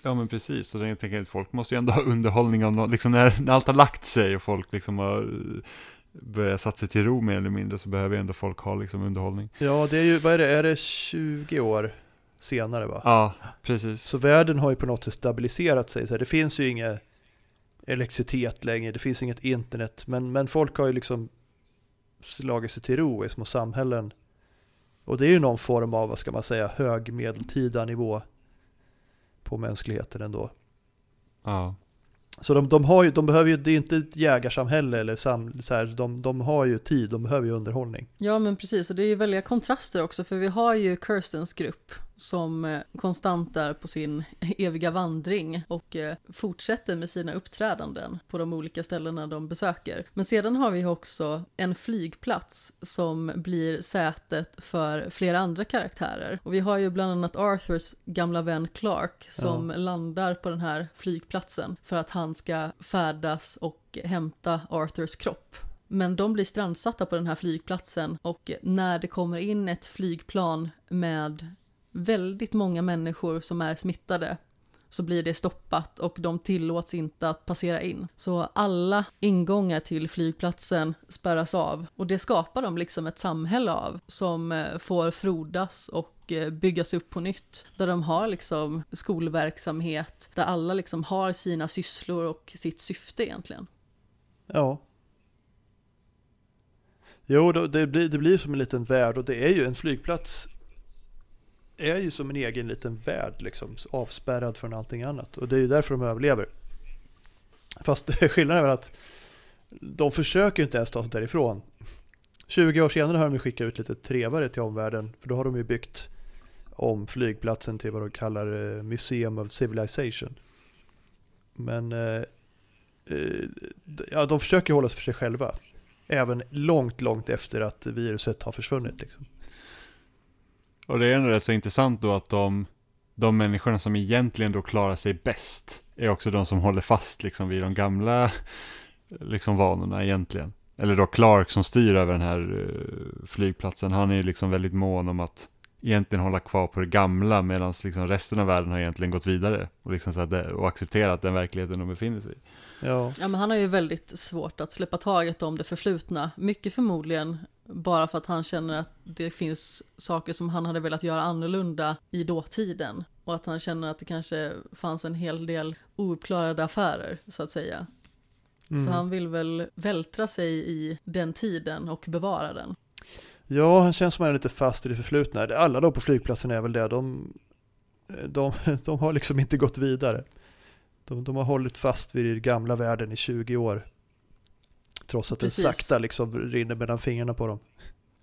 Ja, men precis, så jag tänker att folk måste ju ändå ha underhållning av något, liksom när, när allt har lagt sig och folk liksom har börjat satsa sig till ro mer eller mindre, så behöver ju ändå folk ha liksom underhållning. Ja, det är ju, vad är det, är det tjugo år senare va? Ja, precis. Så världen har ju på något sätt stabiliserat sig, så det finns ju ingen elektricitet längre, det finns inget internet, men, men folk har ju liksom slagit sig till ro i små samhällen, och det är ju någon form av, vad ska man säga, högmedeltida nivå på mänskligheten ändå. Ja. Så de, de har ju, de behöver ju, det är inte ett jägarsamhälle eller sam, så här, de, de har ju tid, de behöver ju underhållning. Ja, men precis, och det är ju väldiga kontraster också, för vi har ju Kirstens grupp som konstant är på sin eviga vandring och fortsätter med sina uppträdanden på de olika ställena de besöker. Men sedan har vi också en flygplats som blir sätet för flera andra karaktärer. Och vi har ju bland annat Arthurs gamla vän Clark som ja. landar på den här flygplatsen för att han ska färdas och hämta Arthurs kropp. Men de blir strandsatta på den här flygplatsen, och när det kommer in ett flygplan med väldigt många människor som är smittade så blir det stoppat och de tillåts inte att passera in. Så alla ingångar till flygplatsen spärras av och det skapar de liksom ett samhälle av som får frodas och byggas upp på nytt, där de har liksom skolverksamhet, där alla liksom har sina sysslor och sitt syfte egentligen. Ja. Jo, det blir, det blir som en liten värld, och det är ju en flygplats är ju som en egen liten värld liksom, avspärrad från allting annat, och det är ju därför de överlever. Fast skillnaden är väl att de försöker ju inte ens ta sig därifrån. tjugo år senare har de skickat ut lite trevare till omvärlden, för då har de ju byggt om flygplatsen till vad de kallar Museum of Civilization. Men eh, ja, de försöker hålla sig för sig själva även långt, långt efter att viruset har försvunnit liksom. Och det är ändå rätt så intressant då att de, de människorna som egentligen då klarar sig bäst är också de som håller fast liksom vid de gamla liksom vanorna egentligen. Eller då Clark som styr över den här flygplatsen, han är ju liksom väldigt mån om att egentligen hålla kvar på det gamla, medan liksom resten av världen har egentligen gått vidare och, liksom så att det, och accepterat den verkligheten de befinner sig i. Ja. Ja, men han har ju väldigt svårt att släppa taget om det förflutna. Mycket förmodligen bara för att han känner att det finns saker som han hade velat göra annorlunda i dåtiden. Och att han känner att det kanske fanns en hel del ouppklarade affärer, så att säga. Mm. Så han vill väl vältra sig i den tiden och bevara den. Ja, han känns som han är lite fast i det förflutna. Alla då på flygplatsen är väl det. De, de, de har liksom inte gått vidare. De, de har hållit fast vid den gamla världen i tjugo år. Trots att Precis. Den sakta liksom rinner mellan fingrarna på dem.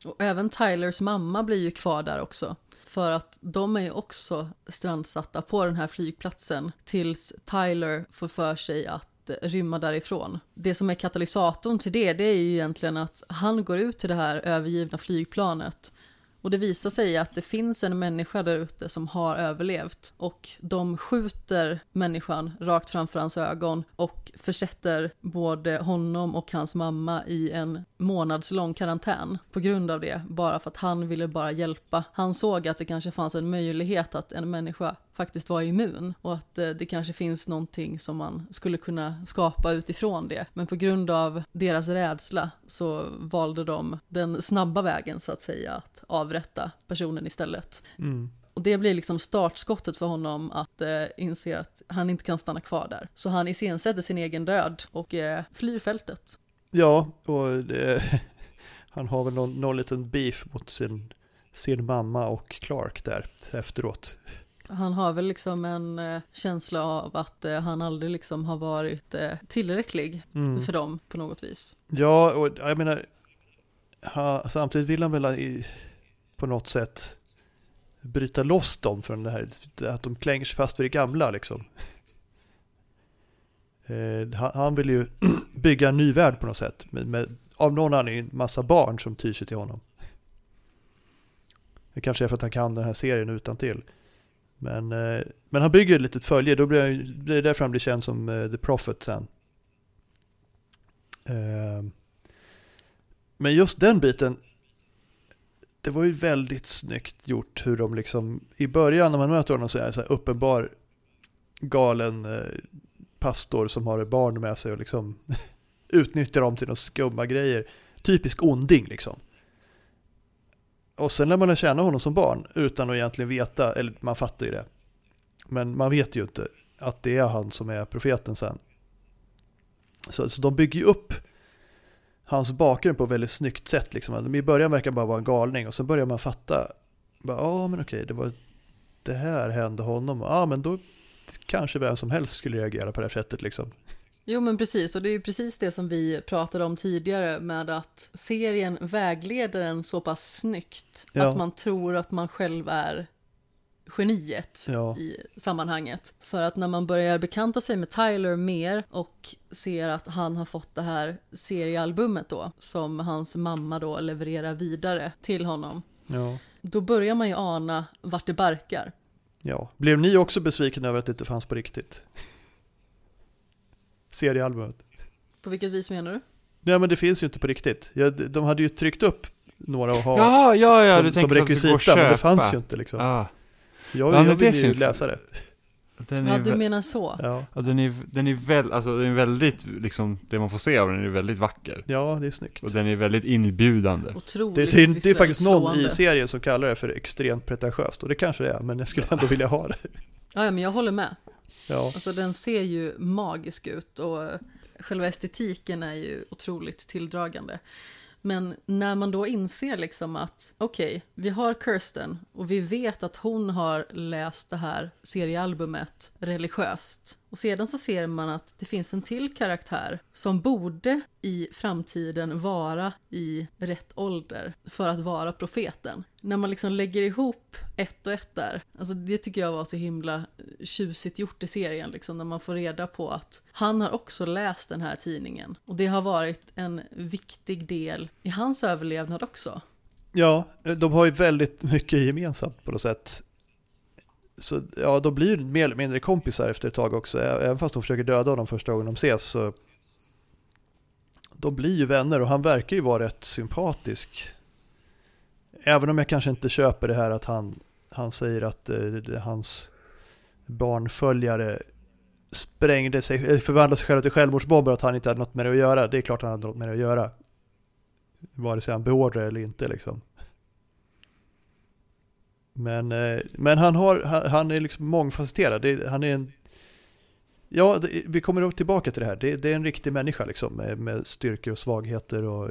Och även Tylers mamma blir ju kvar där också. För att de är ju också strandsatta på den här flygplatsen tills Tyler får för sig att rymma därifrån. Det som är katalysatorn till det, det är ju egentligen att han går ut till det här övergivna flygplanet och det visar sig att det finns en människa där ute som har överlevt, och de skjuter människan rakt framför hans ögon och försätter både honom och hans mamma i en månadslång karantän på grund av det, bara för att han ville bara hjälpa. Han såg att det kanske fanns en möjlighet att en människa faktiskt var immun och att det kanske finns någonting som man skulle kunna skapa utifrån det. Men på grund av deras rädsla så valde de den snabba vägen, så att säga, att avrätta personen istället. Mm. Och det blir liksom startskottet för honom att eh, inse att han inte kan stanna kvar där. Så han iscensätter sin egen död och eh, flyr fältet. Ja, och det, han har väl någon, någon liten beef mot sin, sin mamma och Clark där efteråt. Han har väl liksom en eh, känsla av att eh, han aldrig liksom har varit eh, tillräcklig mm. för dem på något vis. Ja, och jag menar, ha, samtidigt vill han väl i, på något sätt bryta loss dem från det här, att de klänger sig fast vid det gamla liksom. Eh, han, han vill ju bygga en ny värld på något sätt, med, med, av någon anledning en massa barn som tyr sig till honom. Det kanske är för att han kan den här serien utan till. Men, men han bygger ett litet följe, då blir han, det är därför han blir känd som uh, The Prophet sen. Uh, men just den biten, det var ju väldigt snyggt gjort hur de liksom, i början när man möter honom så är det så här uppenbar galen uh, pastor som har barn med sig och liksom utnyttjar dem till några skumma grejer. Typisk onding liksom. Och sen när man lär känna honom som barn utan att egentligen veta, eller man fattar ju det, men man vet ju inte att det är han som är profeten sen. Så, så de bygger ju upp hans bakgrund på ett väldigt snyggt sätt. Liksom. I början verkar bara vara en galning och sen börjar man fatta. Ja, men okej, det, var, det här hände honom. Ja, men då kanske vem som helst skulle reagera på det här sättet liksom. Jo, men precis, och det är ju precis det som vi pratade om tidigare med att serien vägleder en så pass snyggt ja. Att man tror att man själv är geniet ja. I sammanhanget. För att när man börjar bekanta sig med Tyler mer och ser att han har fått det här seriealbumet då som hans mamma då levererar vidare till honom ja. Då börjar man ju ana vart det barkar. Ja, blev ni också besviken över att det inte fanns på riktigt? Seriealbumet. På vilket vis menar du? Nej, men det finns ju inte på riktigt. De hade ju tryckt upp några och ha ja, ja, ja, som, som rekvisita, men det fanns ju inte liksom. Ah. Jag, ja, jag ville ju läsa det. Den ja, du vä- menar så. Ja. Ja, den är, den är väl, alltså den är väldigt, liksom, det man får se av den är väldigt vacker. Ja, det är snyggt. Och den är väldigt inbjudande. Otroligt. Det är, det är faktiskt någon i serien som kallar det för extremt pretentiöst, och det kanske det är, men jag skulle ändå vilja ha det. Ja, ja, men jag håller med. Ja. Alltså den ser ju magisk ut, och själva estetiken är ju otroligt tilldragande. Men när man då inser liksom att okej, okay, vi har Kirsten och vi vet att hon har läst det här seriealbumet religiöst. Och sedan så ser man att det finns en till karaktär som borde i framtiden vara i rätt ålder för att vara profeten. När man liksom lägger ihop ett och ett där, alltså det tycker jag var så himla tjusigt gjort i serien liksom, när man får reda på att han har också läst den här tidningen. Och det har varit en viktig del i hans överlevnad också. Ja, de har ju väldigt mycket gemensamt på något sätt. Så ja, de blir mer eller mindre kompisar efter ett tag också. Även fast de försöker döda honom första gången de ses, så de blir ju vänner, och han verkar ju vara rätt sympatisk. Även om jag kanske inte köper det här att han, han säger att eh, hans barnföljare sprängde sig, förvandlade sig själv till självmordsbomber, att han inte hade något med det att göra. Det är klart han hade något med det att göra. Vare sig han beordrar eller inte liksom. Men, men han, har, han, han är liksom mångfacetterad. Han är en, ja, vi kommer tillbaka till det här. Det, det är en riktig människa liksom, med, med styrkor och svagheter och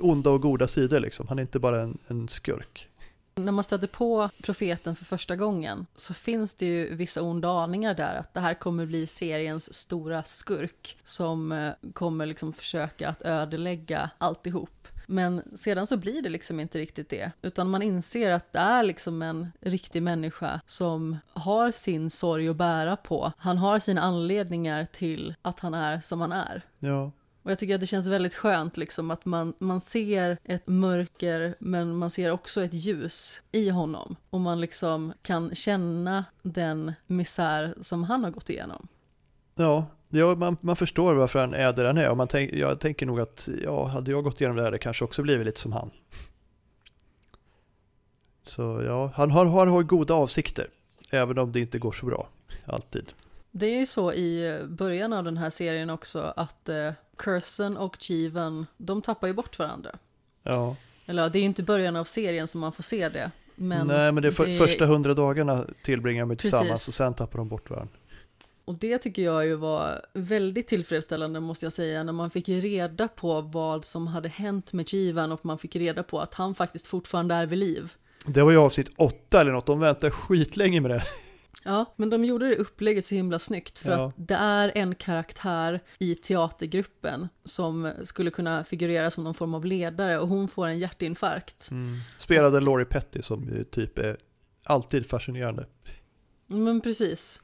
onda och goda sidor liksom. Han är inte bara en, en skurk. När man stöter på profeten för första gången så finns det ju vissa onda aningar där att det här kommer bli seriens stora skurk som kommer liksom försöka att ödelägga alltihop. Men sedan så blir det liksom inte riktigt det. Utan man inser att det är liksom en riktig människa som har sin sorg att bära på. Han har sina anledningar till att han är som han är. Ja. Och jag tycker att det känns väldigt skönt liksom att man, man ser ett mörker, men man ser också ett ljus i honom. Och man liksom kan känna den misär som han har gått igenom. Ja, Ja, man, man förstår varför han är där han är. Och man tänk, jag tänker nog att ja, hade jag gått igenom det här, det kanske också blivit lite som han. Så ja, han har, har, har goda avsikter. Även om det inte går så bra, alltid. Det är ju så i början av den här serien också att eh, Kirsten och Jeevan, de tappar ju bort varandra. Ja. Eller det är ju inte början av serien som man får se det. Men Nej, men det, för, det... första hundra dagarna tillbringar de tillsammans. Precis. Och sen tappar de bort varandra. Och det tycker jag ju var väldigt tillfredsställande, måste jag säga, när man fick reda på vad som hade hänt med Jeevan och man fick reda på att han faktiskt fortfarande är vid liv. Det var ju avsnitt åtta eller något, de väntar skitlänge med det. Ja, men de gjorde det upplägget så himla snyggt för ja. Att det är en karaktär i teatergruppen som skulle kunna figurera som någon form av ledare, och hon får en hjärtinfarkt. Mm. Spelade Lori Petty, som typ är alltid fascinerande. Men precis.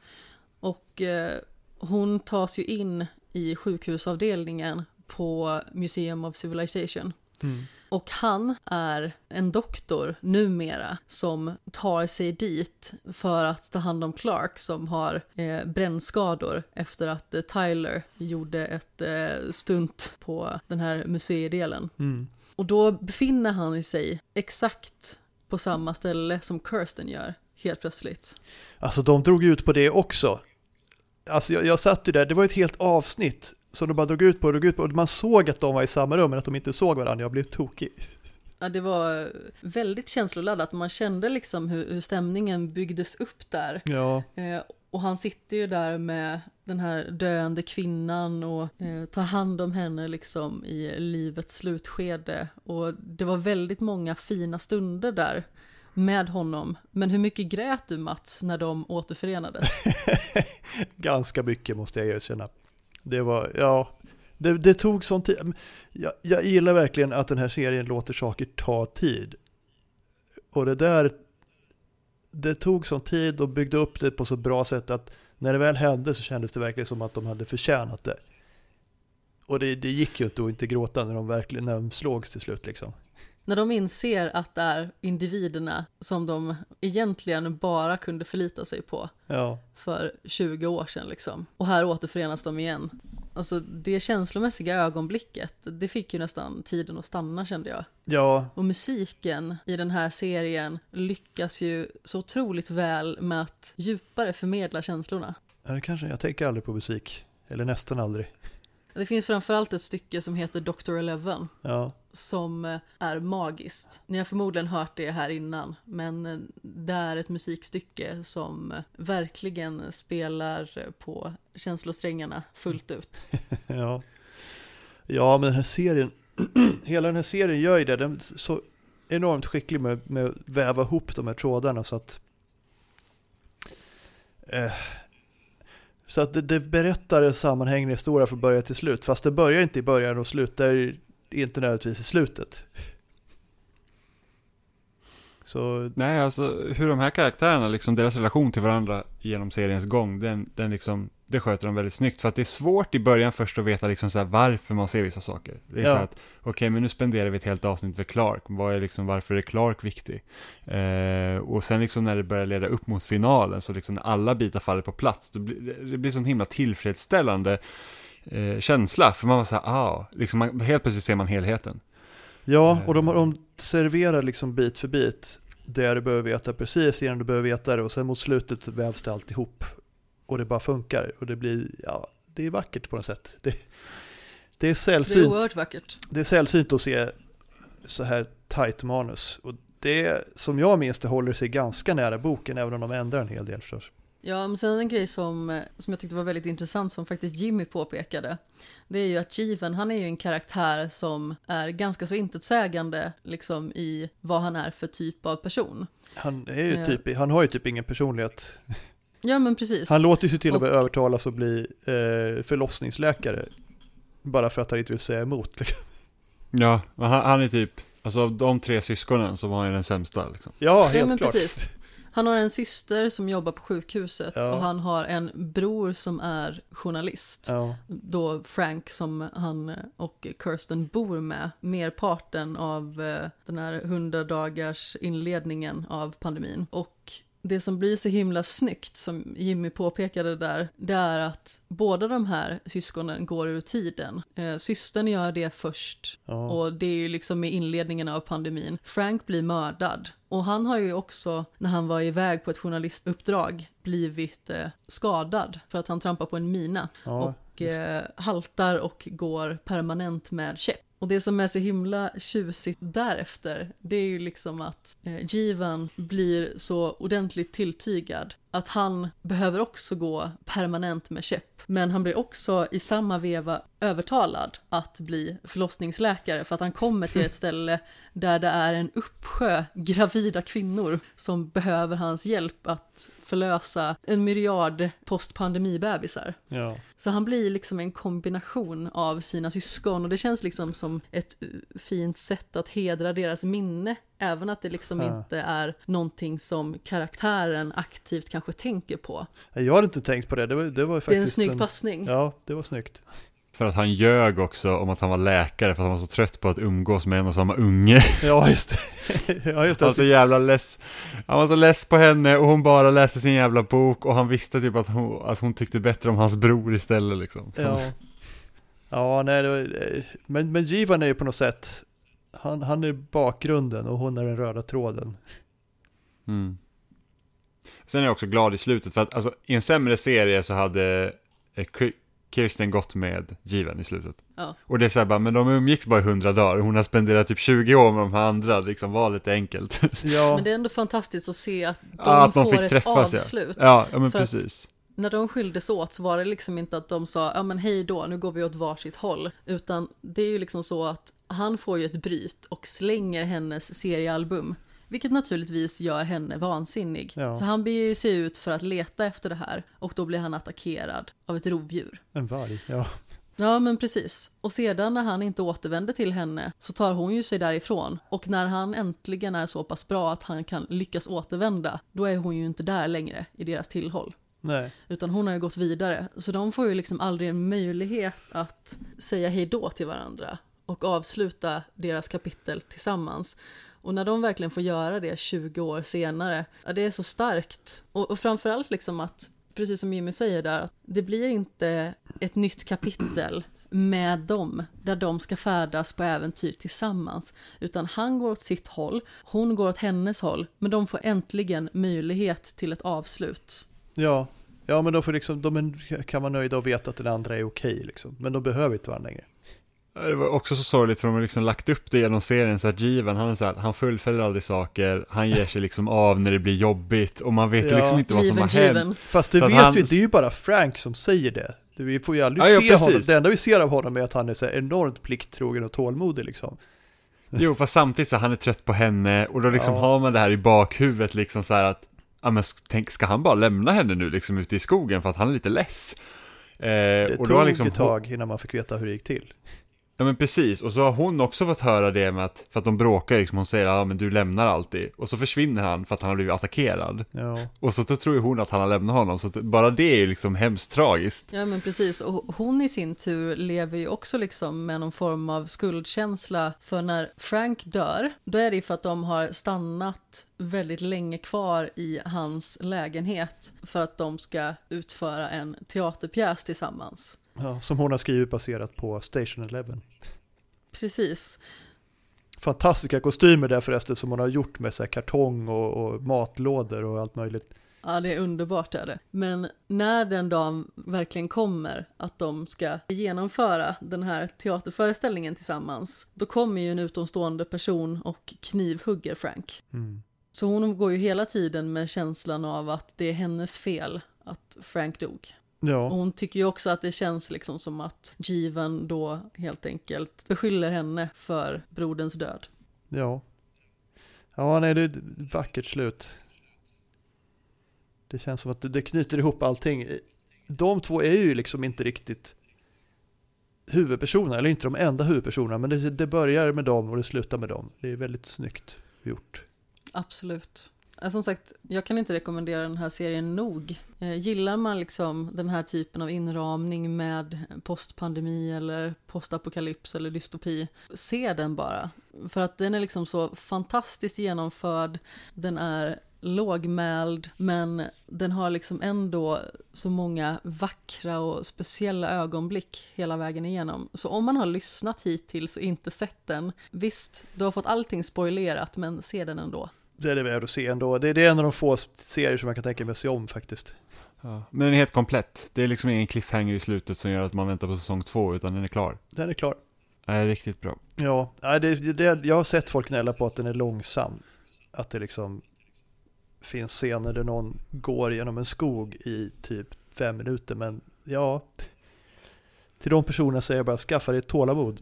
Och eh, hon tas ju in i sjukhusavdelningen på Museum of Civilization. Mm. Och han är en doktor numera som tar sig dit för att ta hand om Clark som har eh, brännskador efter att eh, Tyler gjorde ett eh, stunt på den här museidelen. Mm. Och då befinner han sig exakt på samma ställe som Kirsten gör. Helt plötsligt. Alltså de drog ut på det också. Alltså jag, jag satt ju där, det var ett helt avsnitt som de bara drog ut på och drog ut på. Och man såg att de var i samma rum men att de inte såg varandra. Jag blev tokig. Ja, det var väldigt känsloladdat. Man kände liksom hur, hur stämningen byggdes upp där. Ja. Eh, och han sitter ju där med den här döende kvinnan och eh, tar hand om henne liksom i livets slutskede. Och det var väldigt många fina stunder där. Med honom. Men hur mycket grät du, Mats, när de återförenades? Ganska mycket, måste jag erkänna. Det var, ja, det, det tog sån tid. Jag, jag gillar verkligen att den här serien låter saker ta tid. Och det där, det tog sån tid och byggde upp det på så bra sätt att när det väl hände så kändes det verkligen som att de hade förtjänat det. Och det, det gick ju inte att inte gråta när de verkligen när de slogs till slut liksom. När de inser att det är individerna som de egentligen bara kunde förlita sig på ja. För tjugo år sedan. Liksom. Och här återförenas de igen. Alltså det känslomässiga ögonblicket, det fick ju nästan tiden att stanna, kände jag. Ja. Och musiken i den här serien lyckas ju så otroligt väl med att djupare förmedla känslorna. Ja, det kanske, jag tänker aldrig på musik. Eller nästan aldrig. Det finns framförallt ett stycke som heter Doctor Eleven. Ja. Som är magiskt. Ni har förmodligen hört det här innan, men det är ett musikstycke som verkligen spelar på känslosträngarna fullt ut. Ja. Ja, men den här serien hela den här serien gör ju det. Den är så enormt skicklig med, med att väva ihop de här trådarna så att eh, så att det, det berättar en sammanhängande historia från början till slut, fast det börjar inte i början och slutar inte nödvändigtvis i slutet. Så... Nej, alltså hur de här karaktärerna, liksom deras relation till varandra genom seriens gång, den, den liksom, det sköter de väldigt snyggt. För att det är svårt i början först att veta liksom så här varför man ser vissa saker. Det är ja. så att, okej okay, men nu spenderar vi ett helt avsnitt med Clark. Vad är liksom, varför är Clark viktig? Eh, och sen liksom när det börjar leda upp mot finalen, så liksom när alla bitar faller på plats, det blir, det blir sån himla tillfredsställande Eh, känsla, för man var såhär, ah, liksom man, helt plötsligt ser man helheten. Ja, och de, de serverar liksom bit för bit det du behöver veta precis innan du behöver veta det, och sen mot slutet vävs det alltihop och det bara funkar, och det blir, ja, det är vackert på något sätt. Det, det är sällsynt. Det är vackert. Det är sällsynt att se så här tight manus, och det, som jag minns, det håller sig ganska nära boken, även om de ändrar en hel del förstås. Ja, men sen en grej som, som jag tyckte var väldigt intressant, som faktiskt Jimmy påpekade, det är ju att Jeevan, han är ju en karaktär som är ganska så intetsägande liksom i vad han är för typ av person. Han, är ju typ, eh. han har ju typ ingen personlighet. Ja, men precis. Han låter sig till och med övertalas att bli eh, förlossningsläkare bara för att han inte vill säga emot. Liksom. Ja, han, han är typ, alltså av de tre syskonen så var han ju den sämsta. Liksom. Ja, helt ja, klart. Precis. Han har en syster som jobbar på sjukhuset, ja. Och han har en bror som är journalist. Ja. Då Frank, som han och Kirsten bor med merparten av den här hundra dagars inledningen av pandemin. Och det som blir så himla snyggt, som Jimmy påpekade där, det är att båda de här syskonen går ur tiden. Eh, systern gör det först, ja. Och det är ju liksom med inledningen av pandemin. Frank blir mördad, och han har ju också, när han var iväg på ett journalistuppdrag, blivit eh, skadad för att han trampar på en mina, ja, och eh, haltar och går permanent med käpp. Och det som är så himla tjusigt därefter, det är ju liksom att eh, Jeevan blir så ordentligt tilltygad att han behöver också gå permanent med käpp. Men han blir också i samma veva övertalad att bli förlossningsläkare, för att han kommer till ett ställe där det är en uppsjö gravida kvinnor som behöver hans hjälp att förlösa en myriad postpandemibebisar. Ja. Så han blir liksom en kombination av sina syskon, och det känns liksom som ett fint sätt att hedra deras minne. Även att det liksom ja. inte är någonting som karaktären aktivt kanske tänker på. Jag hade inte tänkt på det. Det var, det var faktiskt det är en snygg en... passning. Ja, det var snyggt. För att han ljög också om att han var läkare, för att han var så trött på att umgås med en och samma unge. Ja, just det. Ja, just det. Han var så jävla less. Han var så less på henne, och hon bara läste sin jävla bok, och han visste typ att hon, att hon tyckte bättre om hans bror istället. Liksom. Så. Ja, ja nej, det var... men, men Jeevan är ju på något sätt... Han, han är bakgrunden, och hon är den röda tråden. Mm. Sen är jag också glad i slutet, för att alltså, i en sämre serie så hade Kirsten gått med Jeevan i slutet. Ja. Och det är så här bara, men de umgicks bara i hundra dagar. Hon har spenderat typ tjugo år med de här andra. Det liksom var lite enkelt. Ja. Men det är ändå fantastiskt att se att de, ja, att de får ett träffas, avslut. Ja, ja men precis. Att... När de skildes åt så var det liksom inte att de sa ja men hej då, nu går vi åt varsitt håll. Utan det är ju liksom så att han får ju ett bryt och slänger hennes seriealbum. Vilket naturligtvis gör henne vansinnig. Ja. Så han beger sig ut för att leta efter det här. Och då blir han attackerad av ett rovdjur. En varg, ja. Ja men precis. Och sedan när han inte återvänder till henne så tar hon ju sig därifrån. Och när han äntligen är så pass bra att han kan lyckas återvända, då är hon ju inte där längre i deras tillhåll. Nej. Utan hon har ju gått vidare, så de får ju liksom aldrig en möjlighet att säga hejdå till varandra och avsluta deras kapitel tillsammans. Och när de verkligen får göra det tjugo år senare, ja, det är så starkt. Och, och framförallt liksom att, precis som Jimmy säger där, att det blir inte ett nytt kapitel med dem, där de ska färdas på äventyr tillsammans, utan han går åt sitt håll, hon går åt hennes håll, men de får äntligen möjlighet till ett avslut. Ja, ja men de, får liksom, de kan vara nöjda och veta att den andra är okej liksom. Men de behöver inte varandra längre. Det var också så sorgligt för de har liksom lagt upp det genom serien så att Jivan, han är så här, han fullföljer aldrig saker, han ger sig liksom av när det blir jobbigt och man vet ja. liksom inte vad som Even, har hänt. Even. Fast det så vet han... vi, det är ju bara Frank som säger det. Vi får ju aldrig ja, se ja, honom. Det enda vi ser av honom är att han är så här enormt plikttrogen och tålmodig liksom. Jo, fast samtidigt så han är trött på henne och då liksom ja. har man det här i bakhuvudet liksom så här att ja, men tänk, ska han bara lämna henne nu liksom ute i skogen för att han är lite less. Eh, det och då tog liksom... ett tag innan man fick veta hur det gick till. Ja men precis, och så har hon också fått höra det med att, för att de bråkar liksom, hon säger ja ah, men du lämnar alltid, och så försvinner han för att han har blivit attackerad ja. och så då tror ju hon att han har lämnat honom, så att bara det är ju liksom hemskt tragiskt. Ja men precis, och hon i sin tur lever ju också liksom med någon form av skuldkänsla, för när Frank dör, då är det för att de har stannat väldigt länge kvar i hans lägenhet för att de ska utföra en teaterpjäs tillsammans. Ja, som hon har skrivit baserat på Station Eleven. Precis. Fantastiska kostymer där förresten som hon har gjort med så här kartong och, och matlådor och allt möjligt. Ja, det är underbart är det. Men när den dagen verkligen kommer att de ska genomföra den här teaterföreställningen tillsammans, då kommer ju en utomstående person och knivhugger Frank. Mm. Så hon går ju hela tiden med känslan av att det är hennes fel att Frank dog. Ja. Hon tycker ju också att det känns liksom som att Jivan då helt enkelt beskyller henne för broderns död. Ja. Ja, nej, det är ett vackert slut. Det känns som att det knyter ihop allting. De två är ju liksom inte riktigt huvudpersoner, eller inte de enda huvudpersonerna, men det, det börjar med dem och det slutar med dem. Det är väldigt snyggt gjort. Absolut. Som sagt, jag kan inte rekommendera den här serien nog. Gillar man liksom den här typen av inramning med postpandemi eller postapokalyps eller dystopi, se den bara. För att den är liksom så fantastiskt genomförd, den är lågmäld, men den har liksom ändå så många vackra och speciella ögonblick hela vägen igenom. Så om man har lyssnat hittills och inte sett den, visst, du har fått allting spoilerat, men se den ändå. Det är det värd att se ändå. Det är en av de få serier som jag kan tänka mig att se om faktiskt. Ja, men den är helt komplett. Det är liksom ingen cliffhanger i slutet som gör att man väntar på säsong två, utan den är klar. Den är klar. Ja, det är riktigt bra. Ja, det, det, jag har sett folk gnälla på att den är långsam. Att det liksom finns scener där någon går genom en skog i typ fem minuter. Men ja, till de personerna säger jag bara, skaffa dig ett tålamod.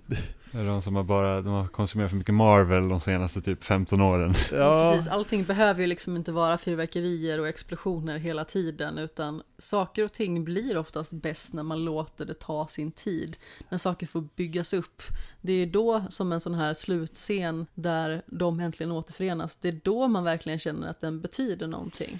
Det är de som har bara de har konsumerat för mycket Marvel de senaste typ femton åren. Ja. Precis, allting behöver ju liksom inte vara fyrverkerier och explosioner hela tiden, utan saker och ting blir oftast bäst när man låter det ta sin tid. När saker får byggas upp. Det är då som en sån här slutscen där de äntligen återförenas. Det är då man verkligen känner att den betyder någonting.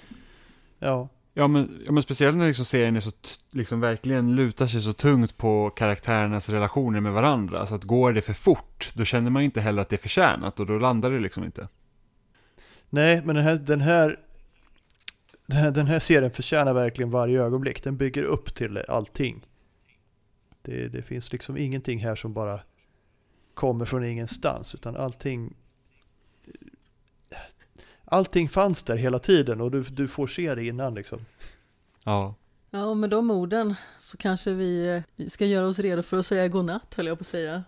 Ja. Ja men, ja men speciellt när liksom serien är så t- liksom verkligen lutar sig så tungt på karaktärernas relationer med varandra, så att går det för fort, då känner man inte heller att det är förtjänat, och då landar det liksom inte. Nej, men den här, den här den här serien förtjänar verkligen varje ögonblick. Den bygger upp till allting. Det, det finns liksom ingenting här som bara kommer från ingenstans, utan allting Allting fanns där hela tiden och du, du får se det innan liksom. Ja. Ja, och med de orden så kanske vi ska göra oss redo för att säga godnatt, höll jag på att säga.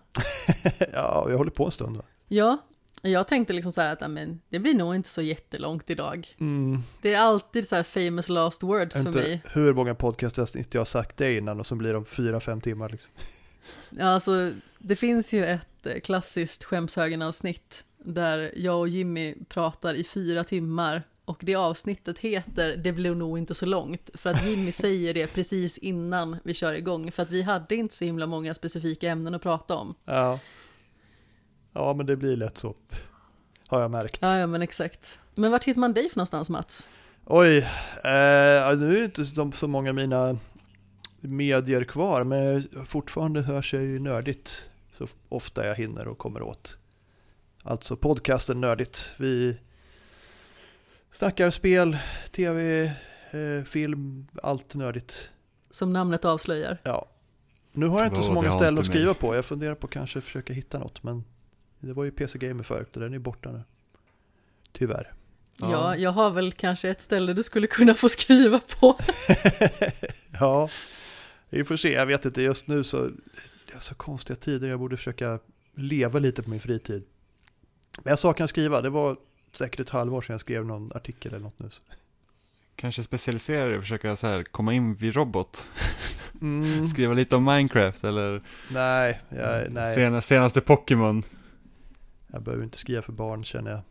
Ja, jag håller på en stund då. Ja, jag tänkte liksom så här att amen, det blir nog inte så jättelångt idag. Mm. Det är alltid så här famous last words inte för mig. Hur många podcasts inte jag har sagt det innan, och så blir de fyra, fem timmar liksom. Ja, alltså det finns ju ett klassiskt Skämshögen-avsnitt där jag och Jimmy pratar i fyra timmar, och det avsnittet heter Det blev nog inte så långt, för att Jimmy säger det precis innan vi kör igång, för att vi hade inte så himla många specifika ämnen att prata om. Ja, ja men det blir lätt så, har jag märkt. Ja, ja men exakt. Men vart hittar man dig för någonstans, Mats? Oj, eh, nu är inte så många av mina medier kvar, men fortfarande hörs jag ju Nördigt så ofta jag hinner och kommer åt. Alltså podcasten Nördigt. Vi snackar spel, tv, eh, film, allt nördigt. Som namnet avslöjar. Ja. Nu har jag inte så många ställen att skriva på. Jag funderar på kanske försöka hitta något, men det var ju P C Gamer förut och den är borta nu. Tyvärr. Ja. Ja, jag har väl kanske ett ställe du skulle kunna få skriva på. Ja, vi får se. Jag vet inte, just nu så det är så konstiga tider. Jag borde försöka leva lite på min fritid. Men jag saknar skriva. Det var säkert ett halvår sedan jag skrev någon artikel eller något nu. Kanske specialisera dig och försöka så här, komma in vid robot. Mm. Skriva lite om Minecraft eller nej, jag, nej. Sena, senaste Pokémon. Jag behöver inte skriva för barn, känner jag.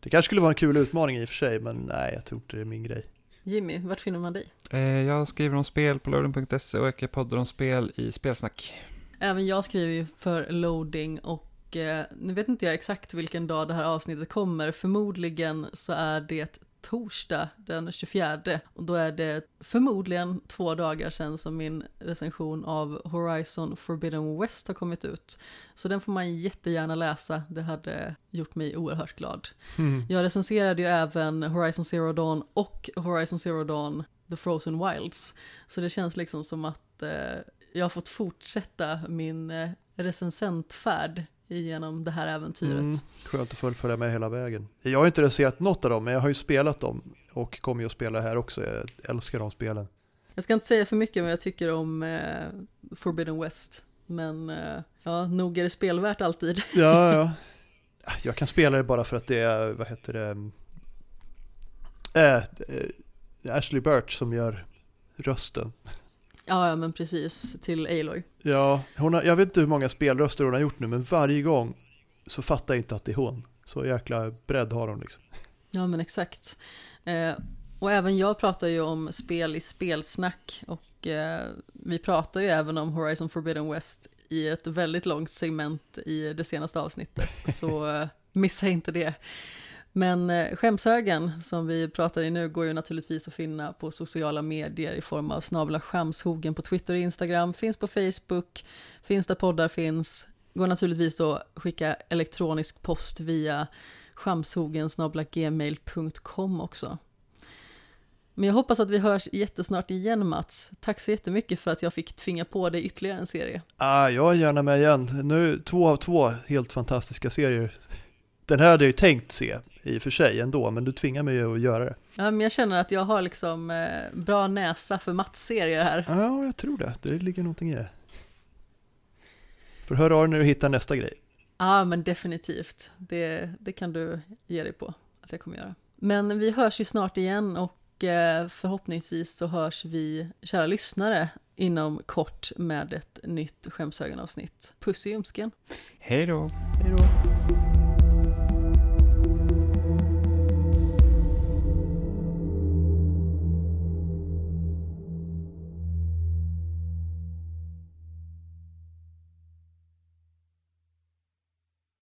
Det kanske skulle vara en kul utmaning i och för sig, men nej, jag tror inte det är min grej. Jimmy, vart finner man dig? Eh, jag skriver om spel på loading punkt se och jag poddar om spel i Spelsnack. Även jag skriver ju för Loading och eh, nu vet inte jag exakt vilken dag det här avsnittet kommer. Förmodligen så är det torsdag den tjugofjärde och då är det förmodligen två dagar sedan som min recension av Horizon Forbidden West har kommit ut. Så den får man jättegärna läsa, det hade gjort mig oerhört glad. Mm. Jag recenserade ju även Horizon Zero Dawn och Horizon Zero Dawn The Frozen Wilds, så det känns liksom som att eh, jag har fått fortsätta min eh, recensentfärd genom det här äventyret. Mm, skönt att fullfölja med hela vägen. Jag har inte recenserat något av dem, men jag har ju spelat dem och kommer ju att spela här också. Jag älskar de spelen. Jag ska inte säga för mycket vad jag tycker om eh, Forbidden West, men eh, ja, nog är det spelvärt alltid. Ja, ja. Jag kan spela det bara för att det är, vad heter det, äh, Ashley Birch som gör rösten. Ja, ja, men precis, till Aloy. Ja, hon har, jag vet inte hur många spelröster hon har gjort nu, men varje gång så fattar jag inte att det är hon. Så jäkla bredd har hon liksom. Ja, men exakt. Eh, och även jag pratar ju om spel i Spelsnack och eh, vi pratar ju även om Horizon Forbidden West i ett väldigt långt segment i det senaste avsnittet. Så eh, missa inte det. Men Skämshögen som vi pratar i nu går ju naturligtvis att finna på sociala medier i form av snabla Skämshögen på Twitter och Instagram. Finns på Facebook, finns där poddar finns. Går naturligtvis då att skicka elektronisk post via skämshögen snabel-a gmail punkt com också. Men jag hoppas att vi hörs jättesnart igen, Mats. Tack så jättemycket för att jag fick tvinga på dig ytterligare en serie. Ah, jag är gärna med igen. Nu två av två helt fantastiska serier. Den här hade jag ju tänkt se i och för sig ändå, men du tvingar mig att göra det. Ja, men jag känner att jag har liksom eh, bra näsa för Mats-serier här. Ja, jag tror det. Det ligger någonting i det. För hör av dig när du hittar nästa grej. Ja, men definitivt. Det, det kan du ge dig på att jag kommer göra. Men vi hörs ju snart igen och eh, förhoppningsvis så hörs vi, kära lyssnare, inom kort med ett nytt Skämshögen-avsnitt. Puss i ljumsken. Hej då. Hej då.